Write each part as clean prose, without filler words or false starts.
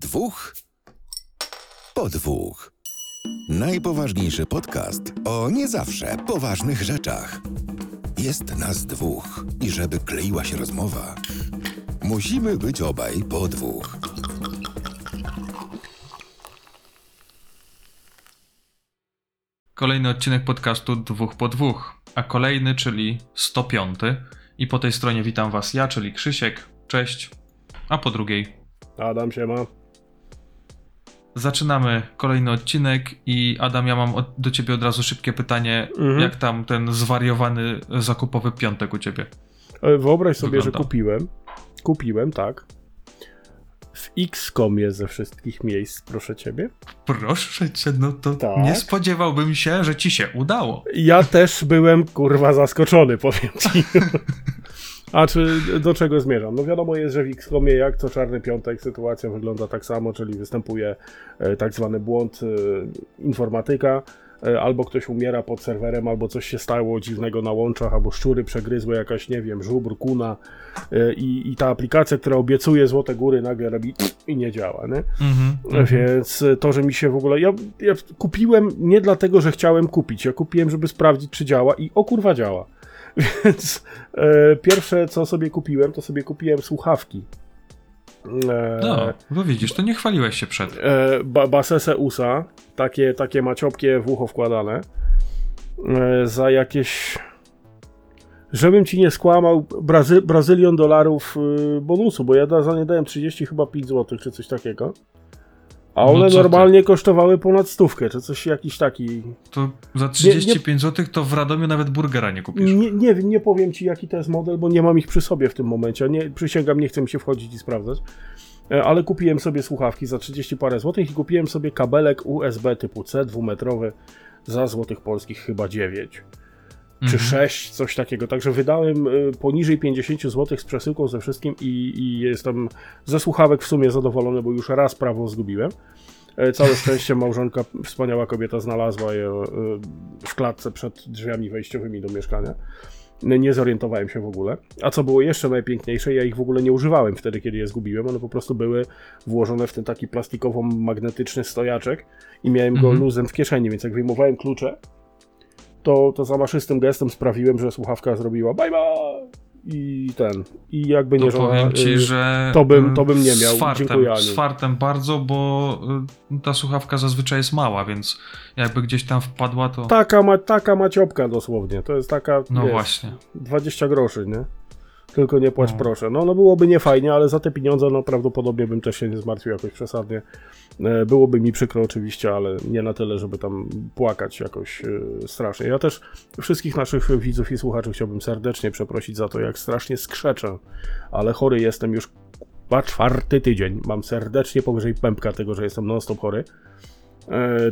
Dwóch po dwóch. Najpoważniejszy podcast o nie zawsze poważnych rzeczach. Jest nas dwóch i żeby kleiła się rozmowa, musimy być obaj po dwóch. Kolejny odcinek podcastu Dwóch po dwóch, a kolejny, czyli 105. I po tej stronie witam was ja, czyli Krzysiek. Cześć. A po drugiej Adam, siema. Zaczynamy kolejny odcinek i Adam, ja mam do ciebie od razu szybkie pytanie. Jak tam ten zwariowany zakupowy piątek u ciebie? Wyobraź sobie, wygląda? Że kupiłem, tak. W X-kom jest ze wszystkich miejsc, proszę ciebie. Proszę cię, no to tak. Nie spodziewałbym się, że ci się udało. Ja też byłem, kurwa, zaskoczony, powiem ci. A czy do czego zmierzam? No wiadomo jest, że w X-komie jak co czarny piątek sytuacja wygląda tak samo, czyli występuje tak zwany błąd informatyka, albo ktoś umiera pod serwerem, albo coś się stało dziwnego na łączach, albo szczury przegryzły jakaś, nie wiem, żubr, kuna i ta aplikacja, która obiecuje złote góry, nagle robi i nie działa, nie? Więc to, że mi się w ogóle... Ja kupiłem nie dlatego, że chciałem kupić, ja kupiłem, żeby sprawdzić, czy działa i o kurwa działa. Więc pierwsze, co sobie kupiłem, to sobie kupiłem słuchawki. No widzisz, to nie chwaliłeś się przed. Baseseusa, takie maciopkie w ucho wkładane, za jakieś, żebym ci nie skłamał, brazylion dolarów bonusu, bo ja za nie dałem 30 chyba 5 zł, czy coś takiego. A one normalnie kosztowały ponad 100, czy coś jakiś taki... To za 35 zł to w Radomiu nawet burgera nie kupisz. Nie powiem ci jaki to jest model, bo nie mam ich przy sobie w tym momencie. Nie, przysięgam, nie chcę mi się wchodzić i sprawdzać. Ale kupiłem sobie słuchawki za 30 parę złotych i kupiłem sobie kabelek USB typu C, 2-metrowy, za złotych polskich chyba 9. Czy 6, coś takiego. Także wydałem poniżej 50 zł z przesyłką ze wszystkim i jestem ze słuchawek w sumie zadowolony, bo już raz prawo zgubiłem. Całe szczęście małżonka, wspaniała kobieta, znalazła je w klatce przed drzwiami wejściowymi do mieszkania. Nie zorientowałem się w ogóle. A co było jeszcze najpiękniejsze, ja ich w ogóle nie używałem wtedy, kiedy je zgubiłem. One po prostu były włożone w ten taki plastikowo-magnetyczny stojaczek i miałem go luzem w kieszeni, więc jak wyjmowałem klucze, to za maszystym gestem sprawiłem, że słuchawka zrobiła bye bye i jakby nie żona, powiem ci, że to bym nie miał. Z fartem bardzo, bo ta słuchawka zazwyczaj jest mała, więc jakby gdzieś tam wpadła to... Taka maciopka dosłownie, to jest taka, no wiesz, właśnie 20 groszy, nie? Tylko nie płać proszę. No byłoby nie fajnie, ale za te pieniądze prawdopodobnie bym też się nie zmartwił jakoś przesadnie. Byłoby mi przykro oczywiście, ale nie na tyle, żeby tam płakać jakoś strasznie. Ja też wszystkich naszych widzów i słuchaczy chciałbym serdecznie przeprosić za to, jak strasznie skrzeczę, ale chory jestem już czwarty tydzień. Mam serdecznie powyżej pępka tego, że jestem non stop chory.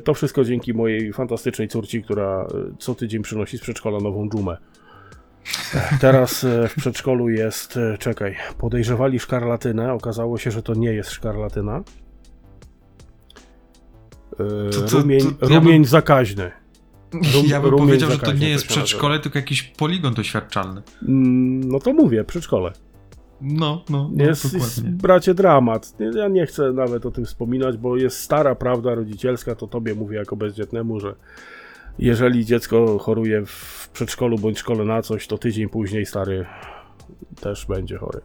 To wszystko dzięki mojej fantastycznej córci, która co tydzień przynosi z przedszkola nową dżumę. Teraz w przedszkolu jest, podejrzewali szkarlatynę, okazało się, że to nie jest szkarlatyna. Rumień zakaźny. Ja bym powiedział, że to nie jest przedszkole, tylko jakiś poligon doświadczalny. No to mówię, przedszkole. No jest, bracie, dramat. Ja nie chcę nawet o tym wspominać, bo jest stara prawda rodzicielska, to tobie mówię jako bezdzietnemu, że jeżeli dziecko choruje w przedszkolu bądź szkole na coś, to tydzień później stary też będzie chory.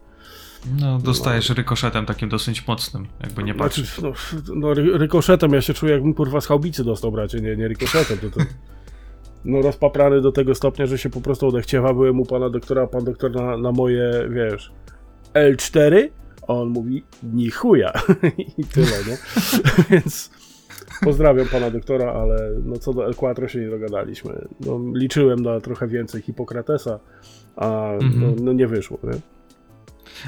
No, dostajesz rykoszetem takim dosyć mocnym, jakby nie patrzysz. Rykoszetem ja się czuję, jakbym kurwa z haubicy dostał, bracie, nie rykoszetem. To rozpaprany do tego stopnia, że się po prostu odechciewa. Byłem u pana doktora, a pan doktor na moje, wiesz, L4, a on mówi, ni chuja. I tyle, nie? Więc... Pozdrawiam pana doktora, ale co do L4 się nie dogadaliśmy. Liczyłem na trochę więcej Hipokratesa, a nie wyszło. Nie?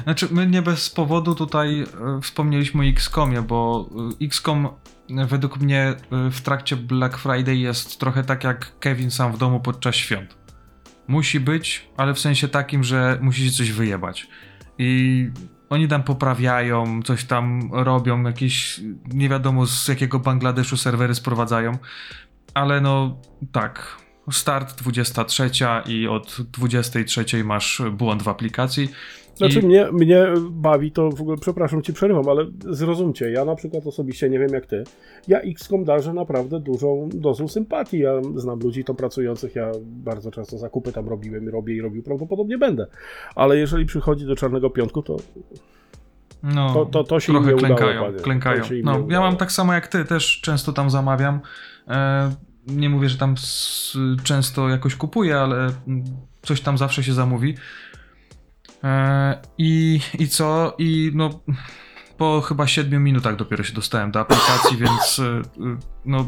Znaczy, my nie bez powodu tutaj wspomnieliśmy o X-komie, bo X-kom według mnie w trakcie Black Friday jest trochę tak jak Kevin sam w domu podczas świąt. Musi być, ale w sensie takim, że musi się coś wyjebać. I... Oni tam poprawiają, coś tam robią, jakieś nie wiadomo z jakiego Bangladeszu serwery sprowadzają, ale tak, start 23 i od 23 masz błąd w aplikacji Znaczy mnie bawi to w ogóle, przepraszam cię, przerywam, ale zrozumcie, ja na przykład osobiście, nie wiem jak ty, ja X-kom darzę naprawdę dużą dozą sympatii, ja znam ludzi tam pracujących, ja bardzo często zakupy tam robiłem, robię i robił, prawdopodobnie będę, ale jeżeli przychodzi do Czarnego Piątku, to... No, to się trochę klękają. No, ja mam tak samo jak ty, też często tam zamawiam. Nie mówię, że tam często jakoś kupuję, ale coś tam zawsze się zamówi. I co? I no po chyba 7 minutach dopiero się dostałem do aplikacji, więc no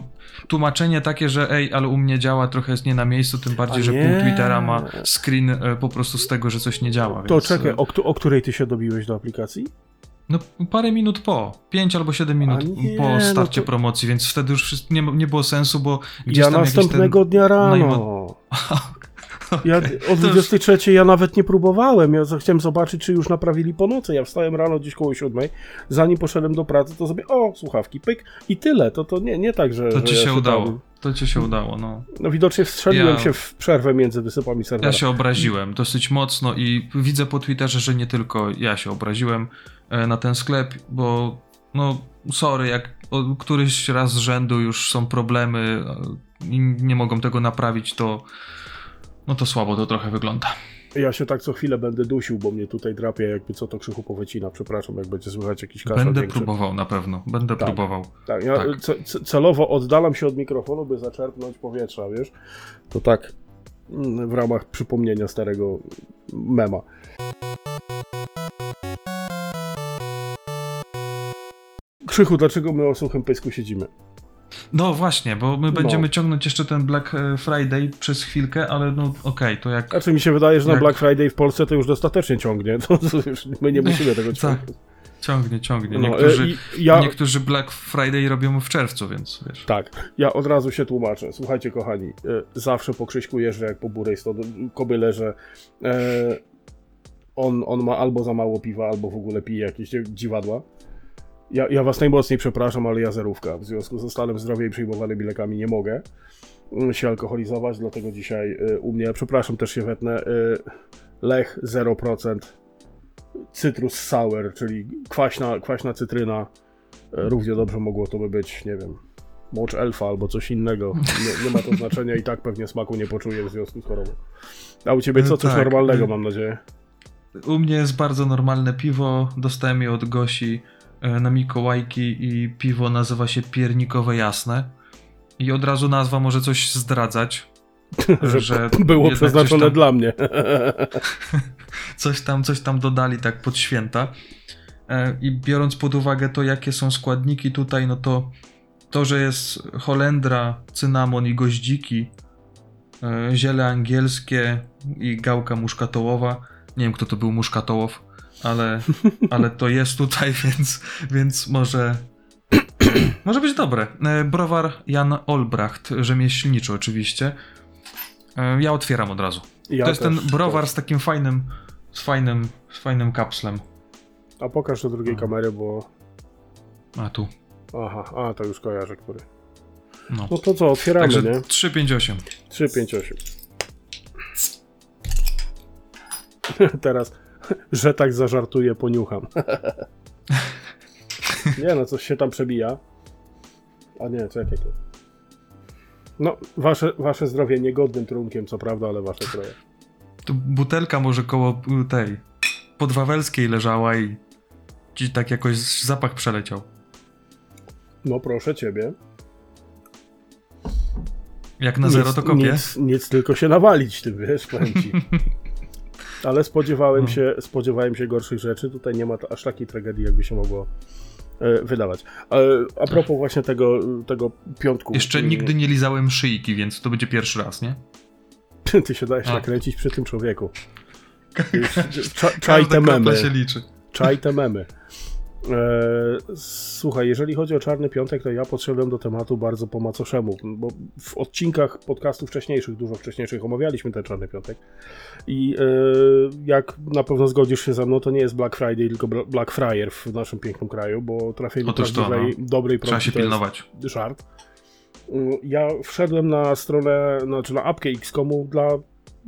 tłumaczenie takie, że ej, ale u mnie działa, trochę jest nie na miejscu, tym bardziej, że pół Twittera ma screen po prostu z tego, że coś nie działa. To więc... czekaj, o której ty się dobiłeś do aplikacji? No parę minut po, 5 albo 7 minut po starcie promocji, więc wtedy już nie było sensu, bo gdzieś tam następnego dnia rano. Ja od 23 ja nawet nie próbowałem, ja chciałem zobaczyć, czy już naprawili po nocy, ja wstałem rano gdzieś koło 7, zanim poszedłem do pracy, to sobie słuchawki, pyk i tyle, to nie tak, że... To ci się udało, to ci się udało, no. No widocznie strzeliłem się w przerwę między wysypami serwera. Ja się obraziłem dosyć mocno i widzę po Twitterze, że nie tylko ja się obraziłem na ten sklep, bo no sorry, jak któryś raz z rzędu już są problemy i nie mogą tego naprawić, to... No to słabo to trochę wygląda. Ja się tak co chwilę będę dusił, bo mnie tutaj drapie, jakby co to Krzychu powycina. Przepraszam, jak będzie słychać jakiś kaszel. Będę próbował na pewno, próbował. Tak, ja celowo oddalam się od mikrofonu, by zaczerpnąć powietrza, wiesz? To tak w ramach przypomnienia starego mema. Krzychu, dlaczego my o suchym pysku siedzimy? No właśnie, bo my będziemy ciągnąć jeszcze ten Black Friday przez chwilkę, ale no okej, to jak... Znaczy mi się wydaje, że na Black Friday w Polsce to już dostatecznie ciągnie, to już my nie musimy tego ciągnąć. Ciągnie. Niektórzy Black Friday robią w czerwcu, więc wiesz. Tak, ja od razu się tłumaczę. Słuchajcie kochani, zawsze po Krzyśku jeżdżę jak po burej kobyle, że... On ma albo za mało piwa, albo w ogóle pije jakieś dziwadła. Ja was najmocniej przepraszam, ale ja zerówka. W związku ze stanem zdrowia i przyjmowanymi lekami nie mogę się alkoholizować, dlatego dzisiaj u mnie, przepraszam, też się wetnę, Lech 0%, Cytrus Sour, czyli kwaśna cytryna. Równie dobrze mogło to by być, nie wiem, mocz elfa albo coś innego. Nie ma to znaczenia i tak pewnie smaku nie poczuję w związku z chorobą. A u ciebie co? Coś normalnego, mam nadzieję. U mnie jest bardzo normalne piwo. Dostałem je od Gosi na Mikołajki i piwo nazywa się Piernikowe Jasne i od razu nazwa może coś zdradzać, że było przeznaczone tam, dla mnie. coś tam dodali tak pod święta i biorąc pod uwagę to, jakie są składniki tutaj, no to że jest holendra, cynamon i goździki, ziele angielskie i gałka muszkatołowa, nie wiem kto to był muszkatołow, ale to jest tutaj, więc może być dobre. Browar Jan Olbracht, rzemieślniczy oczywiście. Ja otwieram od razu. To jest ten browar z takim fajnym kapslem. A pokaż do drugiej kamery, bo... A tu. Aha, to już kojarzę, który. No to co, otwieramy, także nie? 358. Teraz... Że tak zażartuję, poniucham. Nie no, coś się tam przebija. A nie, czekaj. No, wasze zdrowie niegodnym trunkiem, co prawda, ale wasze zdrowie. To butelka może koło tej podwawelskiej leżała i ci tak jakoś zapach przeleciał. No proszę ciebie. Jak na nic, zero to kopię. Nic, tylko się nawalić, ty wiesz, pęci. Ale spodziewałem się gorszych rzeczy. Tutaj nie ma aż takiej tragedii, jakby się mogło wydawać. A propos właśnie tego piątku. Jeszcze nigdy nie lizałem szyjki, więc to będzie pierwszy raz, nie? Ty się dajesz nakręcić przy tym człowieku. Czaj te memy. Się liczy. Czaj te memy. Słuchaj, jeżeli chodzi o Czarny Piątek, to ja podszedłem do tematu bardzo po macoszemu, bo w odcinkach podcastów wcześniejszych, dużo wcześniejszych, omawialiśmy ten Czarny Piątek i jak na pewno zgodzisz się ze mną, to nie jest Black Friday, tylko Black Friar w naszym pięknym kraju, bo trafienie prawdziwej, dobrej produkcji. Trzeba się pilnować. Żart. Ja wszedłem na stronę, znaczy na apkę X-komu dla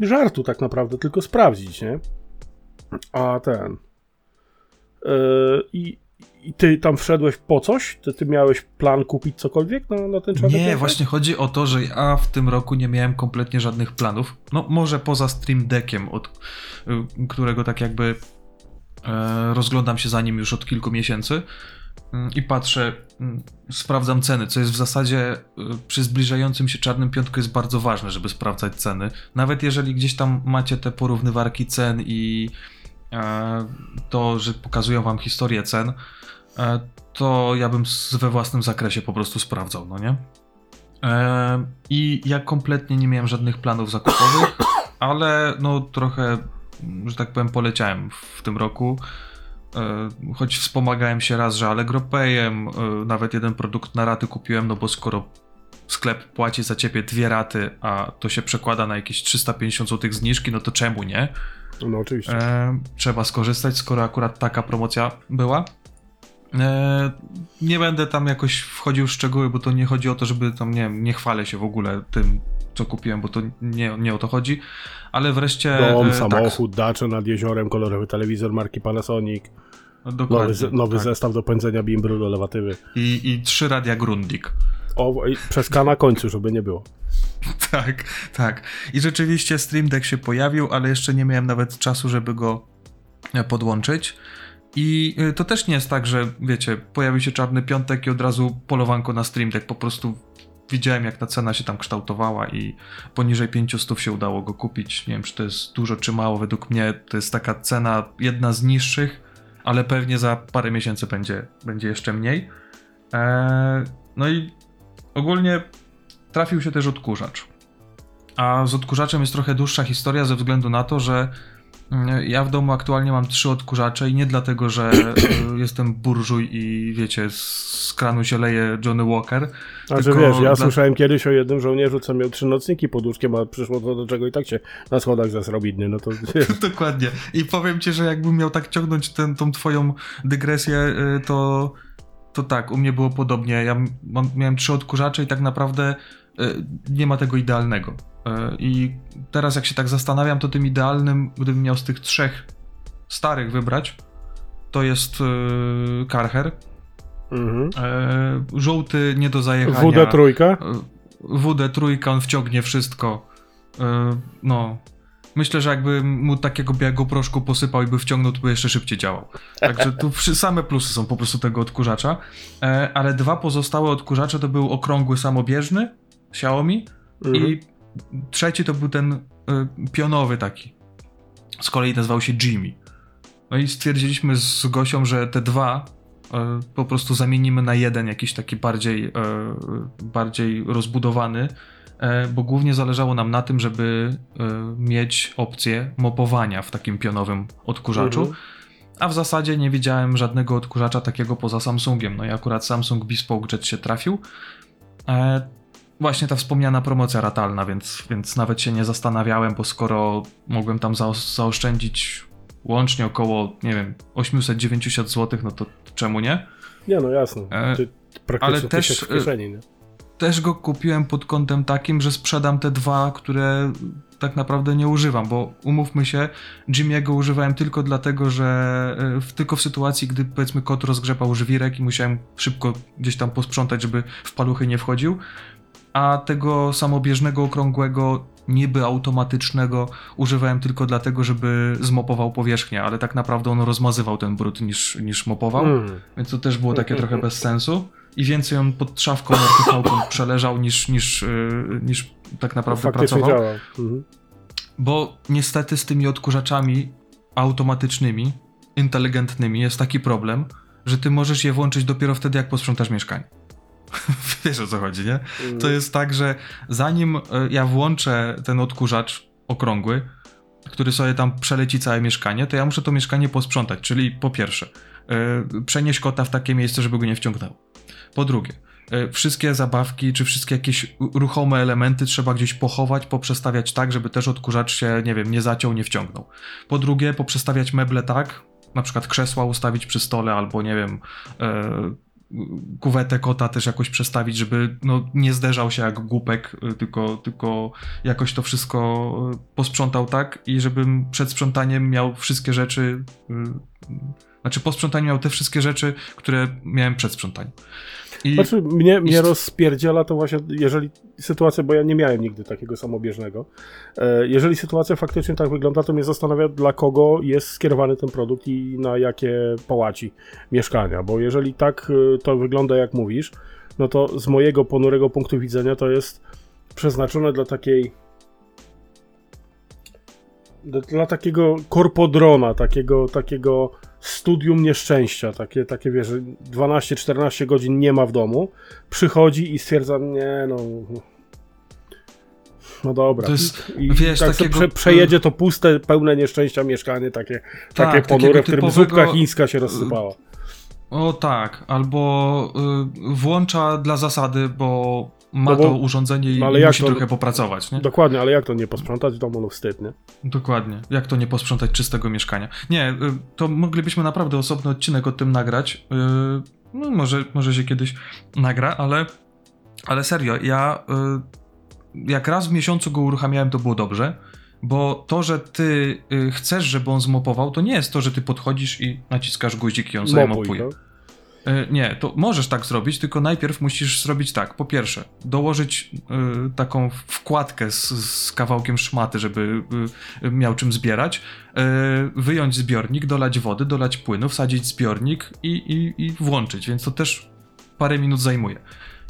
żartu tak naprawdę, tylko sprawdzić, nie? A ten... I ty tam wszedłeś po coś? Ty miałeś plan kupić cokolwiek na ten czas? Nie, właśnie chodzi o to, że ja w tym roku nie miałem kompletnie żadnych planów. No może poza Stream Deckiem, od którego tak jakby rozglądam się za nim już od kilku miesięcy i patrzę, sprawdzam ceny, co jest w zasadzie przy zbliżającym się Czarnym Piątku jest bardzo ważne, żeby sprawdzać ceny. Nawet jeżeli gdzieś tam macie te porównywarki cen i to, że pokazują wam historię cen, to ja bym we własnym zakresie po prostu sprawdzał, no nie? I ja kompletnie nie miałem żadnych planów zakupowych, ale no trochę, że tak powiem, poleciałem w tym roku. Choć wspomagałem się raz, że Allegro Payem, nawet jeden produkt na raty kupiłem, no bo skoro sklep płaci za ciebie 2 raty, a to się przekłada na jakieś 350 zł zniżki, no to czemu nie? No oczywiście. Trzeba skorzystać, skoro akurat taka promocja była. Nie będę tam jakoś wchodził w szczegóły, bo to nie chodzi o to, żeby tam, nie wiem, nie chwalę się w ogóle tym, co kupiłem, bo to nie o to chodzi, ale wreszcie... Dom, samochód, tak. Dacze nad jeziorem, kolorowy telewizor marki Panasonic, nowy tak. Zestaw do pędzenia bimbru do lewatywy. I 3 radia Grundig. Przez K na końcu, żeby nie było. Tak, tak. I rzeczywiście Stream Deck się pojawił, ale jeszcze nie miałem nawet czasu, żeby go podłączyć. I to też nie jest tak, że wiecie, pojawił się Czarny Piątek i od razu polowanko na Stream Deck. Po prostu widziałem, jak ta cena się tam kształtowała i poniżej 500 się udało go kupić. Nie wiem, czy to jest dużo, czy mało. Według mnie to jest taka cena jedna z niższych, ale pewnie za parę miesięcy będzie jeszcze mniej. No i ogólnie trafił się też odkurzacz. A z odkurzaczem jest trochę dłuższa historia ze względu na to, że ja w domu aktualnie mam 3 odkurzacze i nie dlatego, że jestem burżuj i wiecie, z kranu się leje Johnny Walker. Znaczy wiesz, ja słyszałem kiedyś o jednym żołnierzu, co miał 3 nocniki pod łóżkiem, a przyszło to do czego i tak się na schodach zasrał bidny, no to... Dokładnie. I powiem ci, że jakbym miał tak ciągnąć tą twoją dygresję, to tak, u mnie było podobnie. Ja miałem 3 odkurzacze i tak naprawdę nie ma tego idealnego. I teraz jak się tak zastanawiam, to tym idealnym, gdybym miał z tych 3 starych wybrać, to jest Karcher. Mhm. Żółty nie do zajechania. WD3? WD3, on wciągnie wszystko. No... Myślę, że jakby mu takiego białego proszku posypał i by wciągnął, to by jeszcze szybciej działał. Także tu same plusy są po prostu tego odkurzacza. Ale 2 pozostałe odkurzacze to był okrągły samobieżny Xiaomi i 3 to był ten pionowy taki. Z kolei nazywał się Jimmy. No i stwierdziliśmy z Gosią, że te 2 po prostu zamienimy na 1 jakiś taki bardziej rozbudowany, bo głównie zależało nam na tym, żeby mieć opcję mopowania w takim pionowym odkurzaczu, a w zasadzie nie widziałem żadnego odkurzacza takiego poza Samsungiem, no i akurat Samsung Bespoke Jet się trafił. Właśnie ta wspomniana promocja ratalna, więc nawet się nie zastanawiałem, bo skoro mogłem tam zaoszczędzić łącznie około, nie wiem, 890 zł, no to czemu nie? Nie, no jasne, praktycznie też w kieszeni, nie? Też go kupiłem pod kątem takim, że sprzedam te 2, które tak naprawdę nie używam, bo umówmy się, Jimmy'ego używałem tylko dlatego, że tylko w sytuacji, gdy powiedzmy kot rozgrzepał żwirek i musiałem szybko gdzieś tam posprzątać, żeby w paluchy nie wchodził, a tego samobieżnego, okrągłego, niby automatycznego używałem tylko dlatego, żeby zmopował powierzchnię, ale tak naprawdę on rozmazywał ten brud niż mopował, więc to też było takie trochę bez sensu. I więcej on pod szafką przeleżał niż tak naprawdę pracował. Bo niestety z tymi odkurzaczami automatycznymi, inteligentnymi jest taki problem, że ty możesz je włączyć dopiero wtedy, jak posprzątasz mieszkanie. Wiesz, o co chodzi, nie? To jest tak, że zanim ja włączę ten odkurzacz okrągły, który sobie tam przeleci całe mieszkanie, to ja muszę to mieszkanie posprzątać, czyli po pierwsze przenieść kota w takie miejsce, żeby go nie wciągnęło. Po drugie, wszystkie zabawki czy wszystkie jakieś ruchome elementy trzeba gdzieś pochować, poprzestawiać tak, żeby też odkurzacz się, nie wiem, nie zaciął, nie wciągnął. Po drugie, poprzestawiać meble tak, na przykład krzesła ustawić przy stole albo, nie wiem, kuwetę kota też jakoś przestawić, żeby no, nie zderzał się jak głupek, tylko jakoś to wszystko posprzątał tak i żebym przed sprzątaniem miał wszystkie rzeczy, znaczy po sprzątaniu miał te wszystkie rzeczy, które miałem przed sprzątaniem. Znaczy mnie rozpierdziela to właśnie, jeżeli sytuacja, bo ja nie miałem nigdy takiego samobieżnego, jeżeli sytuacja faktycznie tak wygląda, to mnie zastanawia, dla kogo jest skierowany ten produkt i na jakie połaci mieszkania, bo jeżeli tak to wygląda, jak mówisz, no to z mojego ponurego punktu widzenia to jest przeznaczone dla takiej, dla takiego korpodrona, takiego studium nieszczęścia, takie wiesz, 12-14 godzin nie ma w domu, przychodzi i stwierdza, nie no, no dobra. To jest, i wiesz, tak takiego... przejedzie to puste, pełne nieszczęścia mieszkanie, takie ponure, w którym typowego... zupka chińska się rozsypała. O tak, albo włącza dla zasady, bo ma to urządzenie i ale musi trochę popracować, nie? Dokładnie, ale jak to nie posprzątać w domu, no wstyd, nie? Dokładnie, jak to nie posprzątać czystego mieszkania? Nie, to moglibyśmy naprawdę osobny odcinek o tym nagrać, no może się kiedyś nagra, ale serio, ja jak raz w miesiącu go uruchamiałem, to było dobrze, bo to, że ty chcesz, żeby on zmopował, to nie jest to, że ty podchodzisz i naciskasz guzik i on sobie mopuje. Nie, to możesz tak zrobić, tylko najpierw musisz zrobić tak. Po pierwsze, dołożyć taką wkładkę z kawałkiem szmaty, żeby miał czym zbierać, wyjąć zbiornik, dolać wody, dolać płynu, wsadzić zbiornik i włączyć, więc to też parę minut zajmuje.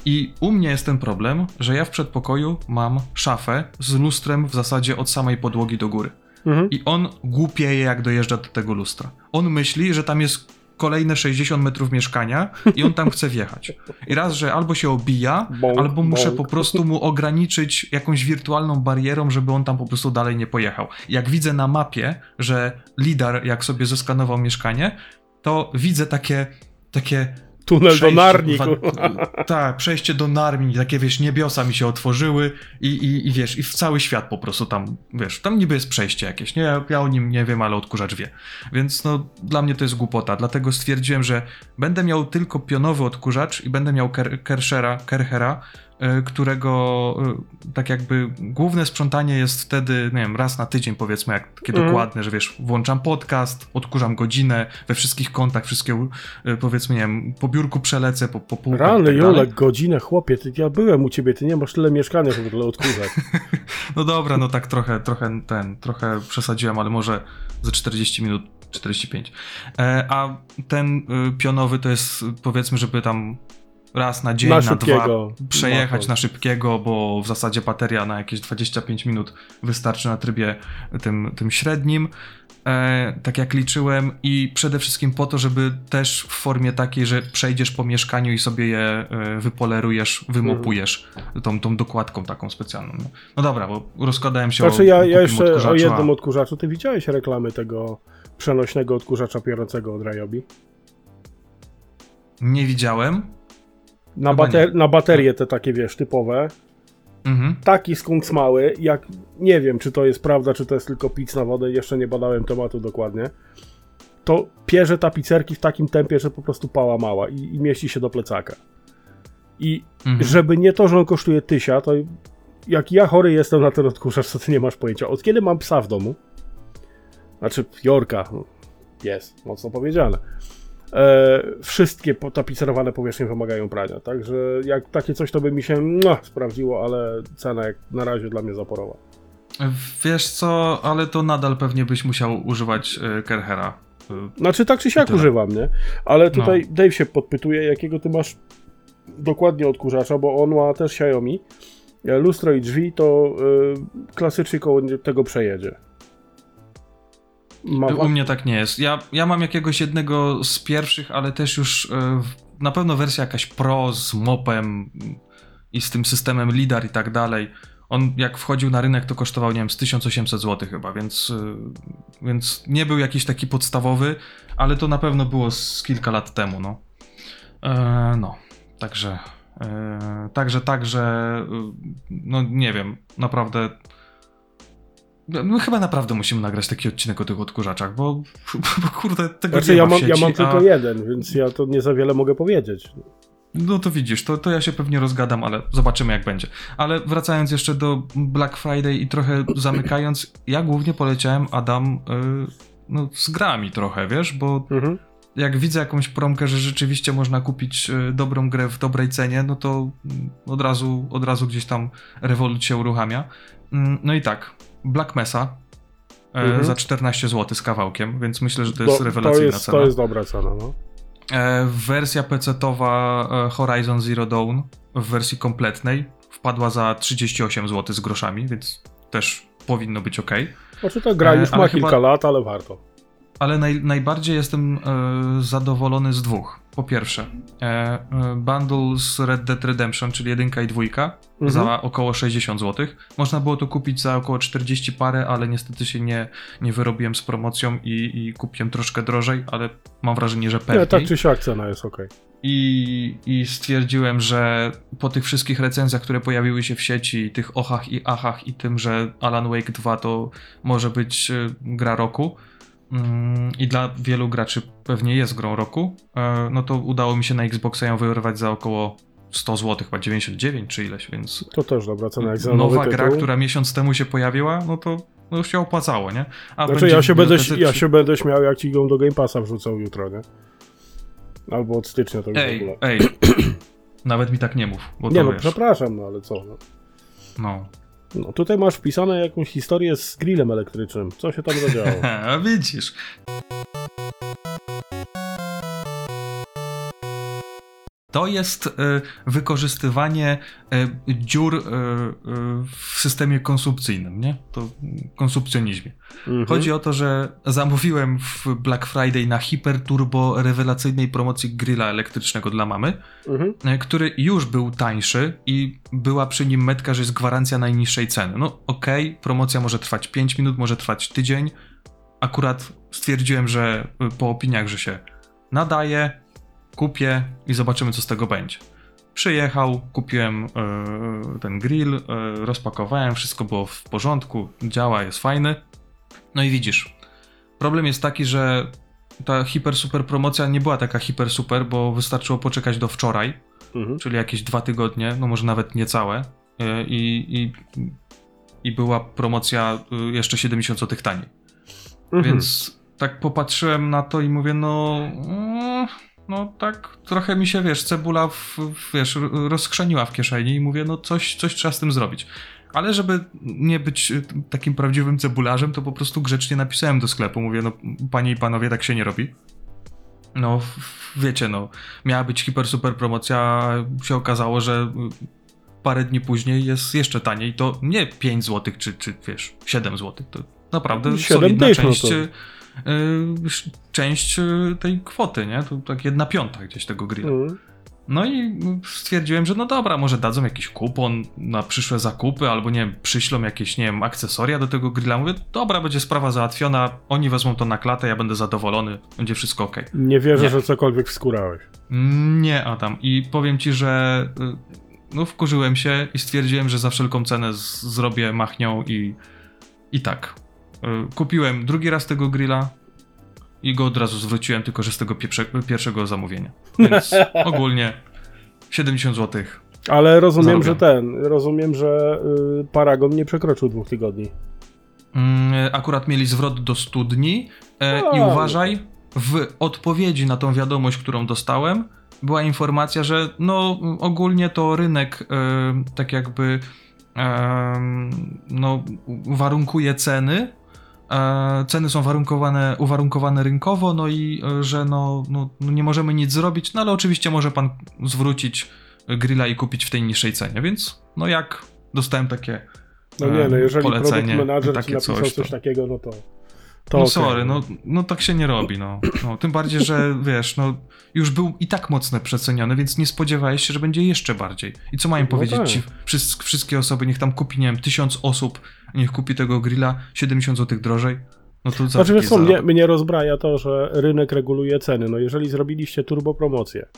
I u mnie jest ten problem, że ja w przedpokoju mam szafę z lustrem w zasadzie od samej podłogi do góry. Mhm. I on głupieje, jak dojeżdża do tego lustra. On myśli, że tam jest kolejne 60 metrów mieszkania i on tam chce wjechać. I raz, że albo się obija, albo muszę po prostu mu ograniczyć jakąś wirtualną barierą, żeby on tam po prostu dalej nie pojechał. Jak widzę na mapie, że lidar jak sobie zeskanował mieszkanie, to widzę takie tunel do Narni. Tak, przejście do Narni, takie wiesz, niebiosa mi się otworzyły i wiesz, i w cały świat po prostu tam, wiesz, tam niby jest przejście jakieś, nie? Ja o nim nie wiem, ale odkurzacz wie. Więc no, dla mnie to jest głupota, dlatego stwierdziłem, że będę miał tylko pionowy odkurzacz i będę miał Kerchera, którego tak jakby główne sprzątanie jest wtedy, nie wiem, raz na tydzień powiedzmy, jak takie dokładne, że wiesz, włączam podcast, odkurzam godzinę, we wszystkich kątach, wszystkie powiedzmy, nie wiem, po biurku przelecę, po półkach. Rany, Jolek, godzinę, chłopie, ja byłem u ciebie, ty nie masz tyle mieszkania, żeby odkurzać. No dobra, no tak trochę przesadziłem, ale może za 40 minut, 45. A ten pionowy to jest powiedzmy, żeby tam raz na dzień, na dwa przejechać na szybkiego, bo w zasadzie bateria na jakieś 25 minut wystarczy na trybie tym średnim, tak jak liczyłem, i przede wszystkim po to, żeby też w formie takiej, że przejdziesz po mieszkaniu i sobie je wypolerujesz, wymopujesz tą dokładką taką specjalną. No dobra, bo rozkładałem się ja jeszcze o jednym odkurzaczu. Ty widziałeś reklamy tego przenośnego odkurzacza piorącego od Ryobi? Nie widziałem. Na baterie te takie, wiesz, typowe. Mhm. Taki skunks mały, jak nie wiem, czy to jest prawda, czy to jest tylko pic na wodę, jeszcze nie badałem tematu dokładnie. To pierze tapicerki w takim tempie, że po prostu pała mała i mieści się do plecaka. I żeby nie to, że on kosztuje 1000, to jak ja chory jestem na ten odkurzacz, to ty nie masz pojęcia. Od kiedy mam psa w domu? Znaczy, Jorka. Jest, mocno powiedziane. Wszystkie tapicerowane powierzchnie wymagają prania, także jak takie coś, to by mi się sprawdziło, ale cena jak na razie dla mnie zaporowa. Wiesz co, ale to nadal pewnie byś musiał używać Kerchera. Znaczy tak czy siak używam, nie? Ale tutaj Dave się podpytuje, jakiego ty masz dokładnie odkurzacza, bo on ma też Xiaomi. Lustro i drzwi to klasycznie koło tego przejedzie. U mnie tak nie jest. Ja mam jakiegoś jednego z pierwszych, ale też już na pewno wersja jakaś pro z mopem i z tym systemem lidar i tak dalej. On jak wchodził na rynek, to kosztował, nie wiem, z 1800 zł chyba, więc nie był jakiś taki podstawowy, ale to na pewno było z kilka lat temu, no. Także no nie wiem, naprawdę My chyba naprawdę musimy nagrać taki odcinek o tych odkurzaczach, bo kurde, tego znaczy, nie ma w sieci, ja mam tylko jeden, więc ja to nie za wiele mogę powiedzieć. No to widzisz, to ja się pewnie rozgadam, ale zobaczymy jak będzie. Ale wracając jeszcze do Black Friday i trochę zamykając, ja głównie poleciałem, Adam, no z grami trochę, wiesz, bo jak widzę jakąś promkę, że rzeczywiście można kupić dobrą grę w dobrej cenie, no to od razu gdzieś tam rewolut się uruchamia. No i tak, Black Mesa za 14 zł z kawałkiem, więc myślę, że to jest rewelacyjna cena. To jest dobra cena, no. Wersja PC-towa Horizon Zero Dawn w wersji kompletnej wpadła za 38 zł z groszami, więc też powinno być okej. Znaczy ta gra już ma kilka lat, ale warto. Ale najbardziej jestem zadowolony z dwóch. Po pierwsze, bundle z Red Dead Redemption, czyli 1 i 2 za około 60 zł. Można było to kupić za około 40 parę, ale niestety się nie wyrobiłem z promocją i kupiłem troszkę drożej, ale mam wrażenie, że pewnie. Tak czy siak cena jest okej. I stwierdziłem, że po tych wszystkich recenzjach, które pojawiły się w sieci, tych ochach i achach i tym, że Alan Wake 2 to może być gra roku, i dla wielu graczy pewnie jest grą roku, no to udało mi się na Xboxa ją wyrwać za około 100 zł, chyba 99 czy ileś, więc... To też dobra cena, jak za nowy tytuł. Nowa gra, która miesiąc temu się pojawiła, no to już się opłacało, nie? Znaczy ja się będę śmiał, jak ci ją do Game Passa wrzucał jutro, nie? Albo od stycznia to już w ogóle. Nawet mi tak nie mów, bo nie, no wiesz. Przepraszam, no ale co? No. No tutaj masz wpisane jakąś historię z grillem elektrycznym. Co się tam zadziało? Widzisz. To jest wykorzystywanie dziur w systemie konsumpcyjnym, nie? To konsumpcjonizmie. Chodzi o to, że zamówiłem w Black Friday na hiperturbo rewelacyjnej promocji grilla elektrycznego dla mamy, który już był tańszy i była przy nim metka, że jest gwarancja najniższej ceny. No okej, promocja może trwać 5 minut, może trwać tydzień. Akurat stwierdziłem, że po opiniach, że się nadaje, kupię i zobaczymy, co z tego będzie. Przyjechał, kupiłem ten grill, rozpakowałem, wszystko było w porządku, działa, jest fajny. No i widzisz, problem jest taki, że ta hiper-super promocja nie była taka hiper-super, bo wystarczyło poczekać do wczoraj, czyli jakieś 2 tygodnie, no może nawet niecałe, i była promocja jeszcze 70 zł taniej. Więc tak popatrzyłem na to i mówię, no tak trochę mi się, wiesz, cebula rozkrzeniła w kieszeni i mówię, no coś trzeba z tym zrobić. Ale żeby nie być takim prawdziwym cebularzem, to po prostu grzecznie napisałem do sklepu, mówię, no panie i panowie, tak się nie robi. No wiecie, no miała być hiper super promocja, się okazało, że parę dni później jest jeszcze taniej, to nie 5 zł czy wiesz, 7 zł, to naprawdę solidna część tej kwoty, nie? To tak 1/5 gdzieś tego grilla. No i stwierdziłem, że no dobra, może dadzą jakiś kupon na przyszłe zakupy, albo nie wiem, przyślą jakieś, nie wiem, akcesoria do tego grilla. Mówię, dobra, będzie sprawa załatwiona, oni wezmą to na klatę, ja będę zadowolony, będzie wszystko okej. Nie wierzę, że cokolwiek wskurałeś. Nie, Adam. I powiem ci, że no wkurzyłem się i stwierdziłem, że za wszelką cenę zrobię machnią i tak. Kupiłem drugi raz tego grilla i go od razu zwróciłem, tylko że z tego pierwszego zamówienia. Więc ogólnie 70 zł. Ale rozumiem, że Paragon nie przekroczył 2 tygodni. Akurat mieli zwrot do 100 dni i uważaj, w odpowiedzi na tą wiadomość, którą dostałem, była informacja, że no ogólnie to rynek tak jakby no warunkuje ceny. Ceny są uwarunkowane rynkowo, no i że no nie możemy nic zrobić, no ale oczywiście może pan zwrócić grilla i kupić w tej niższej cenie, więc no jak dostałem takie polecenie. No nie, no jeżeli produkt menadżer ci napisał coś takiego, no to... no okay. Sorry, no tak się nie robi, no. Tym bardziej, że wiesz, no już był i tak mocno przeceniony, więc nie spodziewałeś się, że będzie jeszcze bardziej. I co mają powiedzieć ci wszystkie osoby, niech tam kupi, nie wiem, 1000 osób, niech kupi tego grilla 70 zł drożej? No to znaczy, wiesz co, mnie rozbraja to, że rynek reguluje ceny. No jeżeli zrobiliście turbo promocję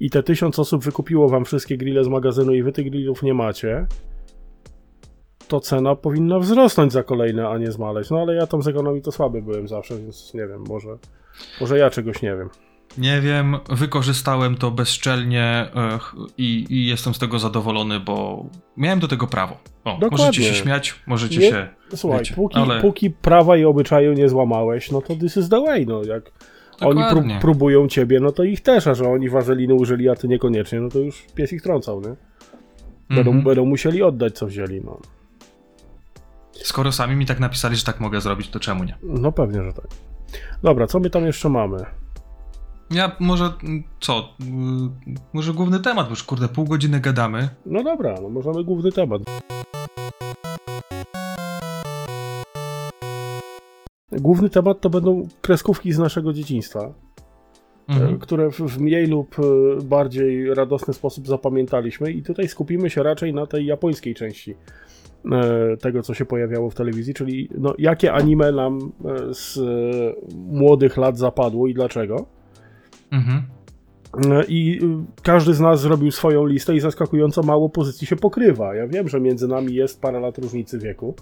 i te 1000 osób wykupiło wam wszystkie grille z magazynu i wy tych grillów nie macie, to cena powinna wzrosnąć za kolejne, a nie zmaleć. No ale ja tam z ekonomii to słaby byłem zawsze, więc nie wiem, może ja czegoś nie wiem. Nie wiem, wykorzystałem to bezczelnie i jestem z tego zadowolony, bo miałem do tego prawo. O, możecie się śmiać, możecie nie, się... Słuchaj, wiecie, póki prawa i obyczaju nie złamałeś, no to this is the way, no jak dokładnie. Oni próbują ciebie, no to ich też, a że oni wazeliny użyli, a ty niekoniecznie, no to już pies ich trącał, nie? Będą musieli oddać, co wzięli, no. Skoro sami mi tak napisali, że tak mogę zrobić, to czemu nie? No pewnie, że tak. Dobra, co my tam jeszcze mamy? Ja może, co? Może główny temat, bo już kurde, pół godziny gadamy. No dobra, no możemy główny temat. Główny temat to będą kreskówki z naszego dzieciństwa, które w mniej lub bardziej radosny sposób zapamiętaliśmy i tutaj skupimy się raczej na tej japońskiej części tego, co się pojawiało w telewizji, czyli no, jakie anime nam z młodych lat zapadło i dlaczego. Mhm. I każdy z nas zrobił swoją listę i zaskakująco mało pozycji się pokrywa. Ja wiem, że między nami jest parę lat różnicy wieku,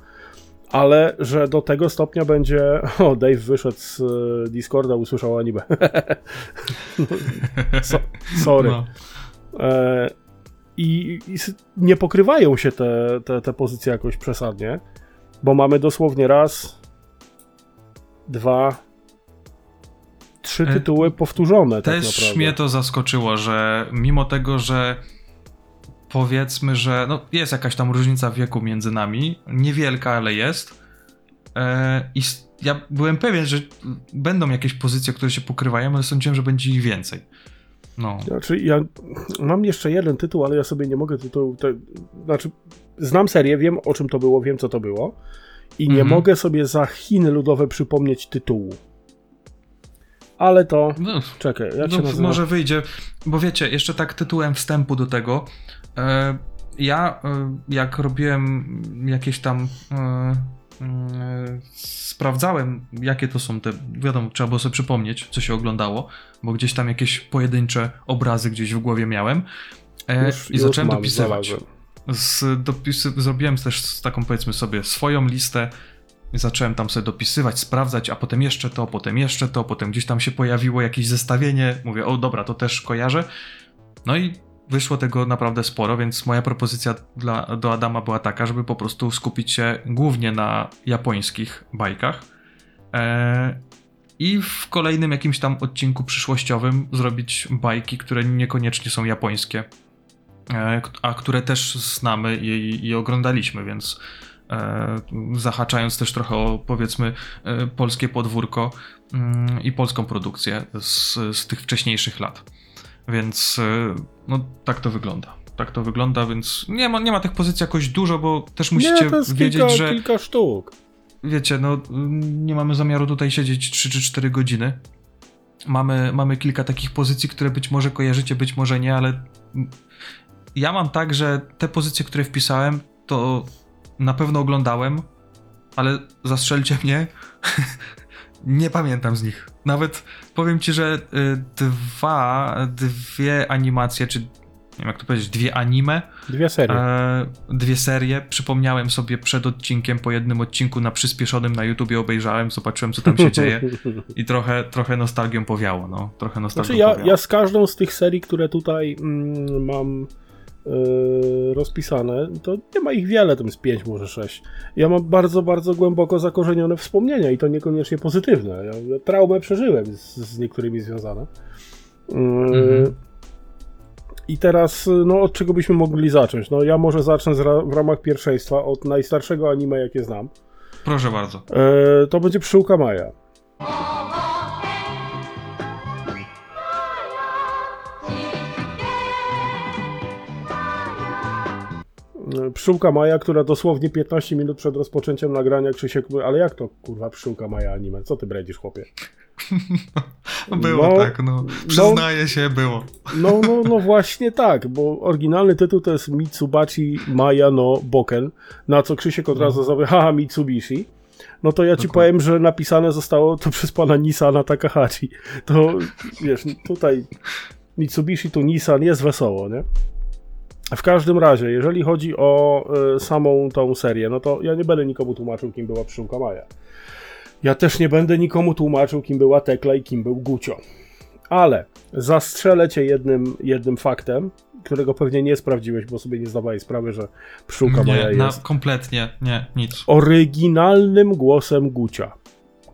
ale że do tego stopnia będzie... O, Dave wyszedł z Discorda, usłyszał anime. Sorry. No. I nie pokrywają się te pozycje jakoś przesadnie, bo mamy dosłownie raz, dwa... trzy tytuły powtórzone. Też tak naprawdę. Mnie to zaskoczyło, że mimo tego, że powiedzmy, że no jest jakaś tam różnica w wieku między nami, niewielka, ale jest. I ja byłem pewien, że będą jakieś pozycje, które się pokrywają, ale sądziłem, że będzie ich więcej. No. Znaczy, ja mam jeszcze jeden tytuł, ale ja sobie nie mogę tytułu... Znaczy, znam serię, wiem o czym to było, wiem co to było i nie mogę sobie za Chiny Ludowe przypomnieć tytułu. Ale to... No, czekaj, jak się nazywa? Może wyjdzie, bo wiecie, jeszcze tak tytułem wstępu do tego, ja jak robiłem jakieś tam... sprawdzałem, jakie to są te... Wiadomo, trzeba było sobie przypomnieć, co się oglądało, bo gdzieś tam jakieś pojedyncze obrazy gdzieś w głowie miałem i zacząłem dopisywać. Zrobiłem też taką, powiedzmy sobie, swoją listę. Zacząłem tam sobie dopisywać, sprawdzać, a potem jeszcze to, potem jeszcze to, potem gdzieś tam się pojawiło jakieś zestawienie. Mówię, o dobra, to też kojarzę. No i wyszło tego naprawdę sporo, więc moja propozycja do Adama była taka, żeby po prostu skupić się głównie na japońskich bajkach i w kolejnym jakimś tam odcinku przyszłościowym zrobić bajki, które niekoniecznie są japońskie, a które też znamy i oglądaliśmy, więc... zahaczając też trochę o, powiedzmy, polskie podwórko i polską produkcję z tych wcześniejszych lat. Więc no tak to wygląda. Tak to wygląda, więc nie ma tych pozycji jakoś dużo, bo też musicie wiedzieć, że... kilka sztuk. Wiecie, no nie mamy zamiaru tutaj siedzieć 3 czy 4 godziny. Mamy kilka takich pozycji, które być może kojarzycie, być może nie, ale ja mam tak, że te pozycje, które wpisałem, to... Na pewno oglądałem, ale zastrzelcie mnie, nie pamiętam z nich. Nawet powiem ci, że dwie animacje, czy nie wiem jak to powiedzieć, dwie anime. Dwie serie. Przypomniałem sobie przed odcinkiem, po jednym odcinku na przyspieszonym na YouTubie obejrzałem, zobaczyłem co tam się dzieje i trochę nostalgią powiało. No. Trochę nostalgią ja z każdą z tych serii, które tutaj mam... rozpisane, to nie ma ich wiele, tam jest 5, może 6. Ja mam bardzo, bardzo głęboko zakorzenione wspomnienia i to niekoniecznie pozytywne. Ja traumę przeżyłem z niektórymi związane. I teraz, no od czego byśmy mogli zacząć? No ja może zacznę w ramach pierwszeństwa od najstarszego anime, jakie znam. Proszę bardzo. To będzie Pszczółka Maja. Pszczółka Maja, która dosłownie 15 minut przed rozpoczęciem nagrania Krzysiek mówi, ale jak to kurwa Pszczółka Maja anime? Co ty bredzisz, chłopie? Było tak. Przyznaję się, było. No właśnie tak, bo oryginalny tytuł to jest Mitsubachi Maja no Boken, na co Krzysiek od razu zawie, haha, Mitsubishi. No to ja ci powiem, że napisane zostało to przez pana Nissana Takahashi. To wiesz, tutaj Mitsubishi, tu Nissan, jest wesoło, nie? W każdym razie, jeżeli chodzi o samą tą serię, no to ja nie będę nikomu tłumaczył, kim była Pszczółka Maja. Ja też nie będę nikomu tłumaczył, kim była Tekla i kim był Gucio. Ale zastrzelę cię jednym faktem, którego pewnie nie sprawdziłeś, bo sobie nie zdawałeś sprawy, że Pszczółka Maja jest... kompletnie, nie, nic. Oryginalnym głosem Gucia,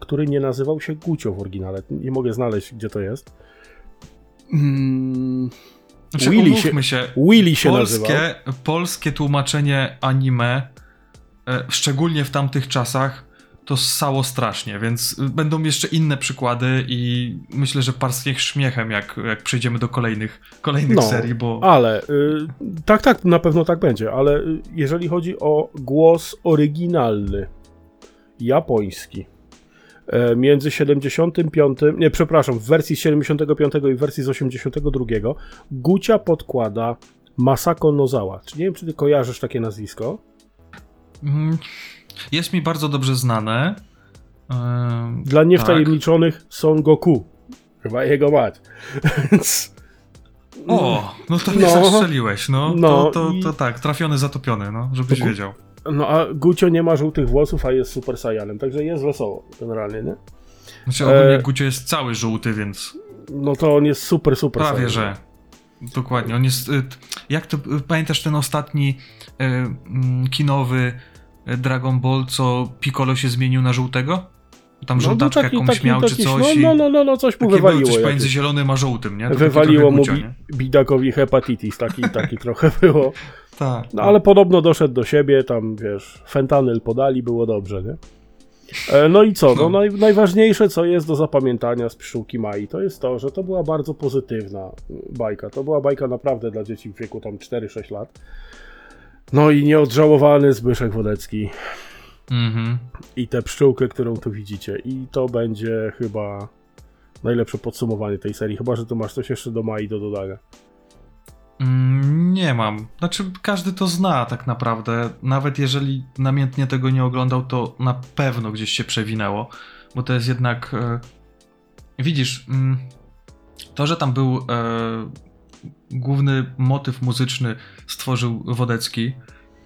który nie nazywał się Gucio w oryginale. Nie mogę znaleźć, gdzie to jest. Znaczy, Willy się nazywa. Polskie tłumaczenie anime, szczególnie w tamtych czasach, to ssało strasznie, więc będą jeszcze inne przykłady i myślę, że parskniech śmiechem, jak przejdziemy do kolejnych serii, bo... ale tak, na pewno tak będzie, ale jeżeli chodzi o głos oryginalny, japoński, między 75, nie, przepraszam, w wersji z 75 i wersji z 82 Gucia podkłada Masako Nozawa. Czy nie wiem, czy ty kojarzysz takie nazwisko? Jest mi bardzo dobrze znane. Dla niewtajemniczonych Son Goku. Chyba jego mać. O, no to nie zastrzeliłeś, to tak, trafiony, zatopiony, żebyś wiedział. No a Gucio nie ma żółtych włosów, a jest Super Saiyanem, także jest wesoło generalnie, nie? Znaczy ogólnie Gucio jest cały żółty, więc... No to on jest super Saiyanem. Prawie, że. Dokładnie, on jest... Jak to... Pamiętasz ten ostatni kinowy Dragon Ball, co Piccolo się zmienił na żółtego? Tam żółtaczka jakąś miał, czy coś. No, coś mu wywaliło. Coś pomiędzy zielonym a żółtym, nie? To wywaliło mu bidakowi hepatitis, taki trochę było. Tak. No ale podobno doszedł do siebie, tam wiesz, fentanyl podali, było dobrze, nie? No i co? No najważniejsze, co jest do zapamiętania z Pszczółki Mai, to jest to, że to była bardzo pozytywna bajka. To była bajka naprawdę dla dzieci w wieku tam 4-6 lat. No i nieodżałowany Zbyszek Wodecki. Mhm. I tę pszczółkę, którą tu widzicie. I to będzie chyba najlepsze podsumowanie tej serii. Chyba że tu masz coś jeszcze do Mai do dodania. Nie mam. Znaczy każdy to zna tak naprawdę. Nawet jeżeli namiętnie tego nie oglądał, to na pewno gdzieś się przewinęło. Bo to jest jednak... Widzisz, to, że tam był... Główny motyw muzyczny stworzył Wodecki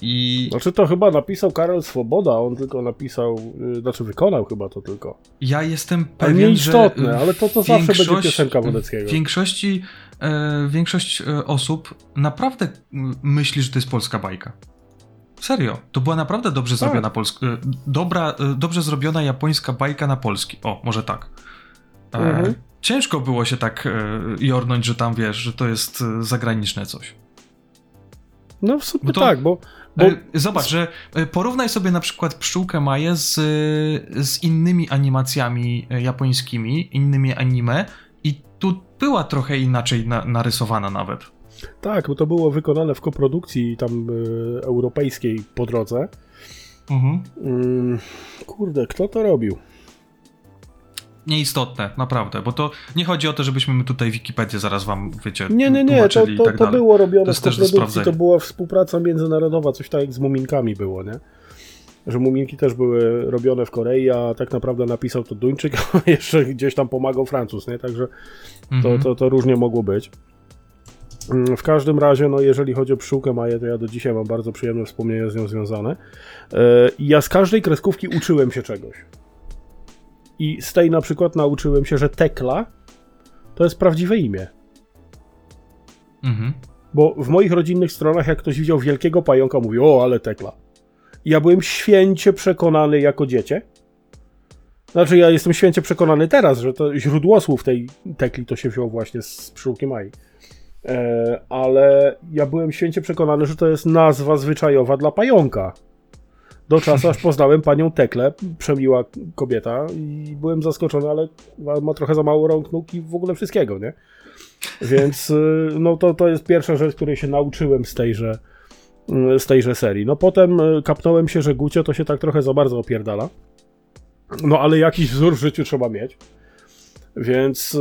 i... Znaczy to chyba napisał Karol Swoboda, on tylko napisał, znaczy wykonał chyba to tylko. Ja jestem pewien, że... Nieistotne, ale to zawsze będzie piosenka Wodeckiego. Większość osób naprawdę myśli, że to jest polska bajka. Serio, to była naprawdę dobrze zrobiona dobrze zrobiona japońska bajka na polski. O, może tak. Mhm. Ciężko było się tak jornąć, że tam wiesz, że to jest zagraniczne coś. No w sumie bo... Zobacz, że porównaj sobie na przykład Pszczółkę Maję z innymi animacjami japońskimi, innymi anime i tu była trochę inaczej narysowana nawet. Tak, bo to było wykonane w koprodukcji tam europejskiej po drodze. Mhm. Kurde, kto to robił? Nieistotne, naprawdę, bo to nie chodzi o to, żebyśmy my tutaj Wikipedię zaraz wam, wiecie, nie, to było robione w koprodukcji, to była współpraca międzynarodowa, coś tak jak z Muminkami było, nie? Że Muminki też były robione w Korei, a tak naprawdę napisał to Duńczyk, a jeszcze gdzieś tam pomagał Francuz, nie? Także to różnie mogło być. W każdym razie, jeżeli chodzi o Pszczółkę Maję, to ja do dzisiaj mam bardzo przyjemne wspomnienia z nią związane. Ja z każdej kreskówki uczyłem się czegoś. I z tej na przykład nauczyłem się, że Tekla to jest prawdziwe imię. Mhm. Bo w moich rodzinnych stronach, jak ktoś widział wielkiego pająka, mówił, o, ale Tekla. I ja byłem święcie przekonany jako dziecię. Znaczy, ja jestem święcie przekonany teraz, że to źródło słów tej Tekli to się wziął właśnie z Pszczółki Mai. Ale ja byłem święcie przekonany, że to jest nazwa zwyczajowa dla pająka. Do czasu, aż poznałem panią Teklę, przemiła kobieta i byłem zaskoczony, ale ma trochę za mało rąk, nóg i w ogóle wszystkiego, nie? Więc to jest pierwsza rzecz, której się nauczyłem z tejże serii. No potem kapnąłem się, że Gucio to się tak trochę za bardzo opierdala. No ale jakiś wzór w życiu trzeba mieć. Więc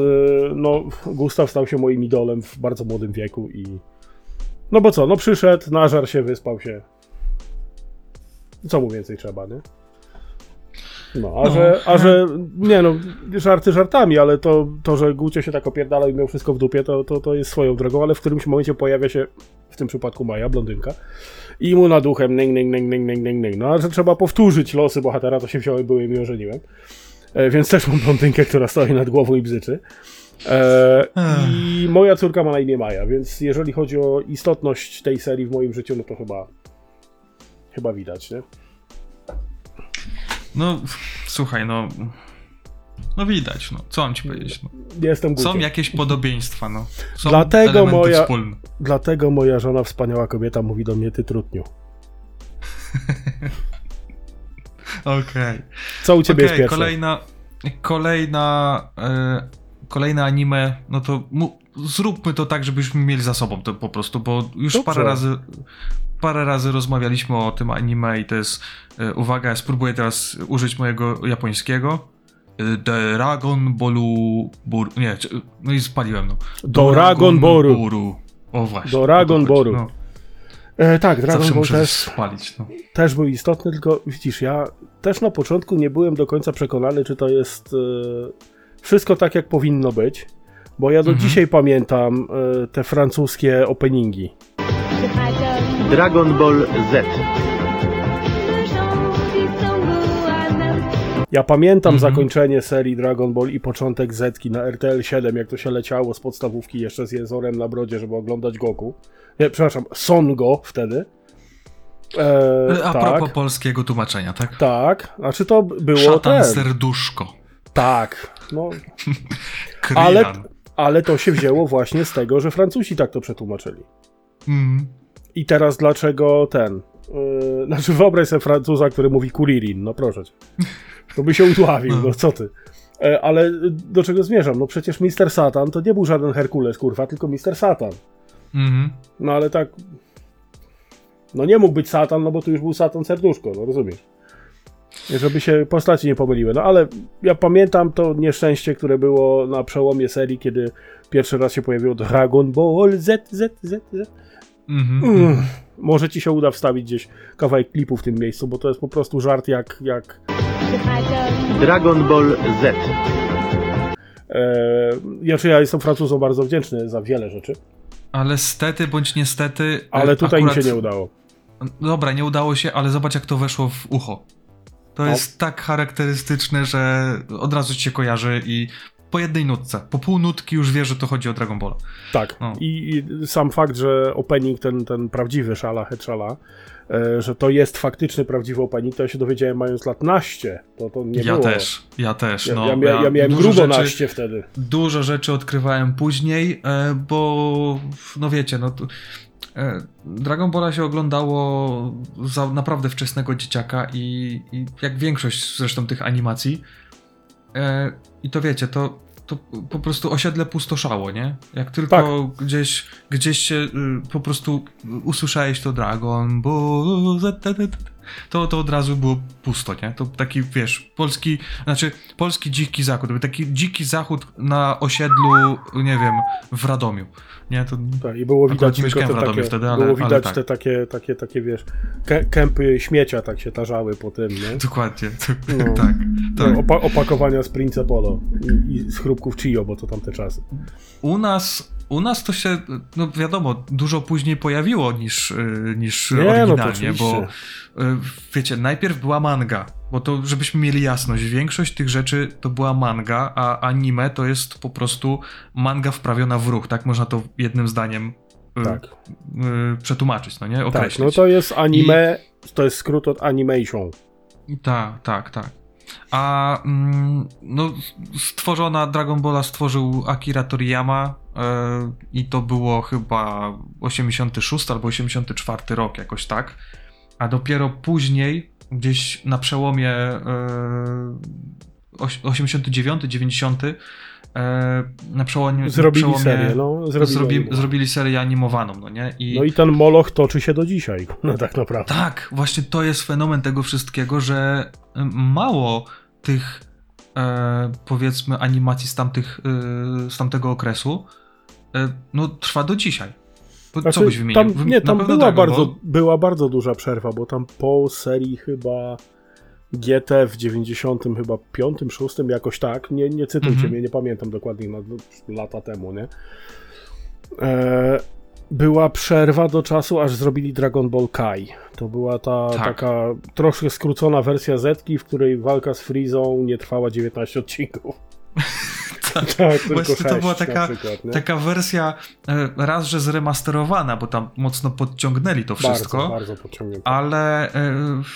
Gustaw stał się moim idolem w bardzo młodym wieku i... No bo co, przyszedł, nażarł się, wyspał się. Co mu więcej trzeba, nie? Że nie żarty żartami, ale to że Gucio się tak opierdalał i miał wszystko w dupie, to jest swoją drogą, ale w którymś momencie pojawia się w tym przypadku Maja, blondynka, i mu nad uchem neng. No, że trzeba powtórzyć losy bohatera, to się wziąłem, byłem i ożeniłem. Więc też mam blondynkę, która stoi nad głową i bzyczy. I moja córka ma na imię Maja, więc jeżeli chodzi o istotność tej serii w moim życiu, no to chyba widać, nie? No, słuchaj, no widać, no. Co mam ci powiedzieć? No. Jestem gucią. Są jakieś podobieństwa, no. Są elementy wspólne. Dlatego moja żona, wspaniała kobieta, mówi do mnie: ty trutniu. Okej. Co u ciebie jest pierwsze? Kolejne anime, no to zróbmy to tak, żebyśmy mieli za sobą to po prostu, bo już parę razy rozmawialiśmy o tym anime i to jest, uwaga, ja spróbuję teraz użyć mojego japońskiego. Dragon Ballu... Nie, no i spaliłem, no. Dragon Boru. O właśnie. Dragon Boru. No. Tak, Dragon Ball też, spalić, no. Też był istotny, tylko widzisz, ja też na początku nie byłem do końca przekonany, czy to jest wszystko tak, jak powinno być, bo ja do dzisiaj pamiętam te francuskie openingi. Dragon Ball Z. Ja pamiętam zakończenie serii Dragon Ball i początek Zetki na RTL 7, jak to się leciało z podstawówki jeszcze z jezorem na brodzie, żeby oglądać Goku. Nie, przepraszam, Songo wtedy. A tak. Propos polskiego tłumaczenia, tak? Tak, znaczy to było Szatan serduszko. Tak, no. ale to się wzięło właśnie z tego, że Francuzi tak to przetłumaczyli. I teraz dlaczego znaczy wyobraź sobie Francuza, który mówi kuririn, no proszę cię. To by się udławił, no co ty. Ale do czego zmierzam? No przecież Mister Satan to nie był żaden Herkules, kurwa, tylko Mister Satan. No ale tak... No nie mógł być Satan, no bo tu już był Satan serduszko, no rozumiesz? Żeby się postaci nie pomyliły. No ale ja pamiętam to nieszczęście, które było na przełomie serii, kiedy pierwszy raz się pojawiło Dragon Ball Z. Może ci się uda wstawić gdzieś kawałek klipu w tym miejscu, bo to jest po prostu żart jak... Dragon Ball Z. Ja jestem Francuzom bardzo wdzięczny za wiele rzeczy. Ale stety bądź niestety... Ale tutaj im się nie udało. Dobra, nie udało się, ale zobacz, jak to weszło w ucho. To jest tak charakterystyczne, że od razu ci się kojarzy i po jednej nutce, po pół nutki już wiesz, że to chodzi o Dragon Ball. Tak. No. I sam fakt, że opening, ten prawdziwy Shala, że to jest faktyczny, prawdziwy opening, to ja się dowiedziałem mając lat naście. To nie było. Ja też. Ja miałem grubo naście wtedy. Dużo rzeczy odkrywałem później, bo no wiecie, no... Dragon Balla się oglądało za naprawdę wczesnego dzieciaka i jak większość zresztą tych animacji i to wiecie, to po prostu osiedle pustoszało, nie? Jak tylko gdzieś się po prostu usłyszałeś to Dragon Ball to od razu było pusto, nie? To taki, wiesz, polski dziki zachód, taki dziki zachód na osiedlu, nie wiem, w Radomiu, nie? To tak, i było widać tylko w Radomiu takie, wtedy, ale było widać, ale tak. Te takie, wiesz, kępy śmiecia tak się tarzały po tym, nie? Dokładnie, no. Tak. Opakowania z Prince Polo i z chrupków Chio, bo to tamte czasy. U nas to się, no wiadomo, dużo później pojawiło niż oryginalnie, no bo wiecie, najpierw była manga, bo to żebyśmy mieli jasność, większość tych rzeczy to była manga, a anime to jest po prostu manga wprawiona w ruch, tak można to jednym zdaniem przetłumaczyć, no nie? Określić. Tak, no to jest anime, to jest skrót od animation. Tak. A no, stworzona Dragon Balla stworzył Akira Toriyama i to było chyba 86 albo 84 rok, jakoś tak. A dopiero później, gdzieś na przełomie 89-90, na przełomie zrobili serię animowaną, no nie? I ten moloch toczy się do dzisiaj, no tak naprawdę. Tak, właśnie to jest fenomen tego wszystkiego, że mało tych powiedzmy animacji z tamtego okresu no trwa do dzisiaj. Znaczy, co byś wymienił? Tam była bardzo duża przerwa, bo tam po serii chyba GT w 90 chyba 5, 6 jakoś tak, nie cytujcie mnie, nie pamiętam dokładnie, lata temu, nie? była przerwa do czasu, aż zrobili Dragon Ball Kai. To była ta taka troszkę skrócona wersja Zetki, w której walka z Freezą nie trwała 19 odcinków. Tak, tylko 6, to była taka, taka wersja raz, że zremasterowana, bo tam mocno podciągnęli to wszystko, bardzo podciągnięte. Ale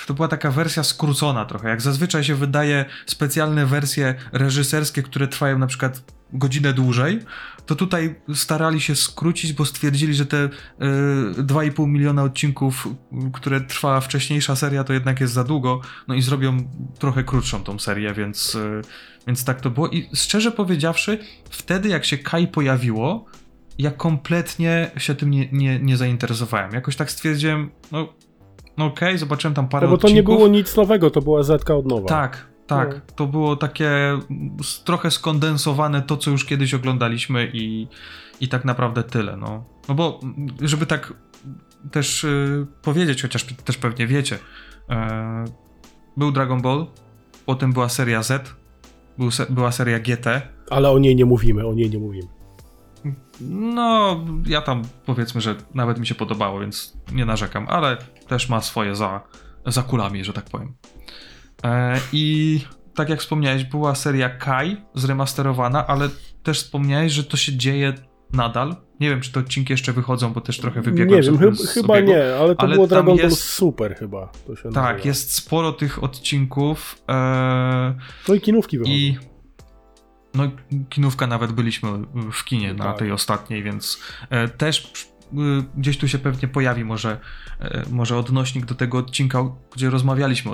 to była taka wersja skrócona trochę, jak zazwyczaj się wydaje specjalne wersje reżyserskie, które trwają na przykład godzinę dłużej, to tutaj starali się skrócić, bo stwierdzili, że te 2,5 miliona odcinków, które trwała wcześniejsza seria, to jednak jest za długo, no i zrobią trochę krótszą tą serię, więc tak to było. I szczerze powiedziawszy, wtedy jak się Kai pojawiło, ja kompletnie się tym nie zainteresowałem. Jakoś tak stwierdziłem, no okej, zobaczyłem tam parę odcinków. No bo to odcinków. Nie było nic nowego, to była zetka od nowa. Tak, to było takie trochę skondensowane to, co już kiedyś oglądaliśmy i tak naprawdę tyle, no. No bo, żeby tak też powiedzieć, chociaż też pewnie wiecie, był Dragon Ball, potem była seria Z, była seria GT. Ale o niej nie mówimy. No, ja tam powiedzmy, że nawet mi się podobało, więc nie narzekam, ale też ma swoje za kulami, że tak powiem. I tak jak wspomniałeś, była seria Kai zremasterowana, ale też wspomniałeś, że to się dzieje nadal. Nie wiem, czy te odcinki jeszcze wychodzą, bo też trochę wybiegłem. Nie wiem, chyba nie, ale to było Dragon Ball Super chyba. To się tak, jest sporo tych odcinków. No i kinówki wychodzą. No kinówka, nawet byliśmy w kinie na tej ostatniej, więc też gdzieś tu się pewnie pojawi może odnośnik do tego odcinka, gdzie rozmawialiśmy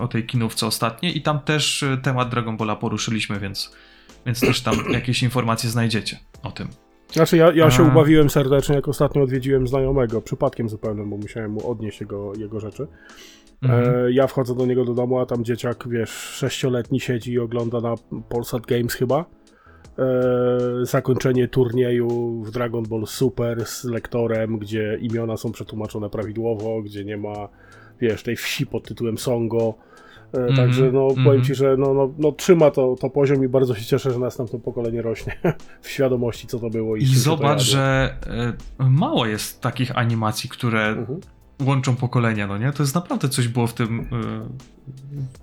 o tej kinówce ostatniej i tam też temat Dragon Balla poruszyliśmy, więc też tam jakieś informacje znajdziecie o tym. Znaczy ja się ubawiłem serdecznie, jak ostatnio odwiedziłem znajomego, przypadkiem zupełnym, bo musiałem mu odnieść jego rzeczy. Ja wchodzę do niego do domu, a tam dzieciak, wiesz, 6-letni siedzi i ogląda na Polsat Games chyba zakończenie turnieju w Dragon Ball Super z lektorem, gdzie imiona są przetłumaczone prawidłowo, gdzie nie ma, wiesz, tej wsi pod tytułem Songo. Także powiem ci, że trzyma to poziom i bardzo się cieszę, że następne pokolenie rośnie w świadomości, co to było. I zobacz, że mało jest takich animacji, które łączą pokolenia, no nie? To jest naprawdę coś było w tym...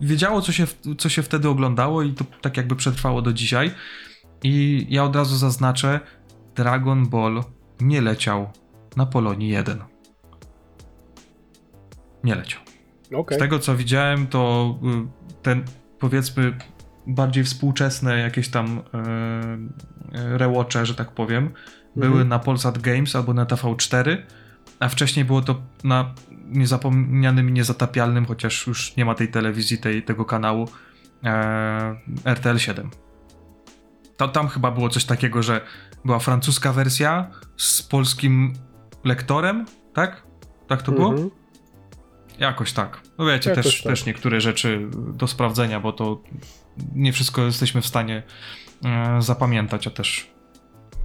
Wiedziało, co się wtedy oglądało i to tak jakby przetrwało do dzisiaj. I ja od razu zaznaczę, Dragon Ball nie leciał na Polonii 1. Nie leciał. Okay. Z tego, co widziałem, to ten, powiedzmy, bardziej współczesne jakieś tam rewatche, że tak powiem, były na Polsat Games albo na TV4, a wcześniej było to na niezapomnianym i niezatapialnym, chociaż już nie ma tej telewizji, tego kanału, RTL 7. To tam chyba było coś takiego, że była francuska wersja z polskim lektorem, tak? Tak to było? Jakoś tak. No wiecie, też niektóre rzeczy do sprawdzenia, bo to nie wszystko jesteśmy w stanie zapamiętać, a też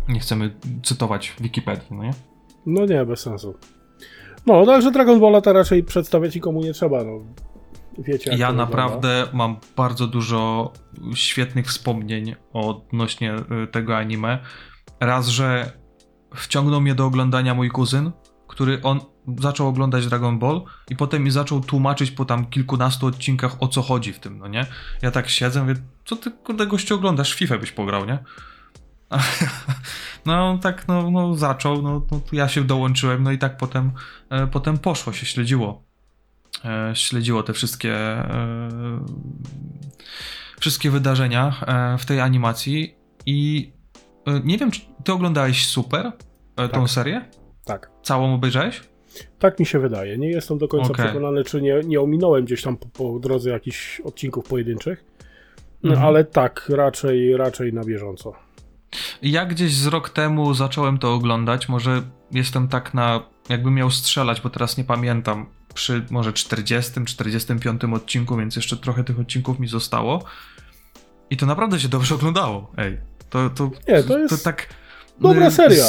nie chcemy cytować Wikipedii, no nie? No nie, bez sensu. No, także Dragon Balla to raczej przedstawiać i komu nie trzeba, no. Wiecie, ja naprawdę mam bardzo dużo świetnych wspomnień odnośnie tego anime. Raz, że wciągnął mnie do oglądania mój kuzyn, który on zaczął oglądać Dragon Ball i potem mi zaczął tłumaczyć po tam kilkunastu odcinkach, o co chodzi w tym, no nie? Ja tak siedzę, mówię, co ty, kurde, gościu, oglądasz? FIFA byś pograł, nie? No tak, no zaczął, no ja się dołączyłem, no i tak potem poszło, się śledziło te wszystkie wydarzenia w tej animacji i nie wiem, czy ty oglądałeś Super, tą serię? Tak. Całą obejrzałeś? Tak mi się wydaje. Nie jestem do końca przekonany, czy nie ominąłem gdzieś tam po drodze jakichś odcinków pojedynczych, ale tak, raczej na bieżąco. Ja gdzieś z rok temu zacząłem to oglądać, może jestem tak na, jakbym miał strzelać, bo teraz nie pamiętam, przy może 40-45 odcinku, więc jeszcze trochę tych odcinków mi zostało i to naprawdę się dobrze oglądało. Ej, to jest... to tak... Dobra seria.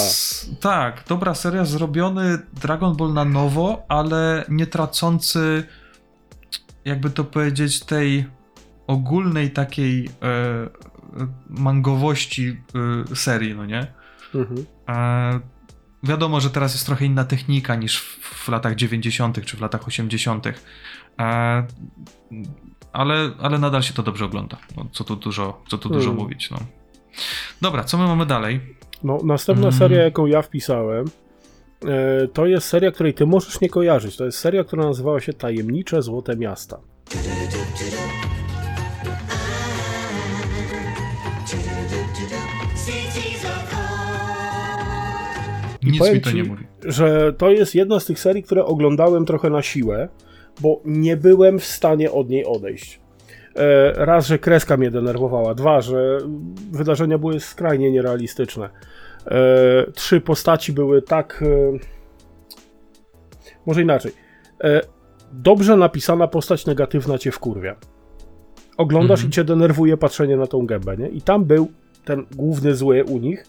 Tak, dobra seria, zrobiony Dragon Ball na nowo, ale nie tracący, jakby to powiedzieć, tej ogólnej takiej mangowości serii, no nie? wiadomo, że teraz jest trochę inna technika niż w latach 90. czy w latach 80. Ale nadal się to dobrze ogląda. No, co tu dużo mówić. No. Dobra, co my mamy dalej? No, następna seria, jaką ja wpisałem, to jest seria, której ty możesz nie kojarzyć. To jest seria, która nazywała się Tajemnicze Złote Miasta. I nic mi to nie mówi. Że to jest jedna z tych serii, które oglądałem trochę na siłę, bo nie byłem w stanie od niej odejść. Raz, że kreska mnie denerwowała. Dwa, że wydarzenia były skrajnie nierealistyczne. Trzy, postaci były tak... Może inaczej. Dobrze napisana postać negatywna cię wkurwia. Oglądasz i cię denerwuje patrzenie na tą gębę, nie? I tam był ten główny zły u nich.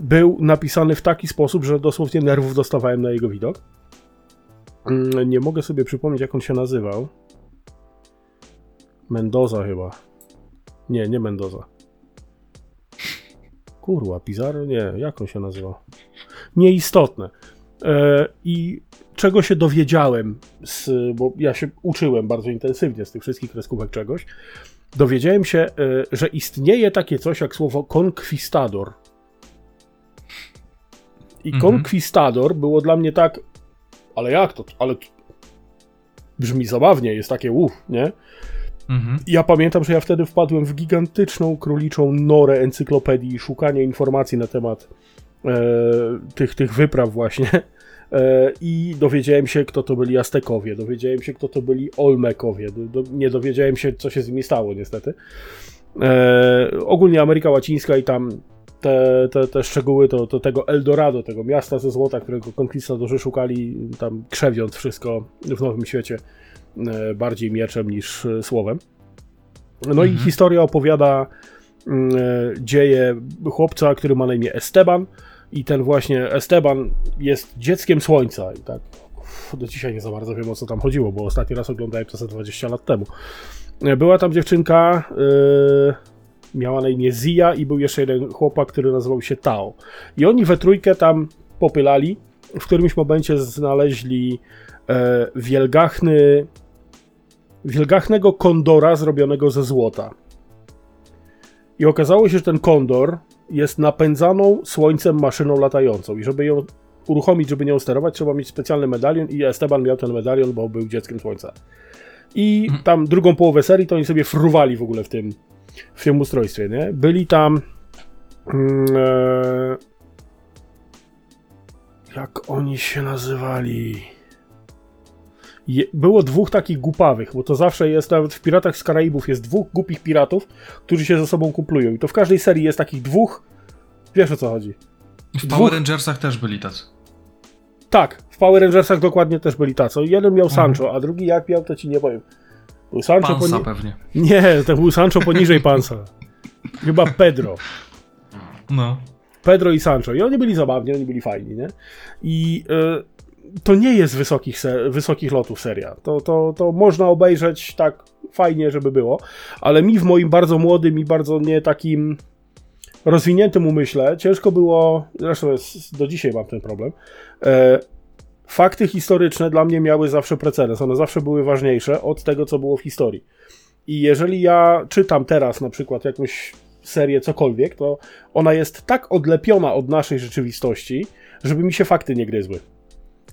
Był napisany w taki sposób, że dosłownie nerwów dostawałem na jego widok. Nie mogę sobie przypomnieć, jak on się nazywał. Mendoza chyba. Nie Mendoza. Kurwa, Pizarro? Nie, jak on się nazywał? Nieistotne. I czego się dowiedziałem, bo ja się uczyłem bardzo intensywnie z tych wszystkich kreskówek czegoś, dowiedziałem się, że istnieje takie coś jak słowo konkwistador. I konkwistador było dla mnie tak, ale jak to? Ale brzmi zabawnie, jest takie nie? Ja pamiętam, że ja wtedy wpadłem w gigantyczną króliczą norę encyklopedii i szukanie informacji na temat tych wypraw właśnie. I dowiedziałem się, kto to byli Aztekowie, dowiedziałem się, kto to byli Olmekowie. Nie dowiedziałem się, co się z nimi stało niestety. Ogólnie Ameryka Łacińska i tam te szczegóły to tego Eldorado, tego miasta ze złota, którego konkwistadorzy szukali, tam krzewiąc wszystko w Nowym Świecie. Bardziej mieczem niż słowem. No i historia opowiada dzieje chłopca, który ma na imię Esteban i ten właśnie Esteban jest dzieckiem słońca. I tak do dzisiaj nie za bardzo wiem, o co tam chodziło, bo ostatni raz oglądałem to 20 lat temu. Była tam dziewczynka, miała na imię Zia i był jeszcze jeden chłopak, który nazywał się Tao. I oni we trójkę tam popylali. W którymś momencie znaleźli wielgachnego kondora zrobionego ze złota. I okazało się, że ten kondor jest napędzaną słońcem maszyną latającą. I żeby ją uruchomić, żeby nią sterować, trzeba mieć specjalny medalion. I Esteban miał ten medalion, bo był dzieckiem słońca. I tam drugą połowę serii to oni sobie fruwali w ogóle w tym ustrojstwie, nie? Byli tam... Jak oni się nazywali? Było dwóch takich głupawych, bo to zawsze jest, nawet w Piratach z Karaibów jest dwóch głupich piratów, którzy się ze sobą kumplują. I to w każdej serii jest takich dwóch, wiesz o co chodzi. W Power Rangersach też byli tacy. Tak, w Power Rangersach dokładnie też byli tacy. Jeden miał Sancho, a drugi jak miał, to ci nie powiem. Był Sancho Pansa pewnie. Nie, to był Sancho poniżej Pansa. Chyba Pedro. No. Pedro i Sancho. I oni byli zabawni, oni byli fajni, nie? I to nie jest wysokich lotów seria. To można obejrzeć tak fajnie, żeby było, ale mi w moim bardzo młodym i bardzo nie takim rozwiniętym umyśle ciężko było, zresztą do dzisiaj mam ten problem, fakty historyczne dla mnie miały zawsze precedens. One zawsze były ważniejsze od tego, co było w historii. I jeżeli ja czytam teraz na przykład jakąś serię cokolwiek, to ona jest tak odlepiona od naszej rzeczywistości, żeby mi się fakty nie gryzły.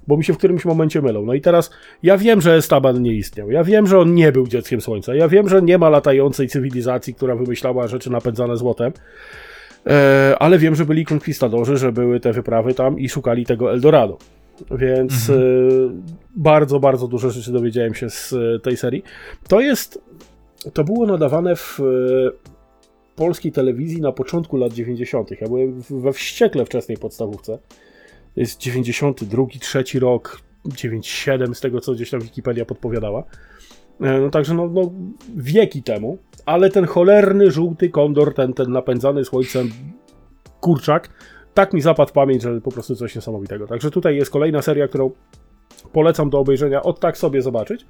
Bo mi się w którymś momencie mylą. No i teraz ja wiem, że Esteban nie istniał. Ja wiem, że on nie był dzieckiem słońca. Ja wiem, że nie ma latającej cywilizacji, która wymyślała rzeczy napędzane złotem. Ale wiem, że byli konkwistadorzy, że były te wyprawy tam i szukali tego Eldorado. Więc bardzo, bardzo dużo rzeczy dowiedziałem się z tej serii. To było nadawane w polskiej telewizji na początku lat 90. Ja byłem we wściekle wczesnej podstawówce. To jest 92, 3 rok, 97 z tego, co gdzieś tam Wikipedia podpowiadała. No także no wieki temu, ale ten cholerny żółty kondor, ten napędzany słońcem kurczak, tak mi zapadł w pamięć, że po prostu coś niesamowitego. Także tutaj jest kolejna seria, którą polecam do obejrzenia, od tak sobie zobaczyć.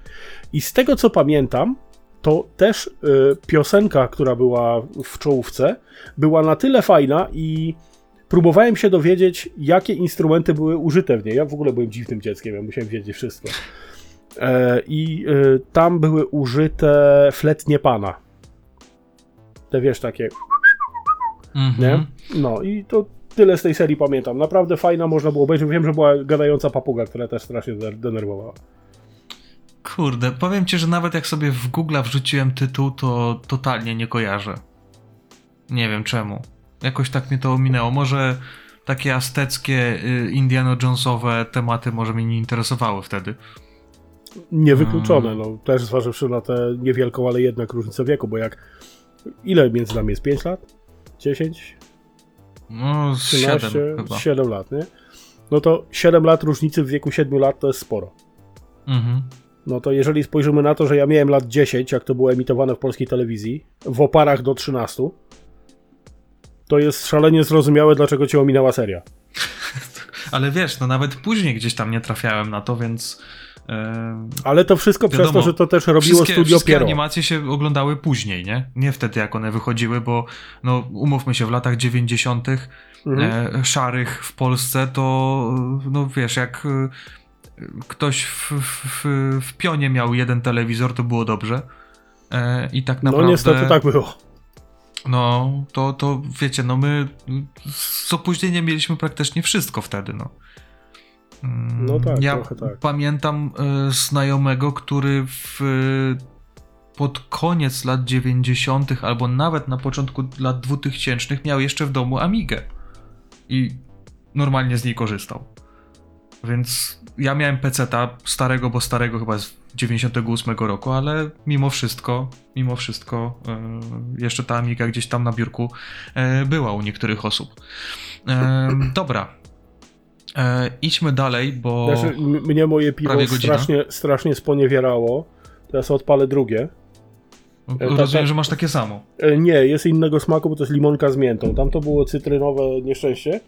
I z tego, co pamiętam, to też piosenka, która była w czołówce, była na tyle fajna i próbowałem się dowiedzieć, jakie instrumenty były użyte w niej. Ja w ogóle byłem dziwnym dzieckiem, ja musiałem wiedzieć wszystko. I tam były użyte fletnie pana. Te, wiesz, takie... Nie? No i to tyle z tej serii pamiętam. Naprawdę fajna, można było obejrzeć. Wiem, że była gadająca papuga, która też strasznie denerwowała. Kurde, powiem ci, że nawet jak sobie w Google'a wrzuciłem tytuł, to totalnie nie kojarzę. Nie wiem czemu. Jakoś tak mnie to ominęło. Może takie azteckie, Indiana Jonesowe tematy może mnie nie interesowały wtedy. Niewykluczone, no. Też zważywszy na tę niewielką, ale jednak różnicę wieku, bo jak... Ile między nami jest? 5 lat? 10? No, 13, 7 chyba. 7 lat, nie? No to 7 lat różnicy w wieku 7 lat to jest sporo. Mhm. No to jeżeli spojrzymy na to, że ja miałem lat 10, jak to było emitowane w polskiej telewizji, w oparach do 13, to jest szalenie zrozumiałe, dlaczego cię ominęła seria. Ale wiesz, no nawet później gdzieś tam nie trafiałem na to, więc... Ale to wszystko wiadomo, przez to, że to też robiło studio Pierrot. Animacje się oglądały później, nie? Nie wtedy, jak one wychodziły, bo no, umówmy się, w latach 90. Szarych w Polsce to, no wiesz, jak... Ktoś w pionie miał jeden telewizor, to było dobrze. I tak naprawdę... No niestety tak było. No, to wiecie, no my z opóźnieniem mieliśmy praktycznie wszystko wtedy, no. No tak, ja trochę tak. Pamiętam znajomego, który pod koniec lat 90. albo nawet na początku lat 2000 miał jeszcze w domu Amigę. I normalnie z niej korzystał. Więc ja miałem peceta starego, bo starego chyba z 98 roku, ale mimo wszystko jeszcze ta Amiga gdzieś tam na biurku była u niektórych osób. Dobra, idźmy dalej, bo znaczy, mnie moje piwo strasznie sponiewierało, to ja sobie odpalę drugie. Rozumiem, że masz takie samo. Nie, jest innego smaku, bo to jest limonka z miętą, tam to było cytrynowe nieszczęście.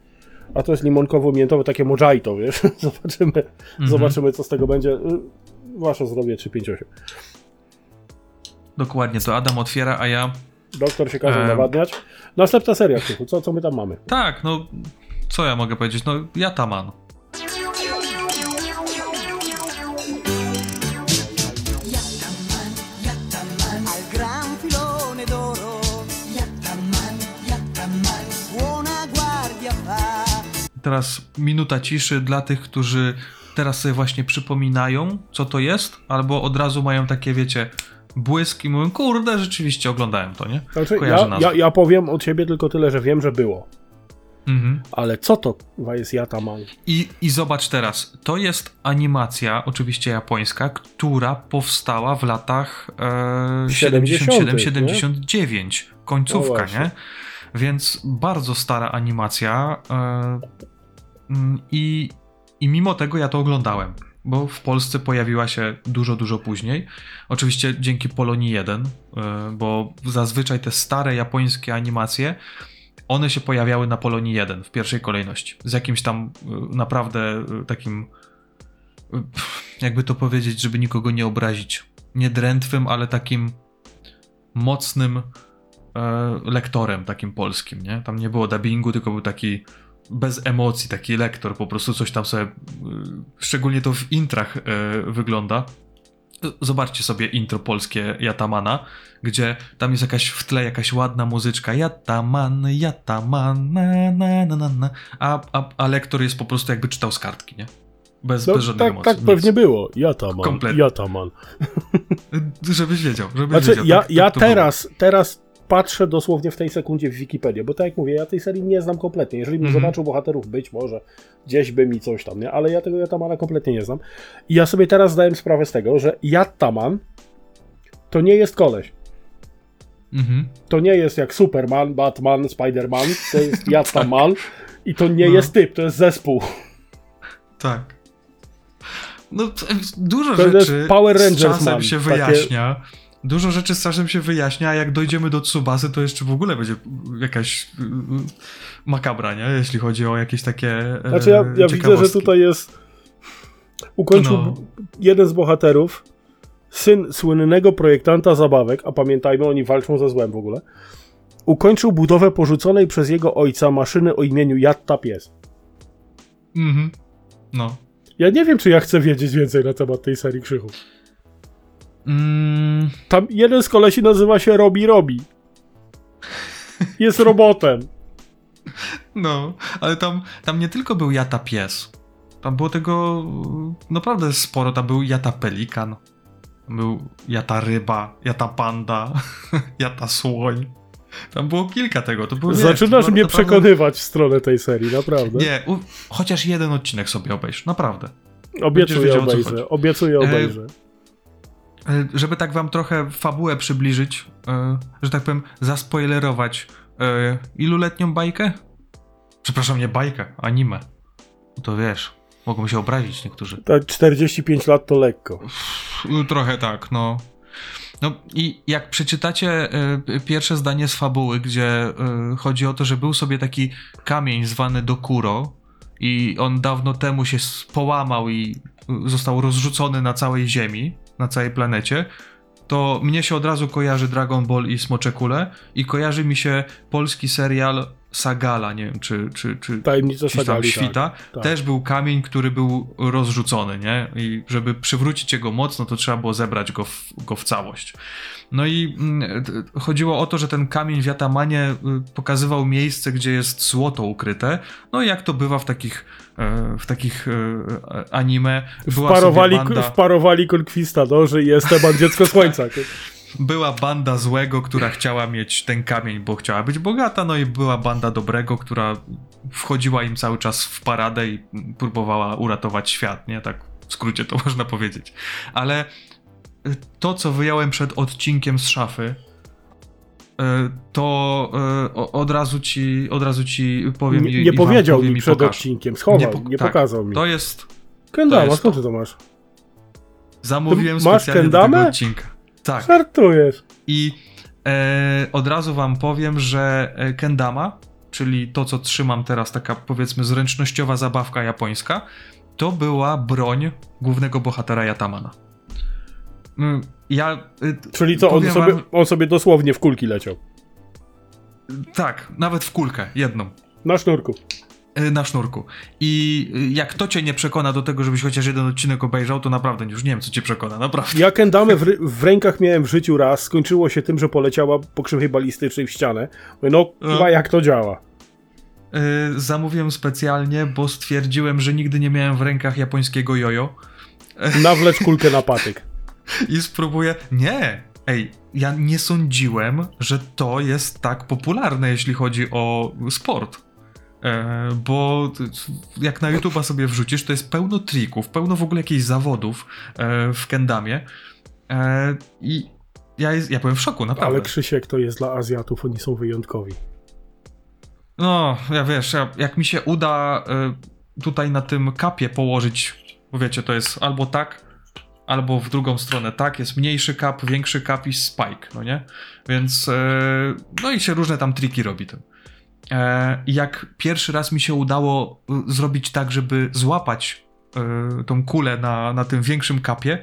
A to jest limonkowo-miętowe, takie mojito, wiesz? Zobaczymy, co z tego będzie. Wasze zdrowie 358. Dokładnie, to Adam otwiera, a ja... Doktor się każe nawadniać. Następna seria, Krzychu, co my tam mamy? Tak, no, co ja mogę powiedzieć? No, Yattaman. Teraz minuta ciszy dla tych, którzy teraz sobie właśnie przypominają, co to jest, albo od razu mają takie, wiecie, błysk i mówią, kurde, rzeczywiście oglądałem to, nie? Znaczy, ja powiem od siebie tylko tyle, że wiem, że było. Mhm. Ale co to jest Yattaman? I zobacz teraz, to jest animacja, oczywiście japońska, która powstała w latach 77-79, końcówka, nie? Więc bardzo stara animacja i mimo tego ja to oglądałem, bo w Polsce pojawiła się dużo później. Oczywiście dzięki Polonii 1, bo zazwyczaj te stare japońskie animacje, one się pojawiały na Polonii 1 w pierwszej kolejności. Z jakimś tam naprawdę takim, jakby to powiedzieć, żeby nikogo nie obrazić, nie drętwym, ale takim mocnym lektorem takim polskim, nie? Tam nie było dubbingu, tylko był taki bez emocji, taki lektor, po prostu coś tam sobie, szczególnie to w intrach wygląda. Zobaczcie sobie intro polskie Yattamana, gdzie tam jest jakaś w tle jakaś ładna muzyczka Yattaman, Yattaman, na. A lektor jest po prostu jakby czytał z kartki, nie? Bez żadnej tak, emocji. Tak pewnie było. Yattaman. Żebyś wiedział. Teraz patrzę dosłownie w tej sekundzie w Wikipedię, bo tak jak mówię, ja tej serii nie znam kompletnie. Jeżeli bym zobaczył bohaterów, być może gdzieś by mi coś tam, nie? Ale ja tego Yattamana kompletnie nie znam. I ja sobie teraz zdałem sprawę z tego, że Yattaman to nie jest koleś. Mm-hmm. To nie jest jak Superman, Batman, Spider-Man, to jest Yattaman tak. I to nie jest typ, to jest zespół. Tak. No dużo to rzeczy Power Rangers z czasem Man, się wyjaśnia. Dużo rzeczy strasznie się wyjaśnia, a jak dojdziemy do Tsubasy, to jeszcze w ogóle będzie jakaś makabra, nie? Jeśli chodzi o jakieś takie Znaczy ja widzę, że tutaj jest ukończył jeden z bohaterów, syn słynnego projektanta zabawek, a pamiętajmy, oni walczą ze złem w ogóle, ukończył budowę porzuconej przez jego ojca maszyny o imieniu Yatta Pies. Mhm. No. Ja nie wiem, czy ja chcę wiedzieć więcej na temat tej serii, Krzychu. Tam jeden z kolesi nazywa się Robi. Jest robotem. No, ale tam nie tylko był Yatta Pies. Tam było tego naprawdę sporo. Tam był Yatta Pelikan. Był Yatta Ryba, Yatta Panda, Yatta Słoń. Tam było kilka tego. To było, zaczynasz mnie naprawdę przekonywać w stronę tej serii, naprawdę. Nie, chociaż jeden odcinek sobie obejrz, naprawdę. Obiecuję, obejrzę. Żeby tak wam trochę fabułę przybliżyć, że tak powiem, zaspoilerować iluletnią bajkę? Przepraszam, nie bajkę, anime. To wiesz, mogą się obrazić niektórzy. 45 lat to lekko. Trochę tak, no. No i jak przeczytacie pierwsze zdanie z fabuły, gdzie chodzi o to, że był sobie taki kamień zwany Dokuro i on dawno temu się połamał i został rozrzucony na całej ziemi, na całej planecie, to mnie się od razu kojarzy Dragon Ball i Smocze Kule i kojarzy mi się polski serial Sagala, nie wiem, czy Tajemnicze Sagali, Świta, tak. Też był kamień, który był rozrzucony, nie? I żeby przywrócić jego moc, no to trzeba było zebrać go w całość. No i chodziło o to, że ten kamień w Yattamanie pokazywał miejsce, gdzie jest złoto ukryte. No i jak to bywa w takich anime, była wparowali konkwistadorzy i Esteban Dziecko Słońca. Była banda złego, która chciała mieć ten kamień, bo chciała być bogata, no i była banda dobrego, która wchodziła im cały czas w paradę i próbowała uratować świat, nie? Tak w skrócie to można powiedzieć. Ale to, co wyjąłem przed odcinkiem z szafy, to od razu ci powiem... Nie powiedział mi przed odcinkiem, schował, nie pokazał mi. To jest... Kendama, skąd ty to masz? Zamówiłem specjalnie do tego odcinka. Tak. Żartujesz. I od razu wam powiem, że Kendama, czyli to, co trzymam teraz, taka powiedzmy zręcznościowa zabawka japońska, to była broń głównego bohatera Yattamana. Czyli co, on sobie dosłownie w kulki leciał? Tak, nawet w kulkę, jedną. Na sznurku. I jak to cię nie przekona do tego, żebyś chociaż jeden odcinek obejrzał, to naprawdę już nie wiem, co cię przekona, naprawdę. Ja Kendamę w rękach miałem w życiu raz, skończyło się tym, że poleciała po krzywej balistycznej w ścianę. No, chyba jak to działa? Zamówiłem specjalnie, bo stwierdziłem, że nigdy nie miałem w rękach japońskiego jojo. Nawlecz kulkę na patyk. I spróbuję... Nie! Ej, ja nie sądziłem, że to jest tak popularne, jeśli chodzi o sport. Bo jak na YouTube'a sobie wrzucisz, to jest pełno trików, pełno w ogóle jakichś zawodów w Kendamie i ja byłem w szoku, naprawdę. Ale Krzysiek, to jest dla Azjatów, oni są wyjątkowi. No, ja wiesz, jak mi się uda tutaj na tym kapie położyć, bo wiecie, to jest albo tak, albo w drugą stronę tak, jest mniejszy kap, większy kap i spike, no nie? Więc, no i się różne tam triki robi tym. Jak pierwszy raz mi się udało zrobić tak, żeby złapać tą kulę na tym większym kapie,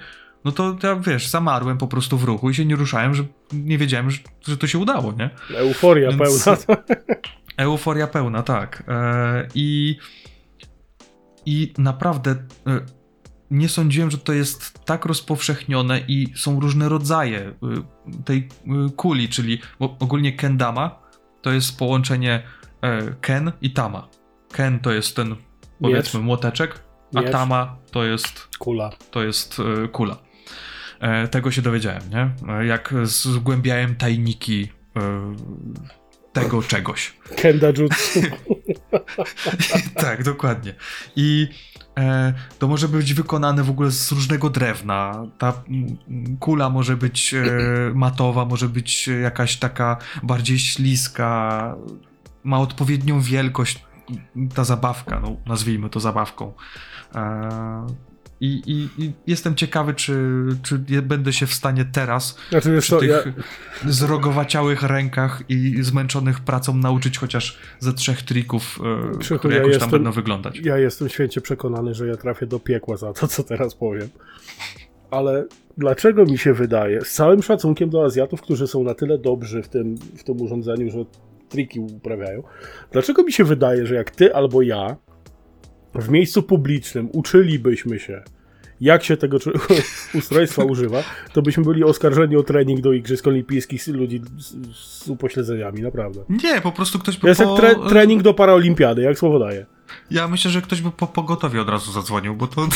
no to ja wiesz, zamarłem po prostu w ruchu i się nie ruszałem, że nie wiedziałem, że to się udało, nie? Euforia pełna. Euforia pełna, tak. I naprawdę nie sądziłem, że to jest tak rozpowszechnione i są różne rodzaje tej kuli, czyli ogólnie kendama to jest połączenie ken i tama. Ken to jest ten, powiedzmy, młoteczek, a tama to jest kula. Tego się dowiedziałem, nie? Jak zgłębiałem tajniki tego czegoś. Kenda jutsu. Tak, dokładnie. I to może być wykonane w ogóle z różnego drewna. Ta kula może być matowa, może być jakaś taka bardziej śliska, ma odpowiednią wielkość ta zabawka, no nazwijmy to zabawką. I jestem ciekawy, czy będę się w stanie teraz zrogowaciałych rękach i zmęczonych pracą nauczyć chociaż ze 3 trików, które jakoś tam będą wyglądać. Ja jestem święcie przekonany, że ja trafię do piekła za to, co teraz powiem. ale dlaczego mi się wydaje, z całym szacunkiem do Azjatów, którzy są na tyle dobrzy w tym urządzeniu, że triki uprawiają, dlaczego mi się wydaje, że jak ty albo ja w miejscu publicznym uczylibyśmy się, jak się tego ustrojstwa używa, to byśmy byli oskarżeni o trening do Igrzysk Olimpijskich ludzi z upośledzeniami, naprawdę. Nie, po prostu ktoś by... trening do paraolimpiady, jak słowo daje. Ja myślę, że ktoś by po pogotowie od razu zadzwonił, bo to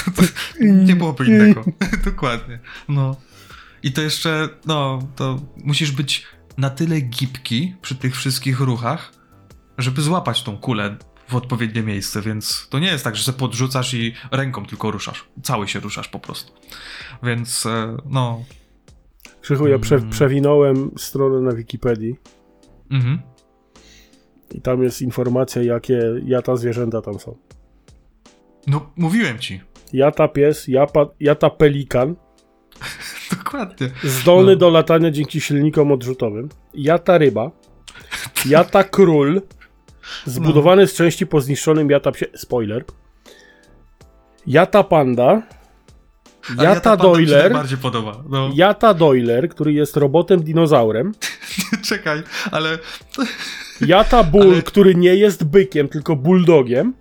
nie byłoby innego. Dokładnie. No. I to jeszcze, to musisz być na tyle gibki przy tych wszystkich ruchach, żeby złapać tą kulę w odpowiednie miejsce, więc to nie jest tak, że se podrzucasz i ręką tylko ruszasz. Cały się ruszasz po prostu. Więc, Krzychu, ja przewinąłem stronę na Wikipedii. Mhm. I tam jest informacja, jakie jata zwierzęta tam są. No, mówiłem ci. Jata pies, jata pelikan. Dokładnie. Zdolny do latania dzięki silnikom odrzutowym. Jata ryba. Jata król. Zbudowany z części po zniszczonym jata psie... Spoiler. Jata panda. Jata Doiler. No. Jata Doiler, który jest robotem dinozaurem. Czekaj, ale... Jata ból, który nie jest bykiem, tylko bulldogiem.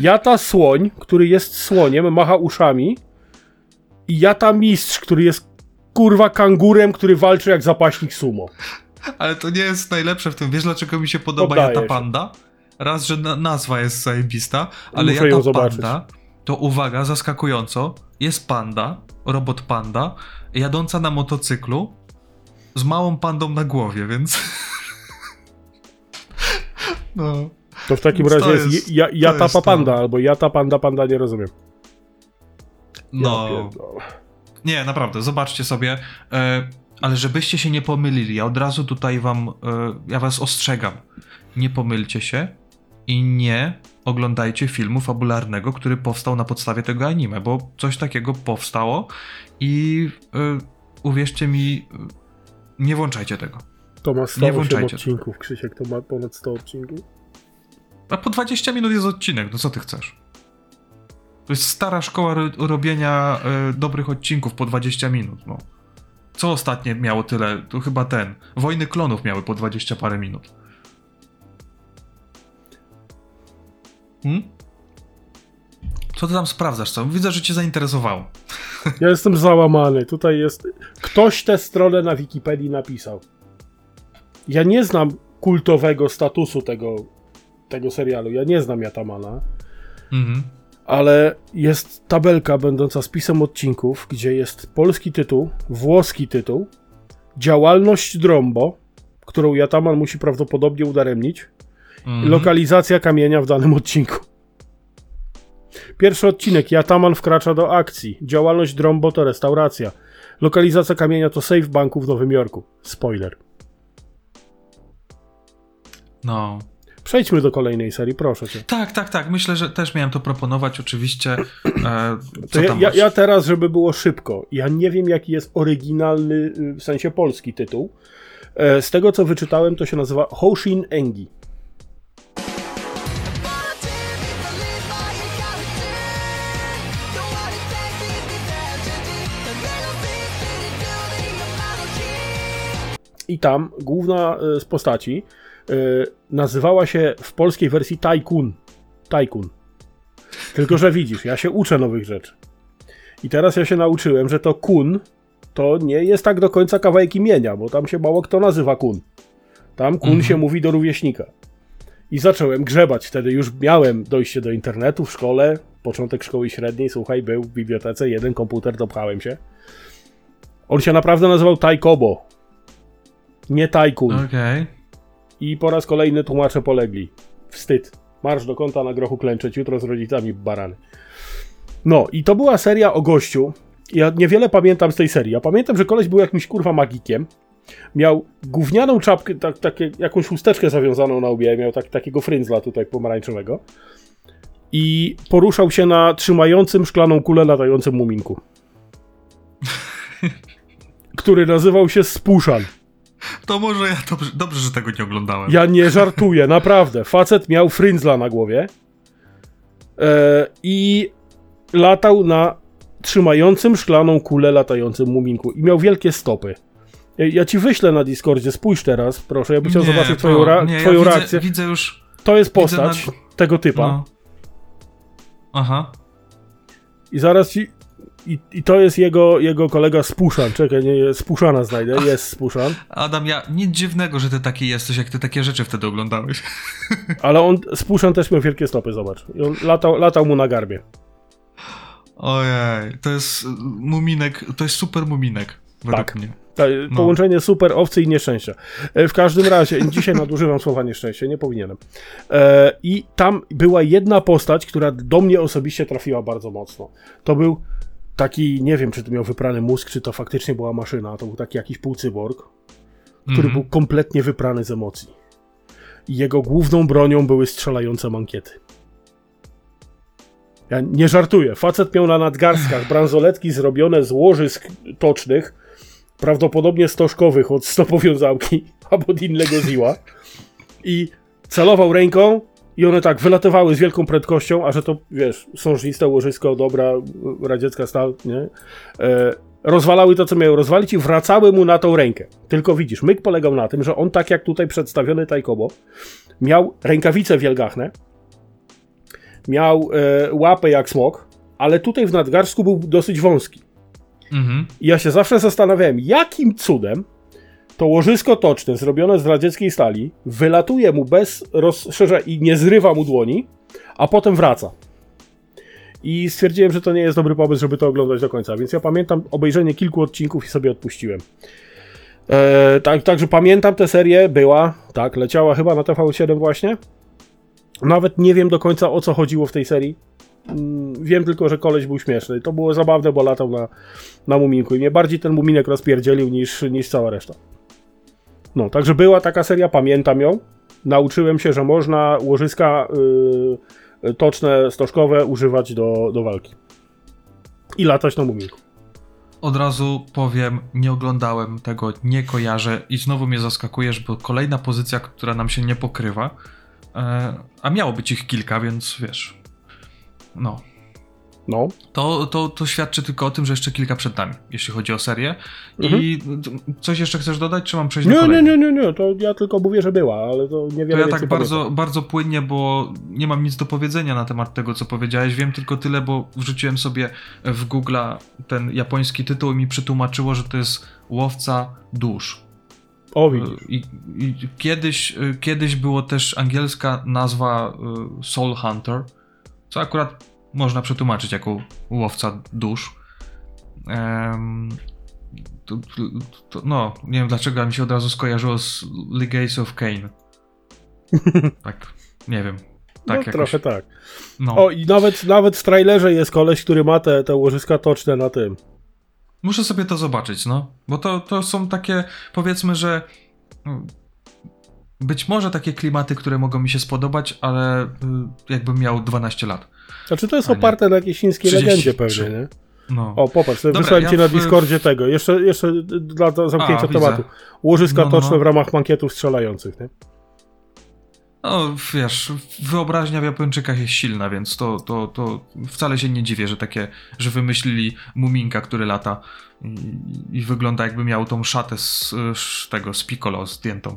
Jata słoń, który jest słoniem, macha uszami. I jata mistrz, który jest kurwa kangurem, który walczy jak zapaśnik sumo. Ale to nie jest najlepsze w tym. Wiesz, dlaczego mi się podoba jata panda? Raz, że nazwa jest zajebista, ale jata panda, to uwaga, zaskakująco, jest panda, robot panda, jadąca na motocyklu z małą pandą na głowie, więc... No. To w takim razie jest jata panda, albo jata panda, nie rozumiem. No. Nie, naprawdę, zobaczcie sobie. Ale żebyście się nie pomylili, ja od razu tutaj ja was ostrzegam. Nie pomylcie się i nie oglądajcie filmu fabularnego, który powstał na podstawie tego anime, bo coś takiego powstało i uwierzcie mi, nie włączajcie tego. To ma 108 odcinków, Krzysiek, to ma ponad 100 odcinków. A po 20 minut jest odcinek, no co ty chcesz? To jest stara szkoła robienia dobrych odcinków po 20 minut, no. Co ostatnie miało tyle? To chyba Wojny Klonów miały po 20 parę minut. Co ty tam sprawdzasz? Co? Widzę, że cię zainteresowało. Ja jestem załamany. Tutaj jest... Ktoś tę stronę na Wikipedii napisał. Ja nie znam kultowego statusu tego serialu. Ja nie znam Yattamana. Mhm. Ale jest tabelka będąca spisem odcinków, gdzie jest polski tytuł, włoski tytuł, działalność Drombo, którą Yattaman musi prawdopodobnie udaremnić, lokalizacja kamienia w danym odcinku. Pierwszy odcinek, Yattaman wkracza do akcji, działalność Drombo to restauracja, lokalizacja kamienia to safe banku w Nowym Jorku. Spoiler. No... Przejdźmy do kolejnej serii, proszę cię. Tak. Myślę, że też miałem to proponować, oczywiście. Ja teraz, żeby było szybko. Ja nie wiem, jaki jest oryginalny, w sensie polski tytuł. Z tego, co wyczytałem, to się nazywa Hoshin Engi. I tam główna z postaci nazywała się w polskiej wersji Tajkun. Tylko, że widzisz, ja się uczę nowych rzeczy. I teraz ja się nauczyłem, że to kun to nie jest tak do końca kawałek imienia, bo tam się mało kto nazywa kun. Tam kun się mówi do rówieśnika. I zacząłem grzebać. Wtedy już miałem dojście do internetu w szkole. Początek szkoły średniej, słuchaj, był w bibliotece. Jeden komputer, dopchałem się. On się naprawdę nazywał Taikobo. Nie Tajkun. Okej. I po raz kolejny tłumacze polegli. Wstyd. Marsz do kąta, na grochu klęczeć, jutro z rodzicami barany. No i to była seria o gościu. Ja niewiele pamiętam z tej serii. Ja pamiętam, że koleś był jakimś kurwa magikiem. Miał gównianą czapkę, jakąś chusteczkę zawiązaną na łbie. Miał takiego fryndzla tutaj pomarańczowego. I poruszał się na trzymającym szklaną kulę latającym muminku. Który nazywał się Spuszan. To może ja dobrze, że tego nie oglądałem. Ja nie żartuję, naprawdę. Facet miał fryndzla na głowie i latał na trzymającym szklaną kulę latającym muminku i miał wielkie stopy. Ja ci wyślę na Discordzie, spójrz teraz, proszę, ja bym chciał zobaczyć twoją reakcję. Widzę już... To jest postać tego typa. No. Aha. I zaraz ci... I to jest jego kolega z Puszan. Czekaj, nie, z Puszana znajdę. Jest z Puszan. Adam, ja nic dziwnego, że ty taki jesteś, jak ty takie rzeczy wtedy oglądałeś. Ale on z Puszan też miał wielkie stopy, zobacz. I on latał mu na garbie. Ojej, to jest muminek, to jest super muminek według mnie. Połączenie super owcy i nieszczęścia. W każdym razie, dzisiaj nadużywam słowa nieszczęście, nie powinienem. I tam była jedna postać, która do mnie osobiście trafiła bardzo mocno. To był taki, nie wiem, czy to miał wyprany mózg, czy to faktycznie była maszyna, to był taki jakiś półcyborg, który był kompletnie wyprany z emocji. I jego główną bronią były strzelające mankiety. Ja nie żartuję, facet miał na nadgarstkach bransoletki zrobione z łożysk tocznych, prawdopodobnie stożkowych od stopowiązałki albo od innego ziła, i celował ręką i one tak wylatywały z wielką prędkością, a że to, wiesz, sążniste łożysko, dobra, radziecka stal, nie? Rozwalały to, co miały rozwalić, i wracały mu na tą rękę. Tylko widzisz, myk polegał na tym, że on, tak jak tutaj przedstawiony Taikobo, miał rękawice wielgachne, miał łapę jak smok, ale tutaj w nadgarstku był dosyć wąski. Mhm. I ja się zawsze zastanawiałem, jakim cudem to łożysko toczne zrobione z radzieckiej stali wylatuje mu bez rozszerza i nie zrywa mu dłoni, a potem wraca. I stwierdziłem, że to nie jest dobry pomysł, żeby to oglądać do końca, więc ja pamiętam obejrzenie kilku odcinków i sobie odpuściłem. Także pamiętam tę serię, była, tak, leciała chyba na TV7 właśnie. Nawet nie wiem do końca, o co chodziło w tej serii. Wiem tylko, że koleś był śmieszny. To było zabawne, bo latał na muminku i mnie bardziej ten muminek rozpierdzielił niż cała reszta. No, także była taka seria, pamiętam ją. Nauczyłem się, że można łożyska toczne, stożkowe używać do walki. I latać na muminku. Od razu powiem, nie oglądałem tego, nie kojarzę i znowu mnie zaskakujesz, bo kolejna pozycja, która nam się nie pokrywa, a miało być ich kilka, więc wiesz... No. To świadczy tylko o tym, że jeszcze kilka przed nami, jeśli chodzi o serię. I coś jeszcze chcesz dodać, czy mam przejść do kolejnego? Nie, to ja tylko mówię, że była, ale to niewiele. To ja tak bardzo, bardzo płynnie, bo nie mam nic do powiedzenia na temat tego, co powiedziałeś. Wiem tylko tyle, bo wrzuciłem sobie w Google'a ten japoński tytuł i mi przetłumaczyło, że to jest Łowca Dusz. O, widzisz. I kiedyś było też angielska nazwa Soul Hunter, co akurat można przetłumaczyć jako Łowca Dusz. Nie wiem dlaczego, mi się od razu skojarzyło z Legacy of Kain. Tak, nie wiem. Tak, no, trochę tak. No. O, i nawet w trailerze jest koleś, który ma te łożyska toczne na tym. Muszę sobie to zobaczyć, no. Bo to są takie, powiedzmy, że... Być może takie klimaty, które mogą mi się spodobać, ale jakbym miał 12 lat. Znaczy to jest oparte na jakiejś chińskiej legendzie pewnie, nie? No. O, popatrz, wysłałem ci na Discordzie tego. Jeszcze dla zamknięcia tematu. Łożyska toczne w ramach mankietów strzelających, nie? No wiesz, wyobraźnia w Japończykach jest silna, więc to wcale się nie dziwię, że wymyślili muminka, który lata i wygląda jakby miał tą szatę z Piccolo zdjętą.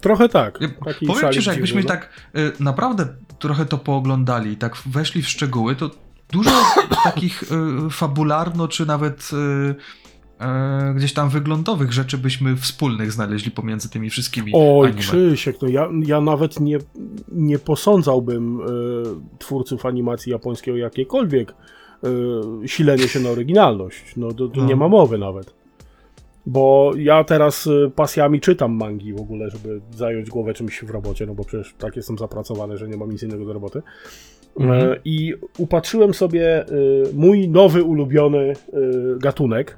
Trochę tak. Powiem ci, że jakbyśmy tak naprawdę trochę to pooglądali i tak weszli w szczegóły, to dużo takich fabularno czy nawet gdzieś tam wyglądowych rzeczy byśmy wspólnych znaleźli pomiędzy tymi wszystkimi anime. Krzysiek, no ja nawet nie posądzałbym twórców animacji japońskiej o jakiekolwiek silenie się na oryginalność. No to nie ma mowy nawet. Bo ja teraz pasjami czytam mangi w ogóle, żeby zająć głowę czymś w robocie, no bo przecież tak jestem zapracowany, że nie mam nic innego do roboty. I upatrzyłem sobie mój nowy ulubiony gatunek.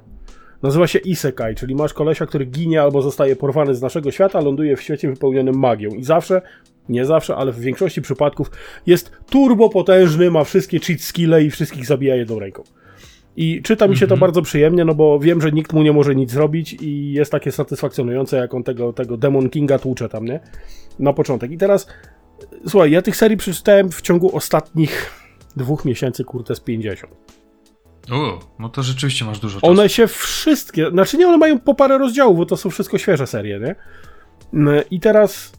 Nazywa się Isekai, czyli masz kolesia, który ginie albo zostaje porwany z naszego świata, ląduje w świecie wypełnionym magią. I zawsze, nie zawsze, ale w większości przypadków jest turbopotężny, ma wszystkie cheat skille i wszystkich zabija jedną ręką. I czyta mi się to bardzo przyjemnie, no bo wiem, że nikt mu nie może nic zrobić i jest takie satysfakcjonujące, jak on tego Demon Kinga tłucze tam, nie? Na początek. I teraz, słuchaj, ja tych serii przeczytałem w ciągu ostatnich 2 miesięcy, kurde, z 50. No to rzeczywiście masz dużo czasu. One się wszystkie, znaczy nie, one mają po parę rozdziałów, bo to są wszystko świeże serie, nie? I teraz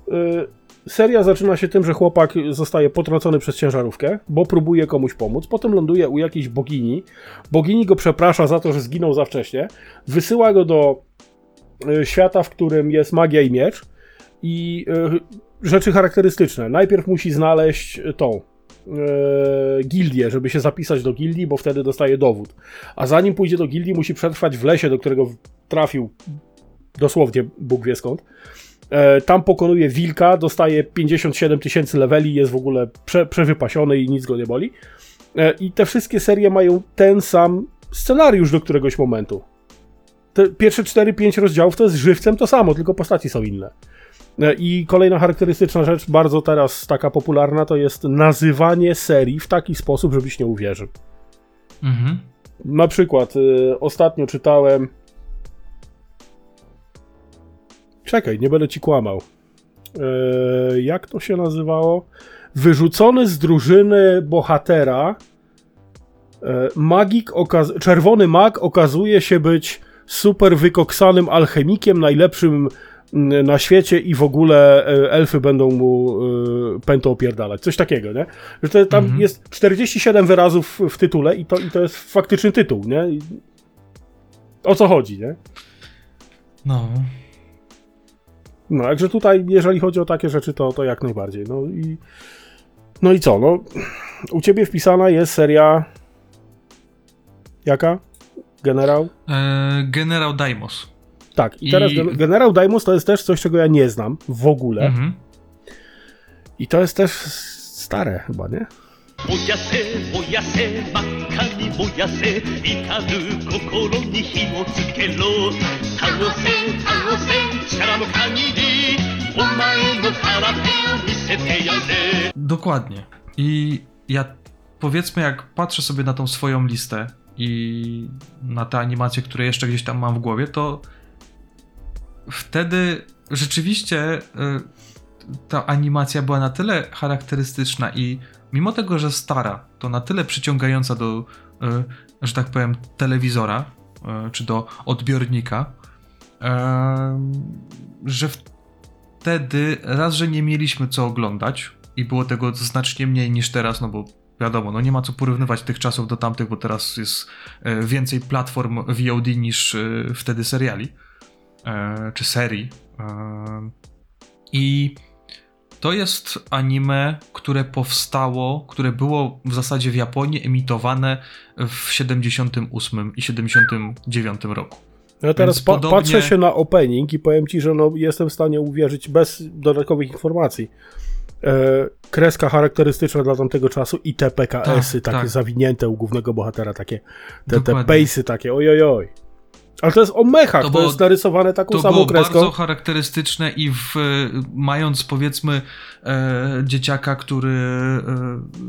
seria zaczyna się tym, że chłopak zostaje potrącony przez ciężarówkę, bo próbuje komuś pomóc, potem ląduje u jakiejś bogini, bogini go przeprasza za to, że zginął za wcześnie, wysyła go do świata, w którym jest magia i miecz i rzeczy charakterystyczne. Najpierw musi znaleźć tą gildię, żeby się zapisać do gildii, bo wtedy dostaje dowód. A zanim pójdzie do gildii, musi przetrwać w lesie, do którego trafił dosłownie Bóg wie skąd. Tam pokonuje wilka, dostaje 57 000 leveli, jest w ogóle przewypasiony i nic go nie boli. I te wszystkie serie mają ten sam scenariusz do któregoś momentu. Te pierwsze 4-5 rozdziałów to jest żywcem to samo, tylko postaci są inne. I kolejna charakterystyczna rzecz, bardzo teraz taka popularna, to jest nazywanie serii w taki sposób, żebyś nie uwierzył. Mhm. Na przykład ostatnio czytałem... Czekaj, nie będę ci kłamał. Jak to się nazywało? Wyrzucony z drużyny bohatera czerwony mag okazuje się być super wykoksanym alchemikiem, najlepszym na świecie i w ogóle elfy będą mu pętą opierdalać. Coś takiego, nie? Że to, tam jest 47 wyrazów w tytule i to jest faktyczny tytuł, nie? O co chodzi, nie? No, także tutaj, jeżeli chodzi o takie rzeczy, to jak najbardziej. No i co? No, u ciebie wpisana jest seria... Jaka? Generał? Generał Daimos. Tak, i teraz Generał Daimos to jest też coś, czego ja nie znam w ogóle. Mhm. I to jest też stare chyba, nie? Dokładnie. I ja, powiedzmy, jak patrzę sobie na tą swoją listę i na te animacje, które jeszcze gdzieś tam mam w głowie, to wtedy rzeczywiście ta animacja była na tyle charakterystyczna i mimo tego, że stara, to na tyle przyciągająca do, że tak powiem, telewizora czy do odbiornika, że wtedy raz, że nie mieliśmy co oglądać i było tego znacznie mniej niż teraz, no bo wiadomo, no nie ma co porównywać tych czasów do tamtych, bo teraz jest więcej platform VOD niż wtedy seriali czy serii. I to jest anime, które powstało, które było w zasadzie w Japonii emitowane w 78 i 79 roku. Ja teraz patrzę się na opening i powiem ci, że no jestem w stanie uwierzyć bez dodatkowych informacji. Kreska charakterystyczna dla tamtego czasu i te PKS-y takie zawinięte u głównego bohatera, takie te pejsy takie, ojojoj. Ale to jest o mechach, to jest narysowane taką samą kreską. To było bardzo charakterystyczne i mając, powiedzmy, dzieciaka, który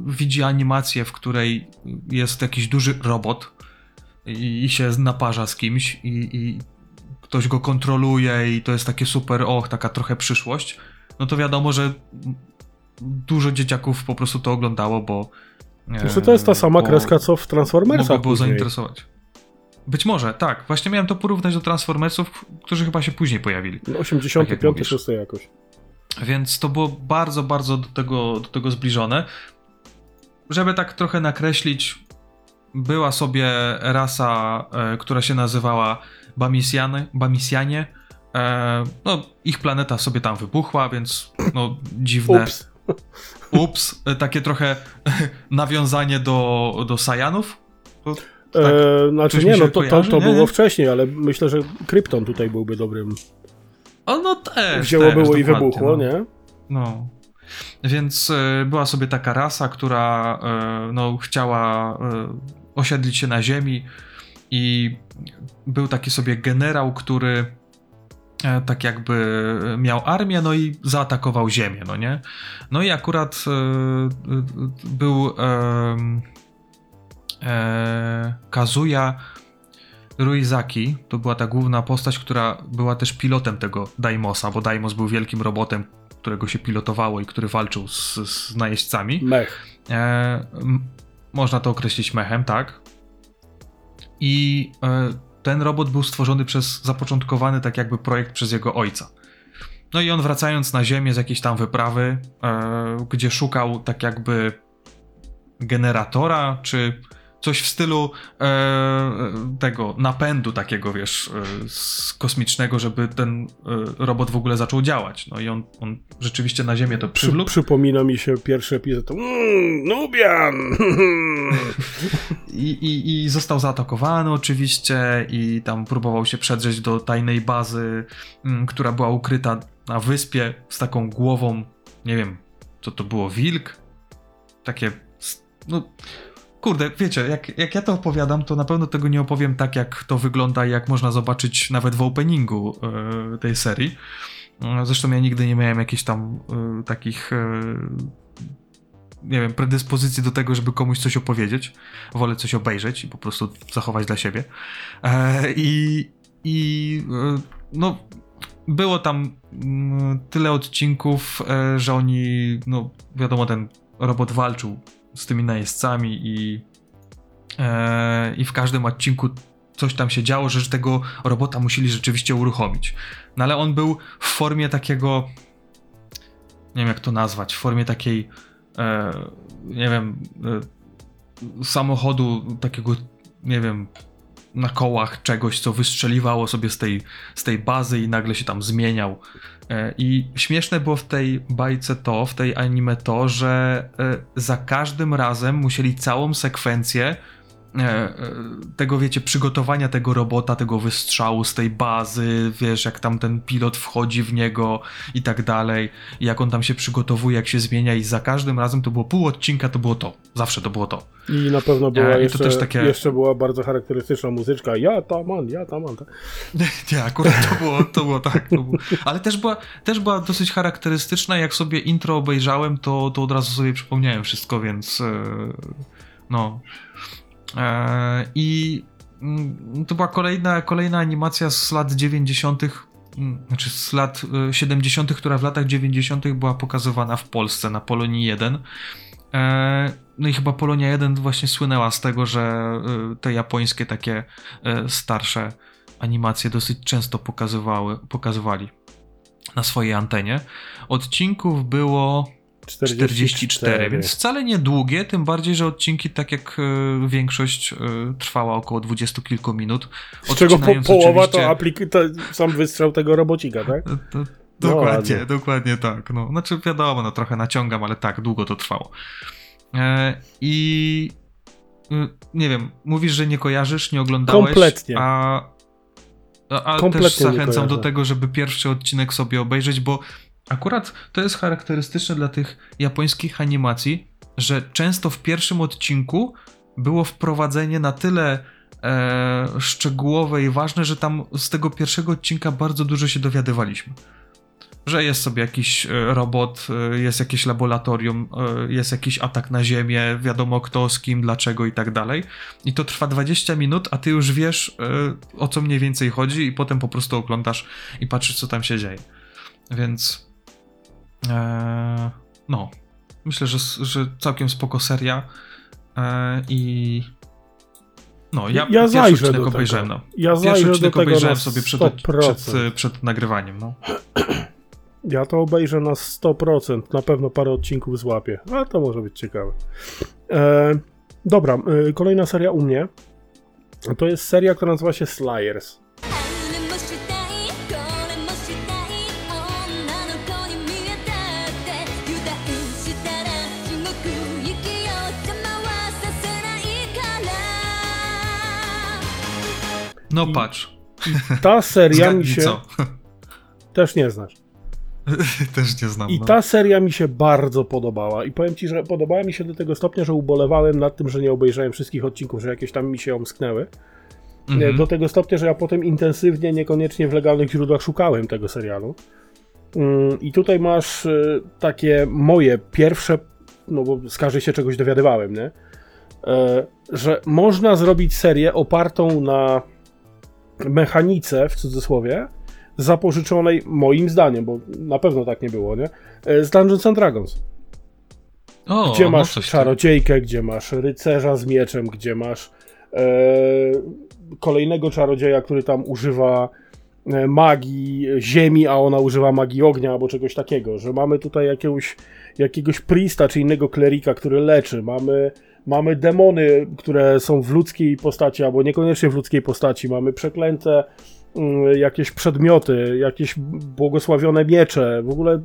widzi animację, w której jest jakiś duży robot i się naparza z kimś i ktoś go kontroluje i to jest takie super, taka trochę przyszłość, no to wiadomo, że dużo dzieciaków po prostu to oglądało, bo... Zresztą to jest ta sama kreska, co w Transformersach. Mogło było zainteresować. Być może, tak. Właśnie miałem to porównać do Transformersów, którzy chyba się później pojawili. 85, 6 jakoś. Więc to było bardzo, bardzo do tego zbliżone. Żeby tak trochę nakreślić, była sobie rasa, która się nazywała Bamisjanie. No, ich planeta sobie tam wybuchła, więc no dziwne. Ups. Takie trochę nawiązanie do Sajanów. Tak, znaczy nie, no to nie, było nie? wcześniej, ale myślę, że Krypton tutaj byłby dobrym. Ono też. Wzięło było i wybuchło, no. Nie? No. Więc była sobie taka rasa, która chciała osiedlić się na ziemi i był taki sobie generał, który tak jakby miał armię, no i zaatakował ziemię, no nie? No i akurat był... Kazuya Ruizaki, to była ta główna postać, która była też pilotem tego Daimosa, bo Daimos był wielkim robotem, którego się pilotowało i który walczył z najeźdźcami. Mech. Można to określić mechem, tak? i ten robot był stworzony przez, zapoczątkowany tak jakby projekt przez jego ojca. No i on, wracając na ziemię z jakiejś tam wyprawy, gdzie szukał tak jakby generatora, czy coś w stylu tego napędu takiego, wiesz, kosmicznego, żeby ten robot w ogóle zaczął działać. No i on rzeczywiście na ziemię to przywlókł. Przypomina mi się pierwszy epizod. Nubian! I został zaatakowany oczywiście i tam próbował się przedrzeć do tajnej bazy, która była ukryta na wyspie z taką głową, nie wiem, co to było, wilk? Takie, no... Kurde, wiecie, jak ja to opowiadam, to na pewno tego nie opowiem tak, jak to wygląda i jak można zobaczyć nawet w openingu tej serii. Zresztą ja nigdy nie miałem jakichś tam takich, nie wiem, predyspozycji do tego, żeby komuś coś opowiedzieć. Wolę coś obejrzeć i po prostu zachować dla siebie. No, było tam tyle odcinków, że oni, no wiadomo, ten robot walczył z tymi najeźdźcami i w każdym odcinku coś tam się działo, że tego robota musieli rzeczywiście uruchomić. No ale on był w formie takiego, nie wiem jak to nazwać, w formie takiej nie wiem, samochodu takiego, nie wiem, na kołach czegoś, co wystrzeliwało sobie z tej bazy i nagle się tam zmieniał. I śmieszne było w tej bajce to, w tej anime to, że za każdym razem musieli całą sekwencję tego, wiecie, przygotowania tego robota, tego wystrzału z tej bazy, wiesz, jak tam ten pilot wchodzi w niego i tak dalej, jak on tam się przygotowuje, jak się zmienia, i za każdym razem to było pół odcinka, to było to, zawsze to było to. I na pewno była jeszcze, to też takie... jeszcze była bardzo charakterystyczna muzyczka, Yattaman, tak? Nie, akurat to było tak, to było. Ale też była dosyć charakterystyczna, jak sobie intro obejrzałem, to od razu sobie przypomniałem wszystko, więc no... I to była kolejna animacja z lat 90., znaczy z lat 70., która w latach 90. była pokazywana w Polsce na Polonii 1. No i chyba Polonia 1 właśnie słynęła z tego, że te japońskie takie starsze animacje dosyć często pokazywali na swojej antenie. Odcinków było 44, więc wcale niedługie, tym bardziej, że odcinki, tak jak większość, trwała około 20 kilku minut. Z czego połowa to sam wystrzał tego robocika, tak? Dokładnie tak. No. Znaczy wiadomo, no, trochę naciągam, ale tak, długo to trwało. I nie wiem, mówisz, że nie kojarzysz, nie oglądałeś. Kompletnie. A też zachęcam do tego, żeby pierwszy odcinek sobie obejrzeć, bo akurat to jest charakterystyczne dla tych japońskich animacji, że często w pierwszym odcinku było wprowadzenie na tyle szczegółowe i ważne, że tam z tego pierwszego odcinka bardzo dużo się dowiadywaliśmy. Że jest sobie jakiś robot, jest jakieś laboratorium, jest jakiś atak na ziemię, wiadomo kto, z kim, dlaczego i tak dalej. I to trwa 20 minut, a ty już wiesz, o co mniej więcej chodzi, i potem po prostu oglądasz i patrzysz, co tam się dzieje. Więc no, myślę, że całkiem spoko seria i no, ja pierwszy odcinek obejrzałem. No. Pierwszy odcinek obejrzałem sobie przed nagrywaniem. No. Ja to obejrzę na 100%, na pewno parę odcinków złapię, ale to może być ciekawe. Dobra, kolejna seria u mnie to jest seria, która nazywa się Slayers. No patrz. Ta seria mi się... Co? Też nie znasz. Też nie znam. I ta seria mi się bardzo podobała. I powiem ci, że podobała mi się do tego stopnia, że ubolewałem nad tym, że nie obejrzałem wszystkich odcinków, że jakieś tam mi się omsknęły. Mhm. Do tego stopnia, że ja potem intensywnie, niekoniecznie w legalnych źródłach szukałem tego serialu. I tutaj masz takie moje pierwsze... No bo z każdej się czegoś dowiadywałem, nie? Że można zrobić serię opartą na... mechanice, w cudzysłowie, zapożyczonej, moim zdaniem, bo na pewno tak nie było, nie? Z Dungeons and Dragons. Gdzie masz czarodziejkę, gdzie masz rycerza z mieczem, gdzie masz kolejnego czarodzieja, który tam używa magii ziemi, a ona używa magii ognia albo czegoś takiego, że mamy tutaj jakiegoś priesta czy innego klerika, który leczy, mamy demony, które są w ludzkiej postaci albo niekoniecznie w ludzkiej postaci, mamy przeklęte jakieś przedmioty, jakieś błogosławione miecze, w ogóle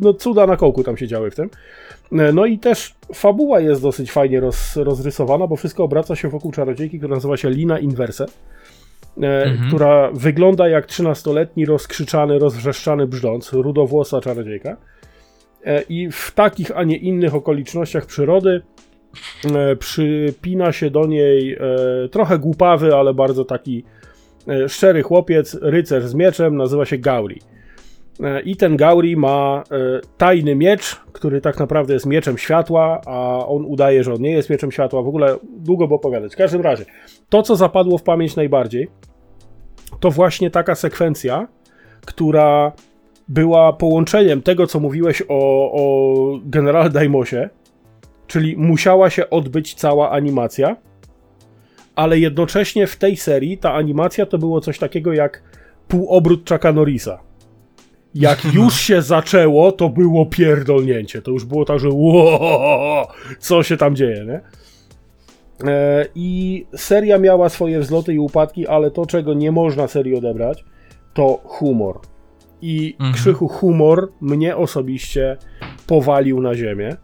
no cuda na kołku tam się działy w tym. No i też fabuła jest dosyć fajnie rozrysowana, bo wszystko obraca się wokół czarodziejki, która nazywa się Lina Inverse, która wygląda jak 13-letni, rozkrzyczany, rozwrzeszczany brzdąc, rudowłosa czarodziejka. I w takich, a nie innych okolicznościach przyrody przypina się do niej trochę głupawy, ale bardzo taki szczery chłopiec, rycerz z mieczem, nazywa się Gauri. I ten Gauri ma tajny miecz, który tak naprawdę jest mieczem światła, a on udaje, że on nie jest mieczem światła. W ogóle długo by opowiadać. W każdym razie, to co zapadło w pamięć najbardziej, to właśnie taka sekwencja, która była połączeniem tego, co mówiłeś o generale Daimosie, czyli musiała się odbyć cała animacja, ale jednocześnie w tej serii ta animacja to było coś takiego jak półobrót Chucka Norrisa. Jak już się zaczęło, to było pierdolnięcie. To już było tak, że wow, co się tam dzieje, nie? I seria miała swoje wzloty i upadki, ale to, czego nie można serii odebrać, to humor. I Krzychu, humor mnie osobiście powalił na ziemię.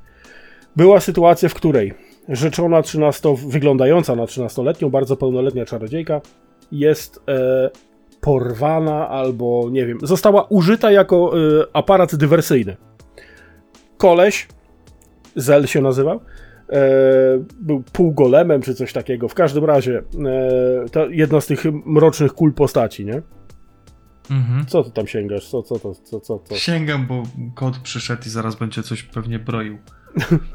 Była sytuacja, w której rzeczona wyglądająca na 13-letnią, bardzo pełnoletnia czarodziejka jest... porwana albo, nie wiem, została użyta jako aparat dywersyjny. Koleś, Zel się nazywał, był półgolemem czy coś takiego, w każdym razie to jedna z tych mrocznych kul postaci, nie? Co ty tam sięgasz? Co? Sięgam, bo kot przyszedł i zaraz będzie coś pewnie broił.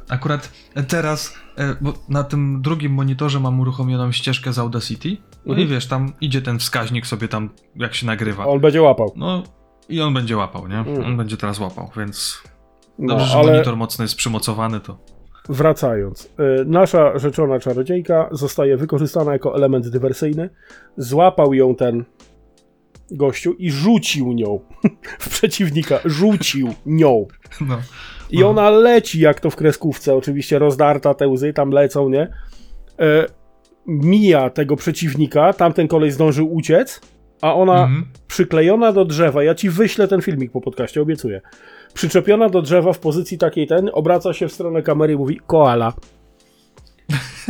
Akurat teraz, bo na tym drugim monitorze mam uruchomioną ścieżkę z Audacity, no i wiesz, tam idzie ten wskaźnik sobie tam, jak się nagrywa. On będzie łapał. No i on będzie łapał, nie? On będzie teraz łapał, więc dobrze, że monitor mocno jest przymocowany, to... Wracając, nasza rzeczona czarodziejka zostaje wykorzystana jako element dywersyjny, złapał ją ten gościu i rzucił nią w przeciwnika, rzucił nią. No. I ona leci, jak to w kreskówce, oczywiście rozdarta, te łzy tam lecą, nie? Mija tego przeciwnika, tamten kolej zdążył uciec, a ona przyklejona do drzewa, ja ci wyślę ten filmik po podcaście, obiecuję, przyczepiona do drzewa w pozycji takiej obraca się w stronę kamery i mówi: koala.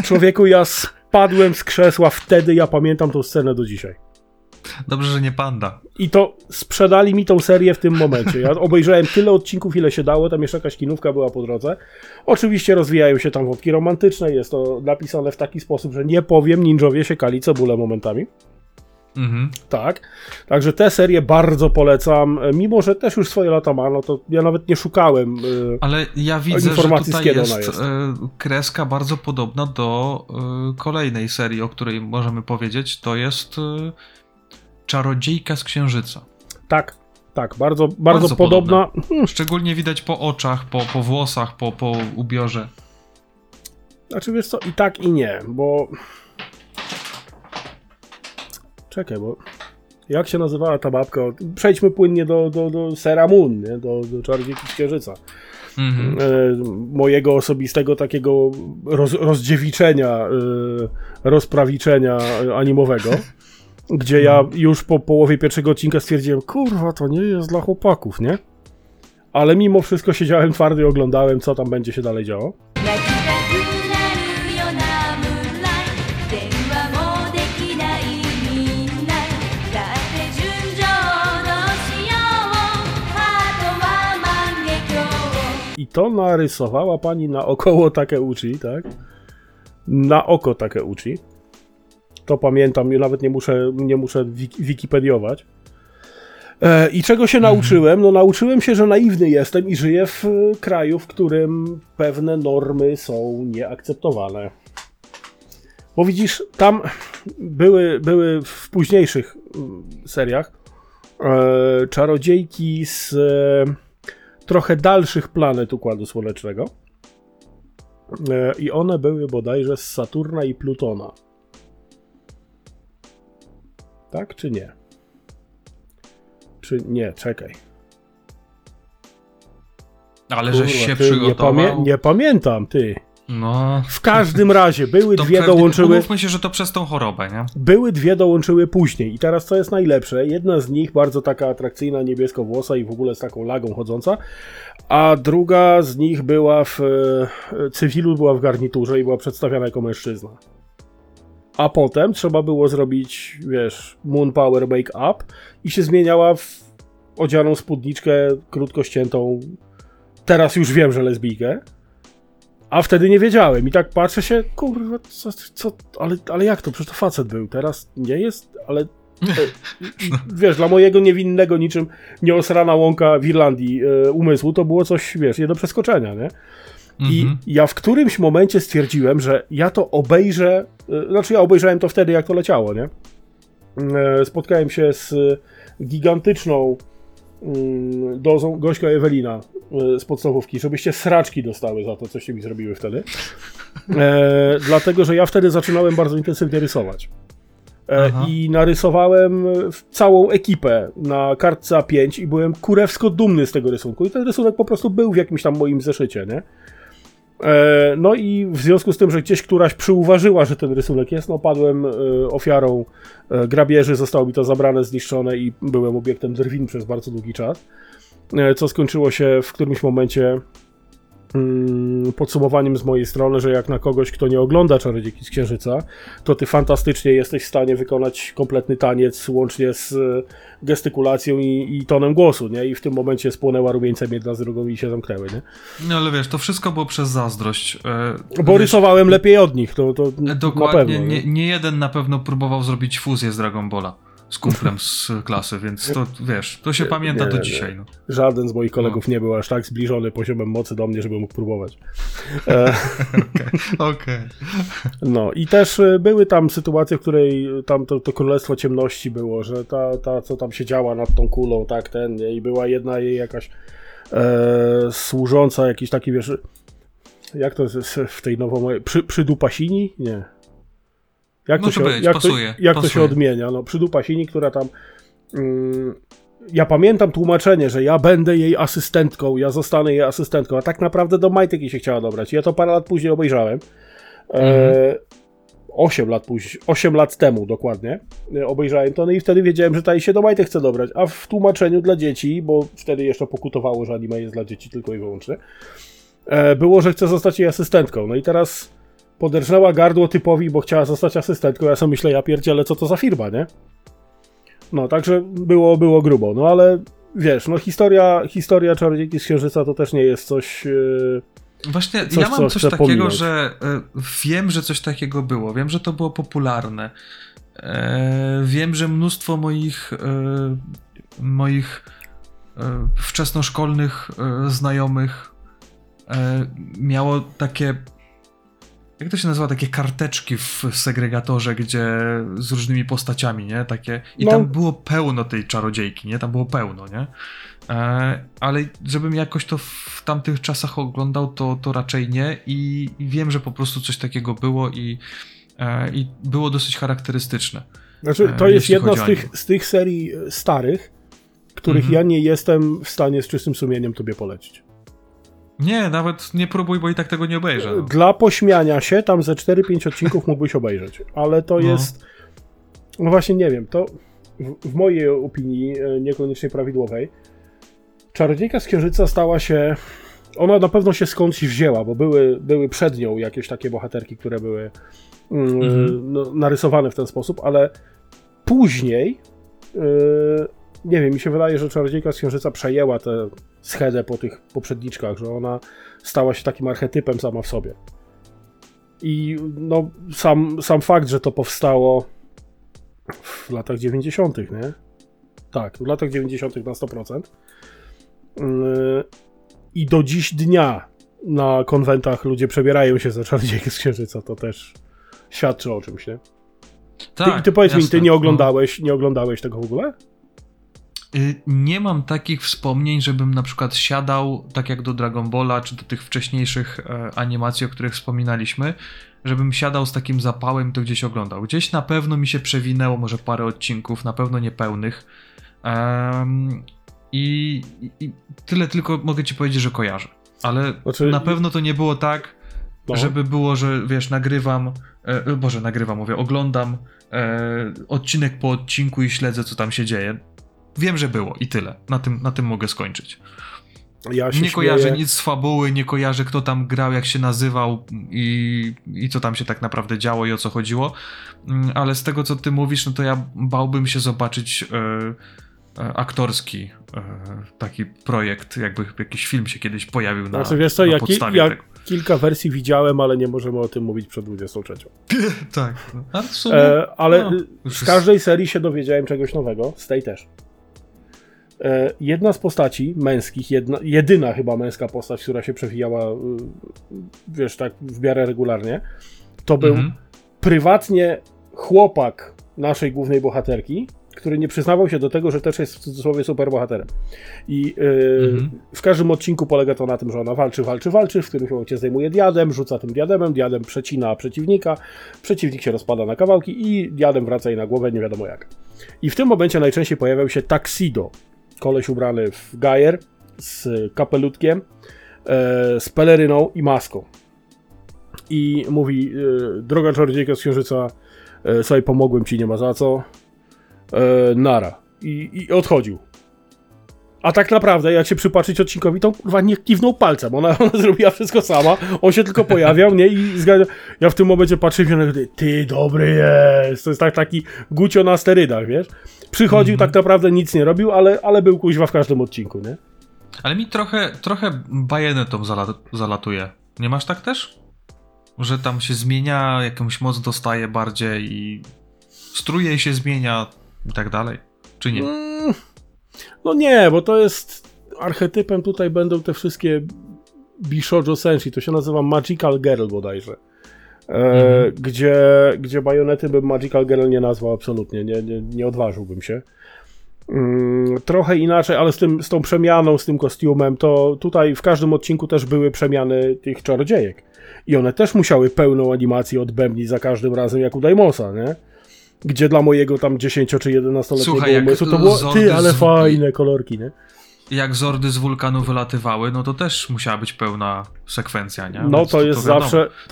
Człowieku, ja spadłem z krzesła wtedy, ja pamiętam tą scenę do dzisiaj. Dobrze, że nie panda. I to sprzedali mi tą serię w tym momencie. Ja obejrzałem tyle odcinków, ile się dało. Tam jeszcze jakaś kinówka była po drodze. Oczywiście rozwijają się tam wątki romantyczne. Jest to napisane w taki sposób, że nie powiem, ninjowie się kali cebulę momentami. Tak. Także tę serię bardzo polecam. Mimo że też już swoje lata ma, no to ja nawet nie szukałem ale ja widzę, informacji, że tutaj jest kreska bardzo podobna do kolejnej serii, o której możemy powiedzieć. To jest... Czarodziejka z Księżyca. Tak, tak, bardzo podobna. Szczególnie widać po oczach, po włosach, po ubiorze. Znaczy wiesz co, i tak i nie, bo... Czekaj, bo... Jak się nazywała ta babka? Przejdźmy płynnie do Sera Moon, nie? Do Czarodziejki z Księżyca. Mojego osobistego takiego rozdziewiczenia, rozprawiczenia animowego. Gdzie ja już po połowie pierwszego odcinka stwierdziłem, kurwa, to nie jest dla chłopaków, nie? Ale mimo wszystko siedziałem twardy i oglądałem, co tam będzie się dalej działo. I to narysowała pani Naoko Takeuchi, tak? Naoko Takeuchi. To pamiętam, ja nawet nie muszę wikipediować. I czego się nauczyłem? No nauczyłem się, że naiwny jestem i żyję w kraju, w którym pewne normy są nieakceptowane. Bo widzisz, tam były w późniejszych seriach czarodziejki z trochę dalszych planet Układu Słonecznego. I one były bodajże z Saturna i Plutona. Tak czy nie? Czy nie? Czekaj. Ale kurwa, żeś się przygotował. Nie pamiętam, ty. No. W każdym razie były dwie dołączyły. Mówmy się, że to przez tą chorobę, nie? Były dwie dołączyły później i teraz co jest najlepsze? Jedna z nich bardzo taka atrakcyjna, niebieskowłosa i w ogóle z taką lagą chodząca, a druga z nich była w cywilu, była w garniturze i była przedstawiana jako mężczyzna. A potem trzeba było zrobić, wiesz, Moon Power Make-up i się zmieniała w odzianą spódniczkę krótko ściętą. Teraz już wiem, że lesbijkę. A wtedy nie wiedziałem i tak patrzę się, kurwa, ale jak to, przecież to facet był, teraz nie jest, ale wiesz, dla mojego niewinnego, niczym nieosrana łąka w Irlandii umysłu, to było coś, wiesz, nie do przeskoczenia, nie? I ja w którymś momencie stwierdziłem, że ja to obejrzę, znaczy ja obejrzałem to wtedy, jak to leciało, nie? Spotkałem się z gigantyczną dozą Gośka Ewelina z podstawówki, żebyście sraczki dostały za to, co się mi zrobiły wtedy. Dlatego, że ja wtedy zaczynałem bardzo intensywnie rysować. I narysowałem całą ekipę na kartce A5 i byłem kurewsko dumny z tego rysunku. I ten rysunek po prostu był w jakimś tam moim zeszycie, nie? No i w związku z tym, że gdzieś któraś przyuważyła, że ten rysunek jest, no padłem ofiarą grabieży, zostało mi to zabrane, zniszczone i byłem obiektem drwin przez bardzo długi czas, co skończyło się w którymś momencie podsumowaniem z mojej strony, że jak na kogoś, kto nie ogląda Czarodziejki z Księżyca, to ty fantastycznie jesteś w stanie wykonać kompletny taniec łącznie z gestykulacją i tonem głosu, nie? I w tym momencie spłonęła rumieńcem jedna z drugą i się zamknęły, nie? No ale wiesz, to wszystko było przez zazdrość. Bo wiesz, rysowałem lepiej od nich, to dokładnie, na pewno. Nie jeden na pewno próbował zrobić fuzję z Dragon Balla z kumplem z klasy, więc to wiesz, to się pamięta do dzisiaj. No. Żaden z moich kolegów nie był aż tak zbliżony poziomem mocy do mnie, żeby mógł próbować. Okej. No i też były tam sytuacje, w której tam to Królestwo Ciemności było, że ta co tam siedziała nad tą kulą, tak, ten, nie? I była jedna jej jakaś służąca, jakiś taki, wiesz, jak to jest w tej nowej, przydupasini? Nie. Jak, no to, się, być, jak, pasuje, to, jak pasuje. To się odmienia? No, przydupasini, która tam... ja pamiętam tłumaczenie, że ja będę jej asystentką, ja zostanę jej asystentką, a tak naprawdę do Majtyki się chciała dobrać. Ja to parę lat później obejrzałem. 8 lat temu dokładnie obejrzałem to, no i wtedy wiedziałem, że ta jej się do Majty chce dobrać. A w tłumaczeniu dla dzieci, bo wtedy jeszcze pokutowało, że anime jest dla dzieci tylko i wyłącznie, było, że chce zostać jej asystentką. No i teraz... Poderżnęła gardło typowi, bo chciała zostać asystentką. Ja sobie myślę, ja pierdzielę, co to za firma, nie? No, także było grubo. No, ale wiesz, no historia Czarodziejki z Księżyca to też nie jest coś... Właśnie, ja mam coś takiego, pominąć. Że wiem, że coś takiego było. Wiem, że to było popularne. Wiem, że mnóstwo moich wczesnoszkolnych znajomych miało takie... Jak to się nazywa? Takie karteczki w segregatorze, gdzie z różnymi postaciami, nie? Takie... I tam było pełno tej czarodziejki, nie? Tam było pełno, nie? Ale żebym jakoś to w tamtych czasach oglądał, to raczej nie. I wiem, że po prostu coś takiego było i było dosyć charakterystyczne. Znaczy, to jest jedna z tych serii starych, których ja nie jestem w stanie z czystym sumieniem tobie polecić. Nie, nawet nie próbuj, bo i tak tego nie obejrzę. No. Dla pośmiania się tam ze 4-5 odcinków mógłbyś obejrzeć, ale to jest... No właśnie nie wiem, to w mojej opinii niekoniecznie prawidłowej Czarodziejka z Księżyca stała się... Ona na pewno się skądś wzięła, bo były przed nią jakieś takie bohaterki, które były narysowane w ten sposób, ale później... Nie wiem, mi się wydaje, że Czarodziejka z Księżyca przejęła tę schedę po tych poprzedniczkach, że ona stała się takim archetypem sama w sobie. I no, sam fakt, że to powstało w latach 90., nie? Tak, w latach 90. na 100%. I do dziś dnia na konwentach ludzie przebierają się za Czarodziejkę z Księżyca, to też świadczy o czymś, nie? Tak, ty powiedz mi, ty nie oglądałeś tego w ogóle? nie mam takich wspomnień, żebym na przykład siadał, tak jak do Dragon Balla, czy do tych wcześniejszych animacji, o których wspominaliśmy, żebym siadał z takim zapałem i to gdzieś oglądał. Gdzieś na pewno mi się przewinęło może parę odcinków, na pewno niepełnych. I tyle tylko mogę ci powiedzieć, że kojarzę. Ale znaczy... na pewno to nie było tak, no, żeby było, że wiesz, oglądam odcinek po odcinku i śledzę, co tam się dzieje. Wiem, że było i tyle. Na tym mogę skończyć. Ja się nie kojarzę nic z fabuły, nie kojarzę, kto tam grał, jak się nazywał i co tam się tak naprawdę działo i o co chodziło. Ale z tego, co ty mówisz, no to ja bałbym się zobaczyć aktorski taki projekt, jakby jakiś film się kiedyś pojawił na, znaczy, wiesz co, na podstawie tego. Kilka wersji widziałem, ale nie możemy o tym mówić przed 23. Tak. No. W sumie, ale z każdej serii się dowiedziałem czegoś nowego, z tej też. Jedna z postaci męskich, jedyna chyba męska postać, która się przewijała, wiesz, tak w miarę regularnie, to był prywatnie chłopak naszej głównej bohaterki, który nie przyznawał się do tego, że też jest w cudzysłowie superbohaterem. I w każdym odcinku polega to na tym, że ona walczy, w którymś momencie zdejmuje diadem, rzuca tym diadem przecina przeciwnika, przeciwnik się rozpada na kawałki i diadem wraca jej na głowę, nie wiadomo jak. I w tym momencie najczęściej pojawiał się Tuxedo, koleś ubrany w gajer, z kapelutkiem, z peleryną i maską. I mówi: droga czarodziejka z Księżyca, sobie pomogłem ci, nie ma za co. Nara. I odchodził. A tak naprawdę, jak się przypatrzyć odcinkowi, to kurwa nie kiwnął palcem. Ona zrobiła wszystko sama. On się tylko pojawiał, nie? I zgadza. Ja w tym momencie patrzę się na niego, ty dobry jest. To jest taki gucio na sterydach, wiesz? Przychodził, tak naprawdę nic nie robił, ale był kuźwa w każdym odcinku, nie? Ale mi trochę bajenetą zalatuje. Nie masz tak też? Że tam się zmienia, jakąś moc dostaje bardziej i struje się zmienia i tak dalej, czy nie? No nie, bo to jest archetypem, tutaj będą te wszystkie Bishoujo Senshi, to się nazywa Magical Girl bodajże, gdzie bajonety bym Magical Girl nie nazwał absolutnie, nie odważyłbym się. Trochę inaczej, ale z tą przemianą, z tym kostiumem, to tutaj w każdym odcinku też były przemiany tych czarodziejek i one też musiały pełną animację odbębnić za każdym razem, jak u Daimosa, nie? Gdzie dla mojego tam 10 czy 11-letniego umysłu to było, fajne kolorki, nie? Jak zordy z wulkanu wylatywały, no to też musiała być pełna sekwencja, nie? No to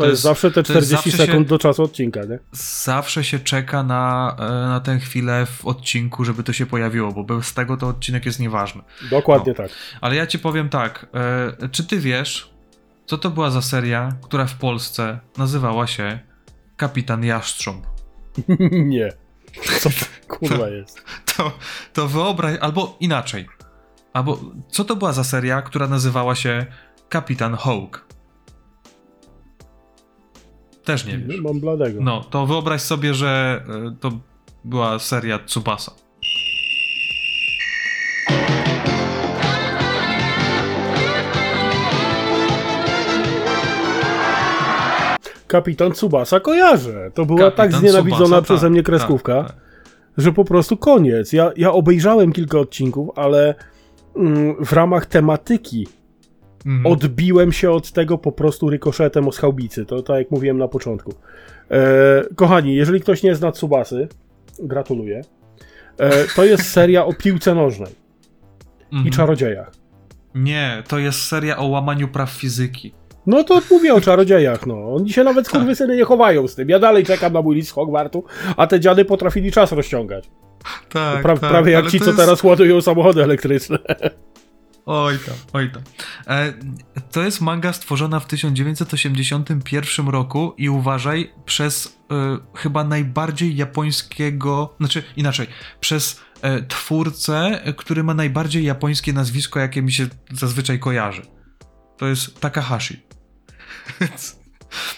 jest zawsze te 40 sekund do czasu odcinka, nie? Zawsze się czeka na tę chwilę w odcinku, żeby to się pojawiło, bo bez tego to odcinek jest nieważny. Dokładnie tak. Ale ja ci powiem tak, czy ty wiesz, co to była za seria, która w Polsce nazywała się Kapitan Jastrząb? Nie. Co to kurwa jest? To wyobraź, albo inaczej. Albo co to była za seria, która nazywała się Kapitan Hawk? Też nie wiesz. Mam bladego. No, to wyobraź sobie, że to była seria Tsubasa. Kapitan Tsubasa kojarzę. To była Kapitan tak znienawidzona Tsubasa, przeze mnie kreskówka, że po prostu koniec. Ja obejrzałem kilka odcinków, ale w ramach tematyki odbiłem się od tego po prostu rykoszetem o schałbicy. To tak jak mówiłem na początku. Kochani, jeżeli ktoś nie zna Tsubasy, gratuluję. To jest seria o piłce nożnej i czarodziejach. Nie, to jest seria o łamaniu praw fizyki. No to mówię o czarodziejach, no. Oni się nawet skurwysyny nie chowają z tym. Ja dalej czekam na mój list z Hogwartu, a te dziady potrafili czas rozciągać. Tak, prawie jak ci, co teraz ładują samochody elektryczne. Oj tam. To jest manga stworzona w 1981 roku i uważaj, przez chyba najbardziej japońskiego... Znaczy, inaczej, przez twórcę, który ma najbardziej japońskie nazwisko, jakie mi się zazwyczaj kojarzy. To jest Takahashi.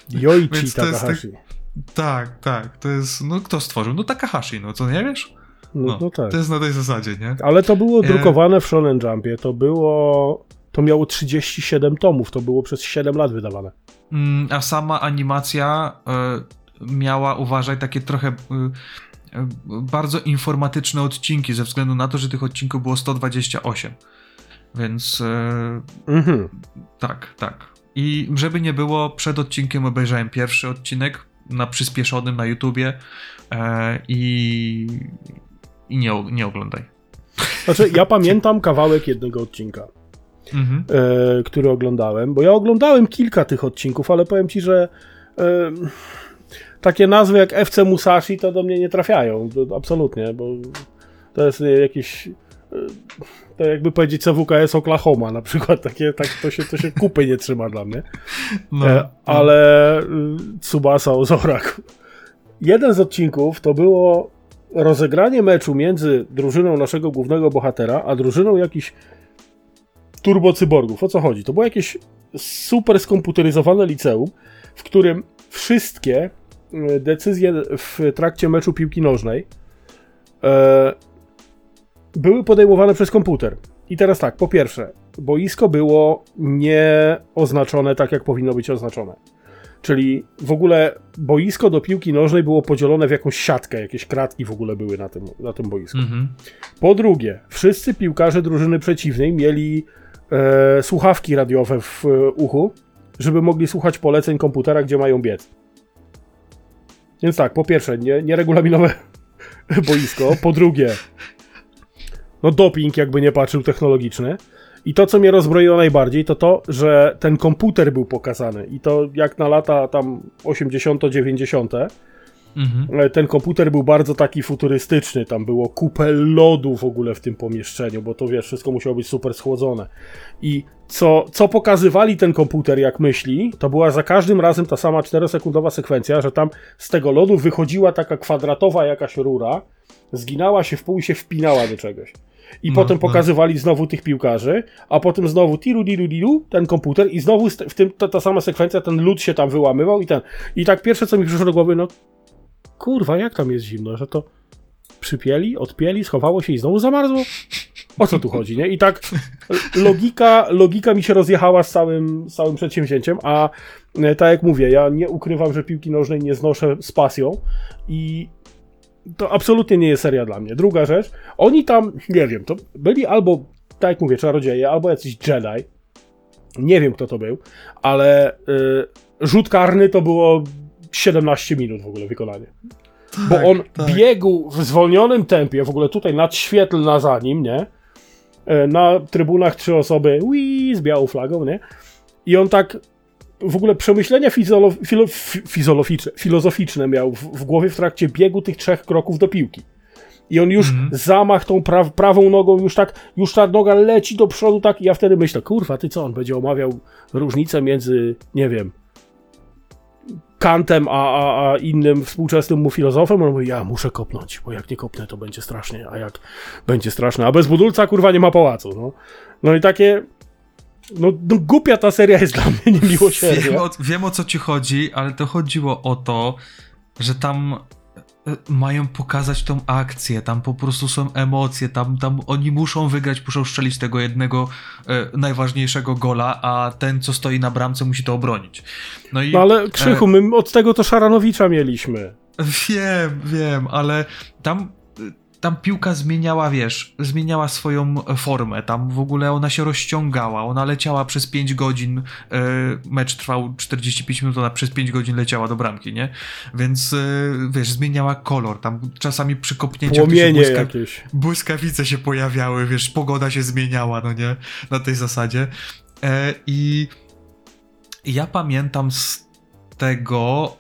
Yoichi Takahashi. Tak. To jest, no kto stworzył? No Takahashi, no co, nie wiesz? No tak. To jest na tej zasadzie, nie? Ale to było drukowane w Shonen Jumpie. To miało 37 tomów. To było przez 7 lat wydawane. A sama animacja miała, uważaj, takie trochę bardzo informatyczne odcinki, ze względu na to, że tych odcinków było 128. Więc tak. I żeby nie było, przed odcinkiem obejrzałem pierwszy odcinek na przyspieszonym na YouTubie i nie oglądaj. Znaczy, ja pamiętam kawałek jednego odcinka, który oglądałem, bo ja oglądałem kilka tych odcinków, ale powiem ci, że takie nazwy jak FC Musashi to do mnie nie trafiają, absolutnie, bo to jest jakiś... To jakby powiedzieć CWKS Oklahoma na przykład, takie, tak, to się kupy nie trzyma dla mnie. No, ale Tsubasa Ozorak. Jeden z odcinków to było rozegranie meczu między drużyną naszego głównego bohatera, a drużyną jakichś turbocyborgów. O co chodzi? To było jakieś super skomputeryzowane liceum, w którym wszystkie decyzje w trakcie meczu piłki nożnej były podejmowane przez komputer. I teraz tak, po pierwsze, boisko było nie oznaczone tak, jak powinno być oznaczone. Czyli w ogóle boisko do piłki nożnej było podzielone w jakąś siatkę, jakieś kratki w ogóle były na tym boisku. Mhm. Po drugie, wszyscy piłkarze drużyny przeciwnej mieli słuchawki radiowe w uchu, żeby mogli słuchać poleceń komputera, gdzie mają biec. Więc tak, po pierwsze, nieregulaminowe boisko. Po drugie... No doping, jakby nie patrzył, technologiczny. I to, co mnie rozbroiło najbardziej, to, że ten komputer był pokazany. I to jak na lata tam 80-90, ten komputer był bardzo taki futurystyczny. Tam było kupę lodu w ogóle w tym pomieszczeniu, bo to wiesz, wszystko musiało być super schłodzone. I co pokazywali ten komputer, jak myśli, to była za każdym razem ta sama 4-sekundowa sekwencja, że tam z tego lodu wychodziła taka kwadratowa jakaś rura, zginęła się w pół i się wpinała do czegoś. I potem pokazywali znowu tych piłkarzy, a potem znowu tiru-diru-diru, ten komputer i znowu w tym ta sama sekwencja, ten lód się tam wyłamywał i ten. I tak pierwsze, co mi przyszło do głowy, no kurwa, jak tam jest zimno, że to przypieli, odpieli, schowało się i znowu zamarzło. O co tu chodzi, nie? I tak logika mi się rozjechała z całym przedsięwzięciem, a tak jak mówię, ja nie ukrywam, że piłki nożnej nie znoszę z pasją i to absolutnie nie jest seria dla mnie. Druga rzecz, oni tam, nie wiem, to byli albo, tak jak mówię, czarodzieje, albo jacyś Jedi. Nie wiem, kto to był, ale rzut karny to było 17 minut w ogóle wykonanie. Tak, bo on biegł w zwolnionym tempie, w ogóle tutaj nadświetlna za nim, nie? Na trybunach 3 osoby, z białą flagą, nie? I on tak... W ogóle przemyślenia filozoficzne miał w głowie w trakcie biegu tych 3 kroków do piłki. I on już zamach tą prawą nogą, już ta noga leci do przodu, tak, i ja wtedy myślę, kurwa, ty co, on będzie omawiał różnicę między, nie wiem, Kantem a innym współczesnym mu filozofem? On mówi, ja muszę kopnąć, bo jak nie kopnę, to będzie strasznie, a jak będzie straszne, a bez budulca, kurwa, nie ma pałacu, no. No i takie... No głupia ta seria jest dla mnie, niemiłosiernie. Wiem o co ci chodzi, ale to chodziło o to, że tam mają pokazać tą akcję, tam po prostu są emocje, tam oni muszą wygrać, muszą strzelić tego jednego najważniejszego gola, a ten, co stoi na bramce, musi to obronić. No ale Krzychu, my od tego to Szaranowicza mieliśmy. Wiem, ale tam piłka zmieniała, wiesz, swoją formę, tam w ogóle ona się rozciągała, ona leciała przez 5 godzin, mecz trwał 45 minut, ona przez 5 godzin leciała do bramki, nie? Więc, wiesz, zmieniała kolor, tam czasami przy kopnięciach błyskawice się pojawiały, wiesz, pogoda się zmieniała, no nie? Na tej zasadzie. I ja pamiętam z tego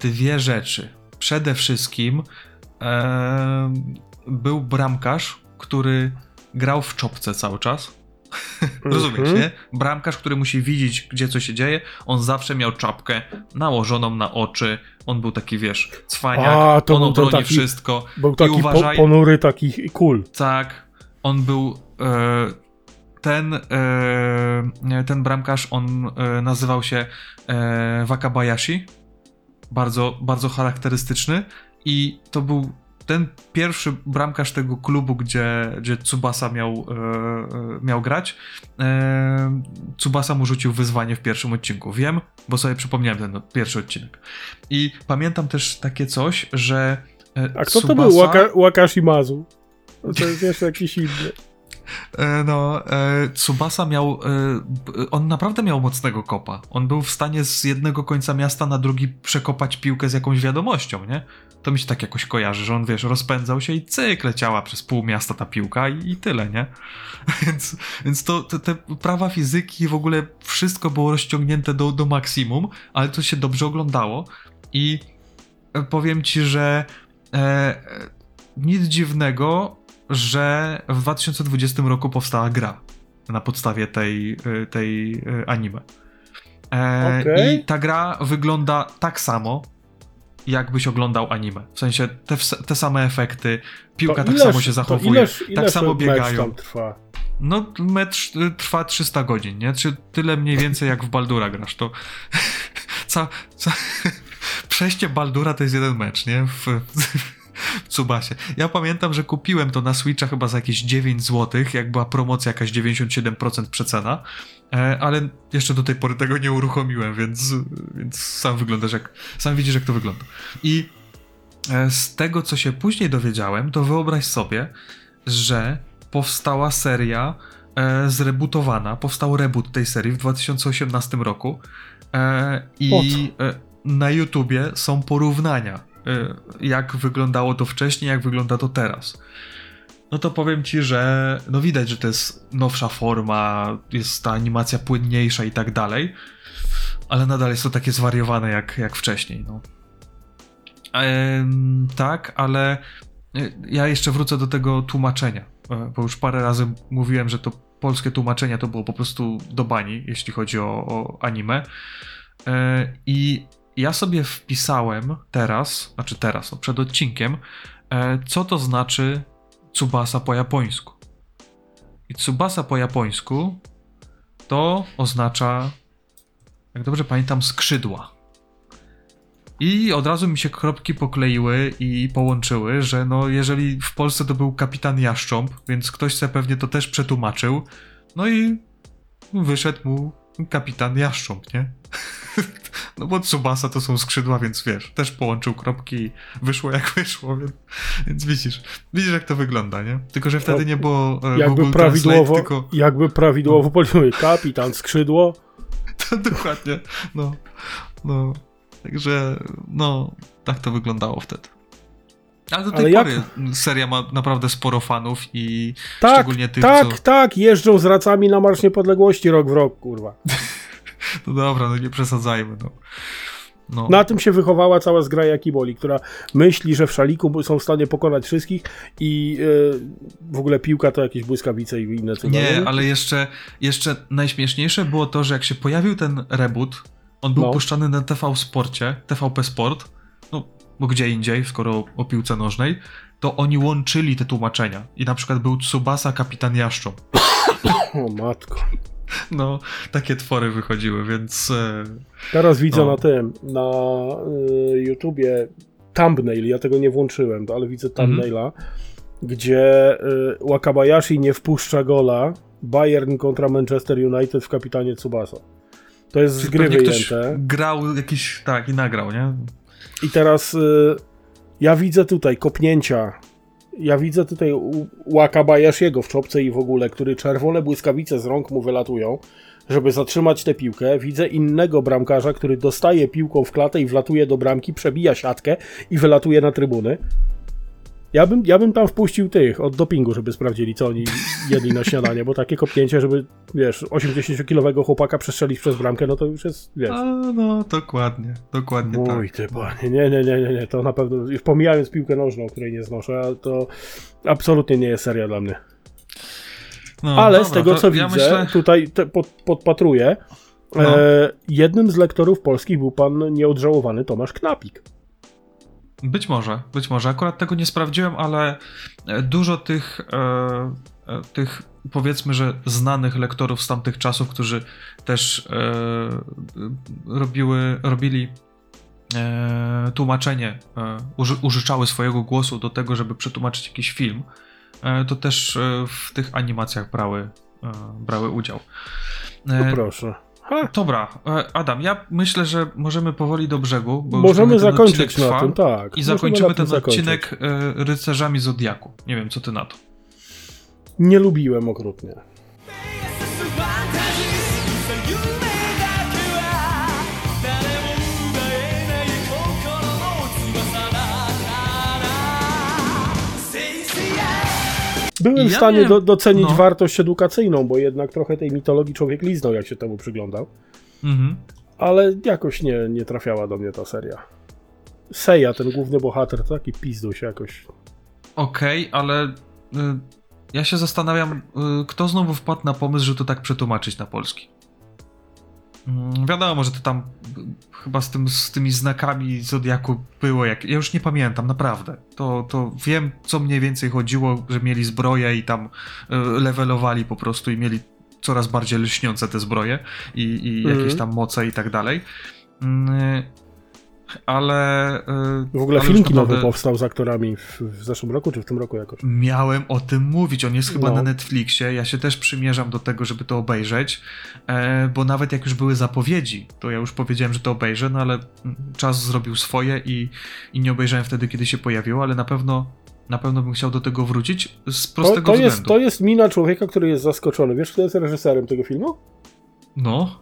2 rzeczy. Przede wszystkim był bramkarz, który grał w czopce cały czas. Rozumiesz, nie? Bramkarz, który musi widzieć, gdzie co się dzieje. On zawsze miał czapkę nałożoną na oczy. On był taki, wiesz, cwaniak. On obroni wszystko. Był taki ponury, taki cool. Tak. On był... Ten bramkarz, on nazywał się Wakabayashi. Bardzo, bardzo charakterystyczny. I to był ten pierwszy bramkarz tego klubu, gdzie Tsubasa miał grać. Tsubasa mu rzucił wyzwanie w pierwszym odcinku. Wiem, bo sobie przypomniałem ten pierwszy odcinek. I pamiętam też takie coś, że A kto to był? Wakashimazu. To jest jeszcze jakiś inny. No, Tsubasa miał, on naprawdę miał mocnego kopa. On był w stanie z jednego końca miasta na drugi przekopać piłkę z jakąś wiadomością, nie? To mi się tak jakoś kojarzy, że on, wiesz, rozpędzał się i cyk, leciała przez pół miasta ta piłka i tyle, nie? Więc to te prawa fizyki, w ogóle wszystko było rozciągnięte do maksimum, ale to się dobrze oglądało i powiem ci, że nic dziwnego, że w 2020 roku powstała gra na podstawie tej anime. Okay. I ta gra wygląda tak samo, jakbyś oglądał anime. W sensie te same efekty, piłka tak samo się zachowuje, tak samo biegają. Tam trwa? No mecz trwa 300 godzin, nie? Czy tyle mniej więcej jak w Baldura grasz, to przejście Baldura to jest jeden mecz, nie? W Tsubasie. Ja pamiętam, że kupiłem to na Switcha chyba za jakieś 9 zł, jak była promocja jakaś 97% przecena, ale jeszcze do tej pory tego nie uruchomiłem, więc sam widzisz, jak to wygląda. I z tego, co się później dowiedziałem, to wyobraź sobie, że powstała seria zrebootowana, powstał reboot tej serii w 2018 roku i na YouTubie są porównania, jak wyglądało to wcześniej, jak wygląda to teraz. No to powiem ci, że no widać, że to jest nowsza forma, jest ta animacja płynniejsza i tak dalej, ale nadal jest to takie zwariowane jak wcześniej. No. Tak, ale ja jeszcze wrócę do tego tłumaczenia, bo już parę razy mówiłem, że to polskie tłumaczenie to było po prostu do bani, jeśli chodzi o anime. I ja sobie wpisałem przed odcinkiem, co to znaczy Tsubasa po japońsku. I Tsubasa po japońsku to oznacza, jak dobrze pamiętam, skrzydła. I od razu mi się kropki pokleiły i połączyły, że no jeżeli w Polsce to był kapitan Jaszcząb, więc ktoś sobie pewnie to też przetłumaczył, no i wyszedł mu kapitan Jaszcząb, nie? No bo Tsubasa to są skrzydła, więc wiesz, też połączył kropki i wyszło jak wyszło, więc widzisz jak to wygląda, nie? Tylko, że wtedy nie było Google Translate, tylko... Jakby prawidłowo powiedzieli, kapitan skrzydło. To dokładnie, no. Także, no, tak to wyglądało wtedy. Ale do tej pory seria ma naprawdę sporo fanów i tak, szczególnie tych, Tak, jeżdżą z racami na Marsz Niepodległości rok w rok, kurwa. No dobra, no nie przesadzajmy. No. Na tym się wychowała cała zgraja Kiboli, która myśli, że w szaliku są w stanie pokonać wszystkich i w ogóle piłka to jakieś błyskawice i inne cuda. Nie, ale jeszcze najśmieszniejsze było to, że jak się pojawił ten reboot, on był puszczany na TVP Sport, no bo gdzie indziej, skoro o piłce nożnej, to oni łączyli te tłumaczenia i na przykład był Tsubasa kapitan Jaszcząb. O matko. No, takie twory wychodziły, więc... Teraz widzę na YouTubie thumbnail, ja tego nie włączyłem, ale widzę thumbnaila, gdzie Wakabayashi nie wpuszcza gola, Bayern kontra Manchester United w kapitanie Tsubasa. To jest z gry wyjęte. Grał jakiś, tak, i nagrał, nie? I teraz ja widzę tutaj kopnięcia... Ja widzę tutaj Wakabayashiego w czopce i w ogóle, który czerwone błyskawice z rąk mu wylatują, żeby zatrzymać tę piłkę. Widzę innego bramkarza, który dostaje piłką w klatę i wlatuje do bramki, przebija siatkę i wylatuje na trybuny. Ja bym tam wpuścił tych od dopingu, żeby sprawdzili, co oni jedli na śniadanie, bo takie kopnięcie, żeby, wiesz, 80-kilowego chłopaka przestrzelić przez bramkę, no to już jest, wiesz... A, no, dokładnie tak. Mój ty panie, nie, to na pewno, już pomijając piłkę nożną, której nie znoszę, to absolutnie nie jest seria dla mnie. No, ale dobra, z tego, co widzę, myślę... tutaj podpatruję, jednym z lektorów polskich był pan nieodżałowany Tomasz Knapik. Być może. Akurat tego nie sprawdziłem, ale dużo tych powiedzmy, że znanych lektorów z tamtych czasów, którzy też robili tłumaczenie, użyczały swojego głosu do tego, żeby przetłumaczyć jakiś film, to też w tych animacjach brały udział. No proszę. Dobra, Adam, ja myślę, że możemy powoli do brzegu, bo możemy już zakończyć na tym, tak. I zakończymy ten odcinek Rycerzami Zodiaku. Nie wiem, co ty na to. Nie lubiłem okrutnie. Byłem w stanie docenić wartość edukacyjną, bo jednak trochę tej mitologii człowiek liznął, jak się temu przyglądał. Mhm. Ale jakoś nie trafiała do mnie ta seria. Seiya, ten główny bohater, to taki pizduś jakoś. Okej, ale ja się zastanawiam, kto znowu wpadł na pomysł, że to tak przetłumaczyć na polski. Wiadomo, że to tam chyba z tymi znakami Zodiaku było jak... Ja już nie pamiętam, naprawdę. To wiem, co mniej więcej chodziło, że mieli zbroje i tam levelowali po prostu i mieli coraz bardziej lśniące te zbroje i jakieś tam moce i tak dalej. Ale... W ogóle filmki nowy powstał z aktorami w zeszłym roku, czy w tym roku jakoś? Miałem o tym mówić, on jest chyba na Netflixie, ja się też przymierzam do tego, żeby to obejrzeć, bo nawet jak już były zapowiedzi, to ja już powiedziałem, że to obejrzę, no ale czas zrobił swoje i nie obejrzałem wtedy, kiedy się pojawiło, ale na pewno bym chciał do tego wrócić z prostego względu. To jest mina człowieka, który jest zaskoczony. Wiesz, kto jest reżyserem tego filmu? No.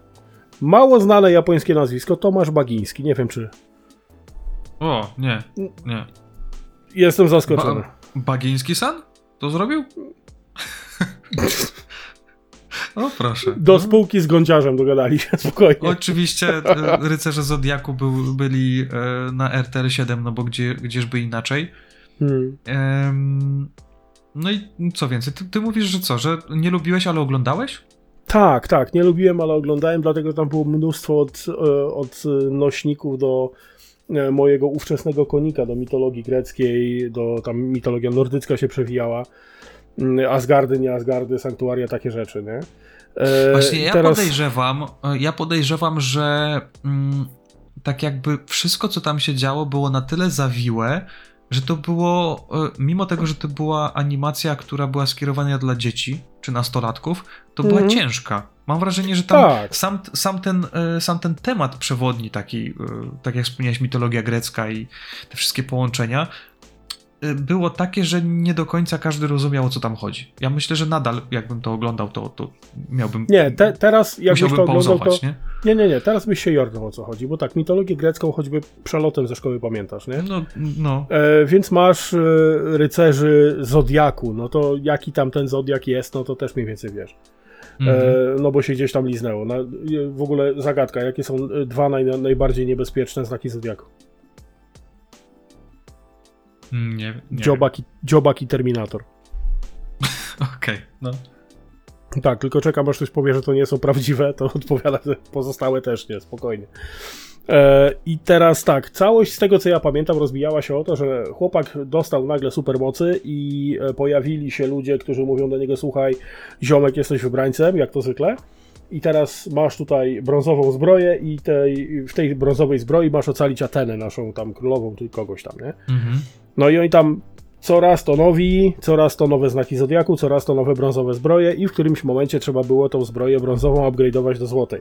Mało znane japońskie nazwisko, Tomasz Bagiński, nie wiem czy... O, nie. Jestem zaskoczony. Bagiński-san? To zrobił? O, proszę. Do spółki z Gądziarzem dogadali się, spokojnie. Oczywiście Rycerze Zodiaku byli na RTL 7, no bo gdzieżby inaczej. No i co więcej, ty mówisz, że co, że nie lubiłeś, ale oglądałeś? Tak, nie lubiłem, ale oglądałem, dlatego że tam było mnóstwo od nośników do... mojego ówczesnego konika do mitologii greckiej, do tam mitologia nordycka się przewijała, Asgardy, nie Asgardy, sanktuaria, takie rzeczy, nie? Właśnie ja podejrzewam, że tak jakby wszystko, co tam się działo, było na tyle zawiłe, że to było, mimo tego, że to była animacja, która była skierowana dla dzieci czy nastolatków, to była ciężka. Mam wrażenie, że tam sam ten temat przewodni taki, tak jak wspomniałeś, mitologia grecka i te wszystkie połączenia, było takie, że nie do końca każdy rozumiał, o co tam chodzi. Ja myślę, że nadal, jakbym to oglądał, to miałbym... Nie, teraz jakbyś to oglądał, to... Nie, teraz byś się jorgnął, o co chodzi, bo tak, mitologię grecką choćby przelotem ze szkoły pamiętasz, nie? No. Więc masz rycerzy Zodiaku, no to jaki tam ten Zodiak jest, no to też mniej więcej wiesz. No bo się gdzieś tam liznęło. W ogóle zagadka, jakie są dwa najbardziej niebezpieczne znaki Zodiaku? Nie. Dziobak i Terminator. Okej, no. Tak, tylko czekam, aż ktoś powie, że to nie są prawdziwe, to odpowiada, że pozostałe też nie, spokojnie. I teraz tak, całość z tego, co ja pamiętam, rozbijała się o to, że chłopak dostał nagle supermocy i pojawili się ludzie, którzy mówią do niego: słuchaj, ziomek, jesteś wybrańcem, jak to zwykle. I teraz masz tutaj brązową zbroję i w tej brązowej zbroi masz ocalić Atenę, naszą tam królową, czy kogoś tam, nie? Mhm. No i oni tam coraz to nowi, coraz to nowe znaki Zodiaku, coraz to nowe brązowe zbroje i w którymś momencie trzeba było tą zbroję brązową upgrade'ować do złotej.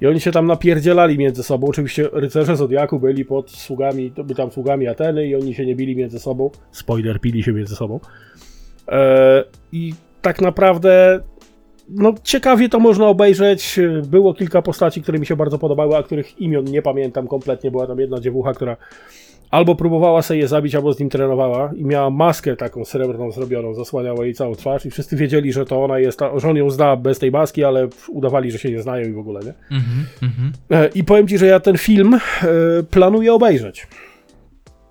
I oni się tam napierdzielali między sobą. Oczywiście rycerze Zodiaku byli pod sługami, byli tam sługami Ateny i oni się nie bili między sobą. Spoiler, pili się między sobą. I tak naprawdę... No ciekawie to można obejrzeć, było kilka postaci, które mi się bardzo podobały, a których imion nie pamiętam kompletnie, była tam jedna dziewucha, która albo próbowała sobie je zabić, albo z nim trenowała i miała maskę taką srebrną zrobioną, zasłaniała jej całą twarz i wszyscy wiedzieli, że to ona jest, że on ją zna bez tej maski, ale udawali, że się nie znają i w ogóle, nie? I powiem ci, że ja ten film planuję obejrzeć.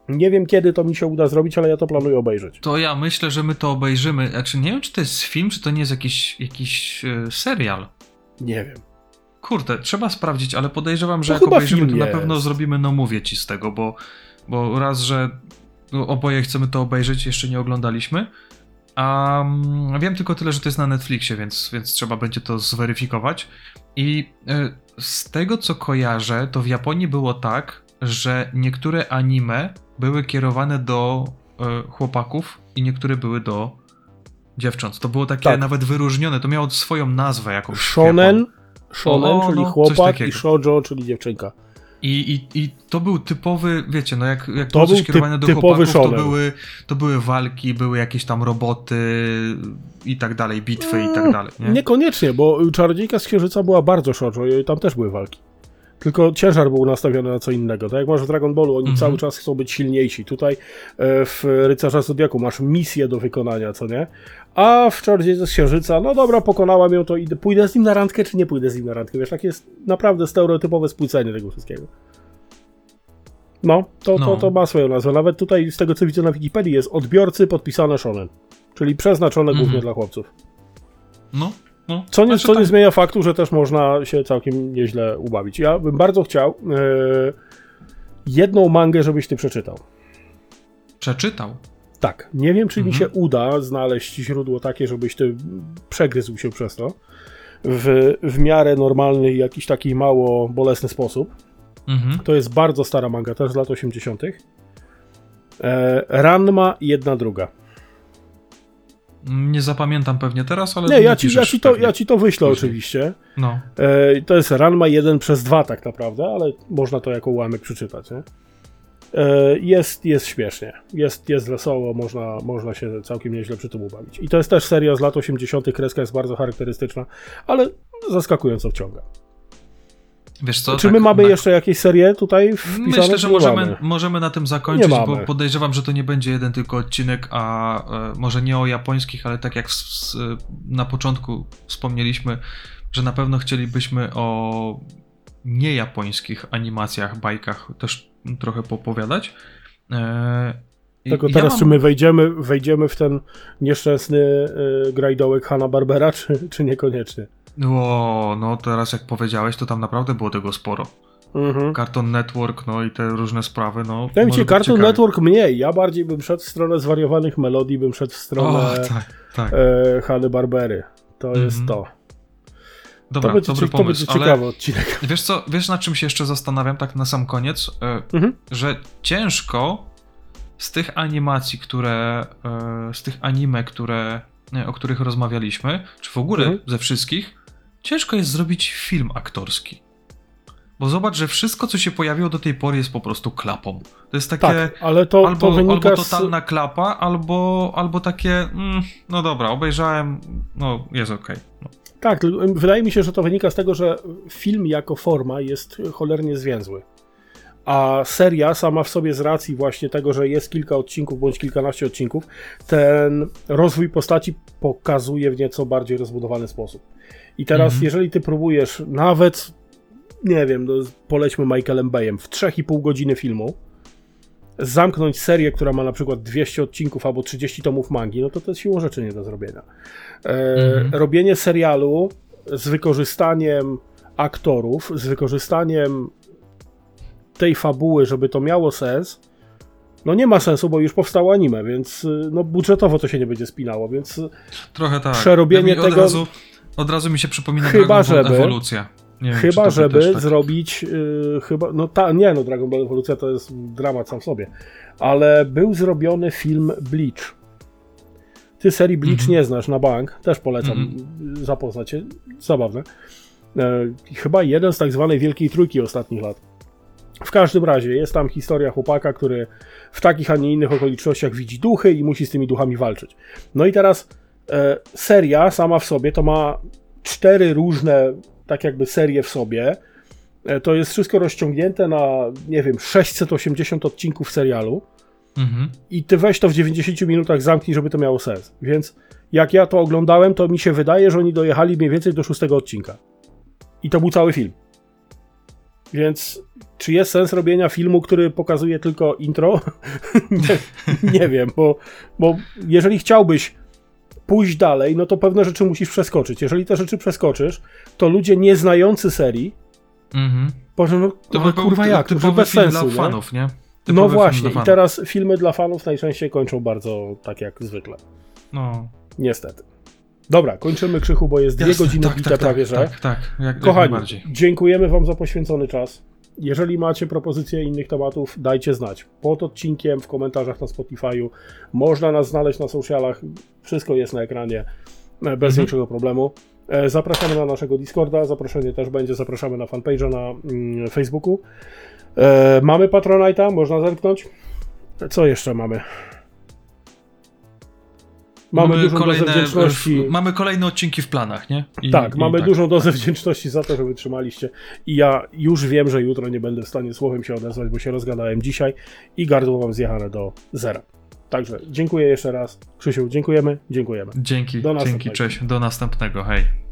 Nie wiem, kiedy to mi się uda zrobić, ale ja to planuję obejrzeć. To ja myślę, że my to obejrzymy. Znaczy, nie wiem, czy to jest film, czy to nie jest jakiś serial. Nie wiem. Kurde, trzeba sprawdzić, ale podejrzewam, że to jak obejrzymy, to na pewno zrobimy, no mówię ci z tego, bo raz, że oboje chcemy to obejrzeć, jeszcze nie oglądaliśmy. A wiem tylko tyle, że to jest na Netflixie, więc trzeba będzie to zweryfikować. I z tego, co kojarzę, to w Japonii było tak, że niektóre anime były kierowane do chłopaków i niektóre były do dziewcząt. To było takie nawet wyróżnione, to miało swoją nazwę jakąś. Shonen, shonen, czyli chłopak, i shoujo, czyli dziewczynka. I to był typowy, wiecie, no jak to było coś kierowane do chłopaków, to były walki, były jakieś tam roboty i tak dalej, bitwy i tak dalej. Nie? Niekoniecznie, bo Czarodziejka z Księżyca była bardzo shoujo i tam też były walki. Tylko ciężar był nastawiony na co innego. Tak jak masz w Dragon Ballu, oni cały czas chcą być silniejsi. Tutaj w Rycerza Zodiaku masz misję do wykonania, co nie? A w Czarodziejce z Księżyca, no dobra, pokonałam ją, to idę, pójdę z nim na randkę, czy nie pójdę z nim na randkę? Wiesz, takie jest naprawdę stereotypowe spłycenie tego wszystkiego. No, to ma swoją nazwę. Nawet tutaj, z tego co widzę na Wikipedii, jest odbiorcy podpisane shonen. Czyli przeznaczone głównie dla chłopców. No. No, co nie zmienia faktu, że też można się całkiem nieźle ubawić. Ja bym bardzo chciał jedną mangę, żebyś ty przeczytał. Przeczytał? Tak. Nie wiem, czy mi się uda znaleźć źródło takie, żebyś ty przegryzł się przez to w miarę normalny, jakiś taki mało bolesny sposób. To jest bardzo stara manga, też z lat 80. Ranma 1/2. Nie zapamiętam pewnie teraz, ale... Nie, ja ci to wyślę oczywiście. No. To jest Ranma 1/2 tak naprawdę, ale można to jako ułamek przeczytać. Nie? Jest śmiesznie, jest wesoło, można się całkiem nieźle przy tym ubawić. I to jest też seria z lat 80, kreska jest bardzo charakterystyczna, ale zaskakująco wciąga. Wiesz co, czy my mamy jeszcze jakieś serie tutaj wpisane? Myślę, że możemy na tym zakończyć, bo podejrzewam, że to nie będzie jeden tylko odcinek, a może nie o japońskich, ale tak jak na początku wspomnieliśmy, że na pewno chcielibyśmy o niejapońskich animacjach, bajkach też trochę poopowiadać. Tylko teraz czy my wejdziemy w ten nieszczęsny grajdołek Hanna-Barbera, czy niekoniecznie? No teraz jak powiedziałeś, to tam naprawdę było tego sporo. Cartoon Network, no i te różne sprawy, no. Powiem ci, Cartoon Network mniej, ja bardziej bym szedł w stronę zwariowanych melodii, bym szedł w stronę Hanny-Barbery. To jest to. Dobra, dobry pomysł, to będzie ciekawy odcinek. Wiesz co, na czym się jeszcze zastanawiam, tak na sam koniec, że ciężko z tych animacji, o których rozmawialiśmy, czy w ogóle ze wszystkich, ciężko jest zrobić film aktorski. Bo zobacz, że wszystko, co się pojawiło do tej pory, jest po prostu klapą. To jest takie ale to, albo totalna klapa, albo takie no dobra, obejrzałem, no jest okej. No. Tak, wydaje mi się, że to wynika z tego, że film jako forma jest cholernie zwięzły. A seria sama w sobie z racji właśnie tego, że jest kilka odcinków bądź kilkanaście odcinków, ten rozwój postaci pokazuje w nieco bardziej rozbudowany sposób. I teraz jeżeli ty próbujesz nawet, nie wiem, polećmy Michaelem Bayem, w 3,5 godziny filmu zamknąć serię, która ma na przykład 200 odcinków albo 30 tomów mangi, no to jest siłą rzeczy nie do zrobienia. Robienie serialu z wykorzystaniem aktorów, z wykorzystaniem tej fabuły, żeby to miało sens, no nie ma sensu, bo już powstało anime, więc no budżetowo to się nie będzie spinało, więc trochę tak. Przerobienie tego... Od razu mi się przypomina Dragon Ball Ewolucja. Dragon Ball Ewolucja to jest dramat sam w sobie, ale był zrobiony film Bleach. Ty serii Bleach nie znasz na bank, też polecam zapoznać się, zabawne. Chyba jeden z tak zwanej wielkiej trójki ostatnich lat. W każdym razie jest tam historia chłopaka, który w takich, a nie innych okolicznościach widzi duchy i musi z tymi duchami walczyć. No i teraz seria sama w sobie to ma 4 różne tak jakby serie w sobie. To jest wszystko rozciągnięte na, nie wiem, 680 odcinków serialu. I ty weź to w 90 minutach zamknij, żeby to miało sens. Więc jak ja to oglądałem, to mi się wydaje, że oni dojechali mniej więcej do 6 odcinka. I to był cały film. Więc czy jest sens robienia filmu, który pokazuje tylko intro? nie wiem, bo jeżeli chciałbyś pójść dalej, no to pewne rzeczy musisz przeskoczyć. Jeżeli te rzeczy przeskoczysz, to ludzie nieznający serii Boże, no, to by kurwa jak, typowy bez film sensu, dla fanów, nie? No właśnie, i teraz filmy dla fanów najczęściej kończą bardzo tak jak zwykle. No. Niestety. Dobra, kończymy, Krzychu, bo jest 2 godziny bite prawie, że... Tak, kochani, dziękujemy wam za poświęcony czas. Jeżeli macie propozycje innych tematów, dajcie znać. Pod odcinkiem, w komentarzach na Spotify'u. Można nas znaleźć na socialach. Wszystko jest na ekranie bez większego problemu. Zapraszamy na naszego Discorda, zaproszenie też będzie, zapraszamy na fanpage'a na Facebooku. Mamy Patronite'a, można zerknąć. Co jeszcze mamy? Mamy dużą dozę wdzięczności. Mamy kolejne odcinki w planach, nie? Mamy dużą dozę wdzięczności za to, że wytrzymaliście. I ja już wiem, że jutro nie będę w stanie słowem się odezwać, bo się rozgadałem dzisiaj i gardło mam zjechane do zera. Także dziękuję jeszcze raz. Krzysiu, dziękujemy. Dzięki, cześć. Do następnego, hej.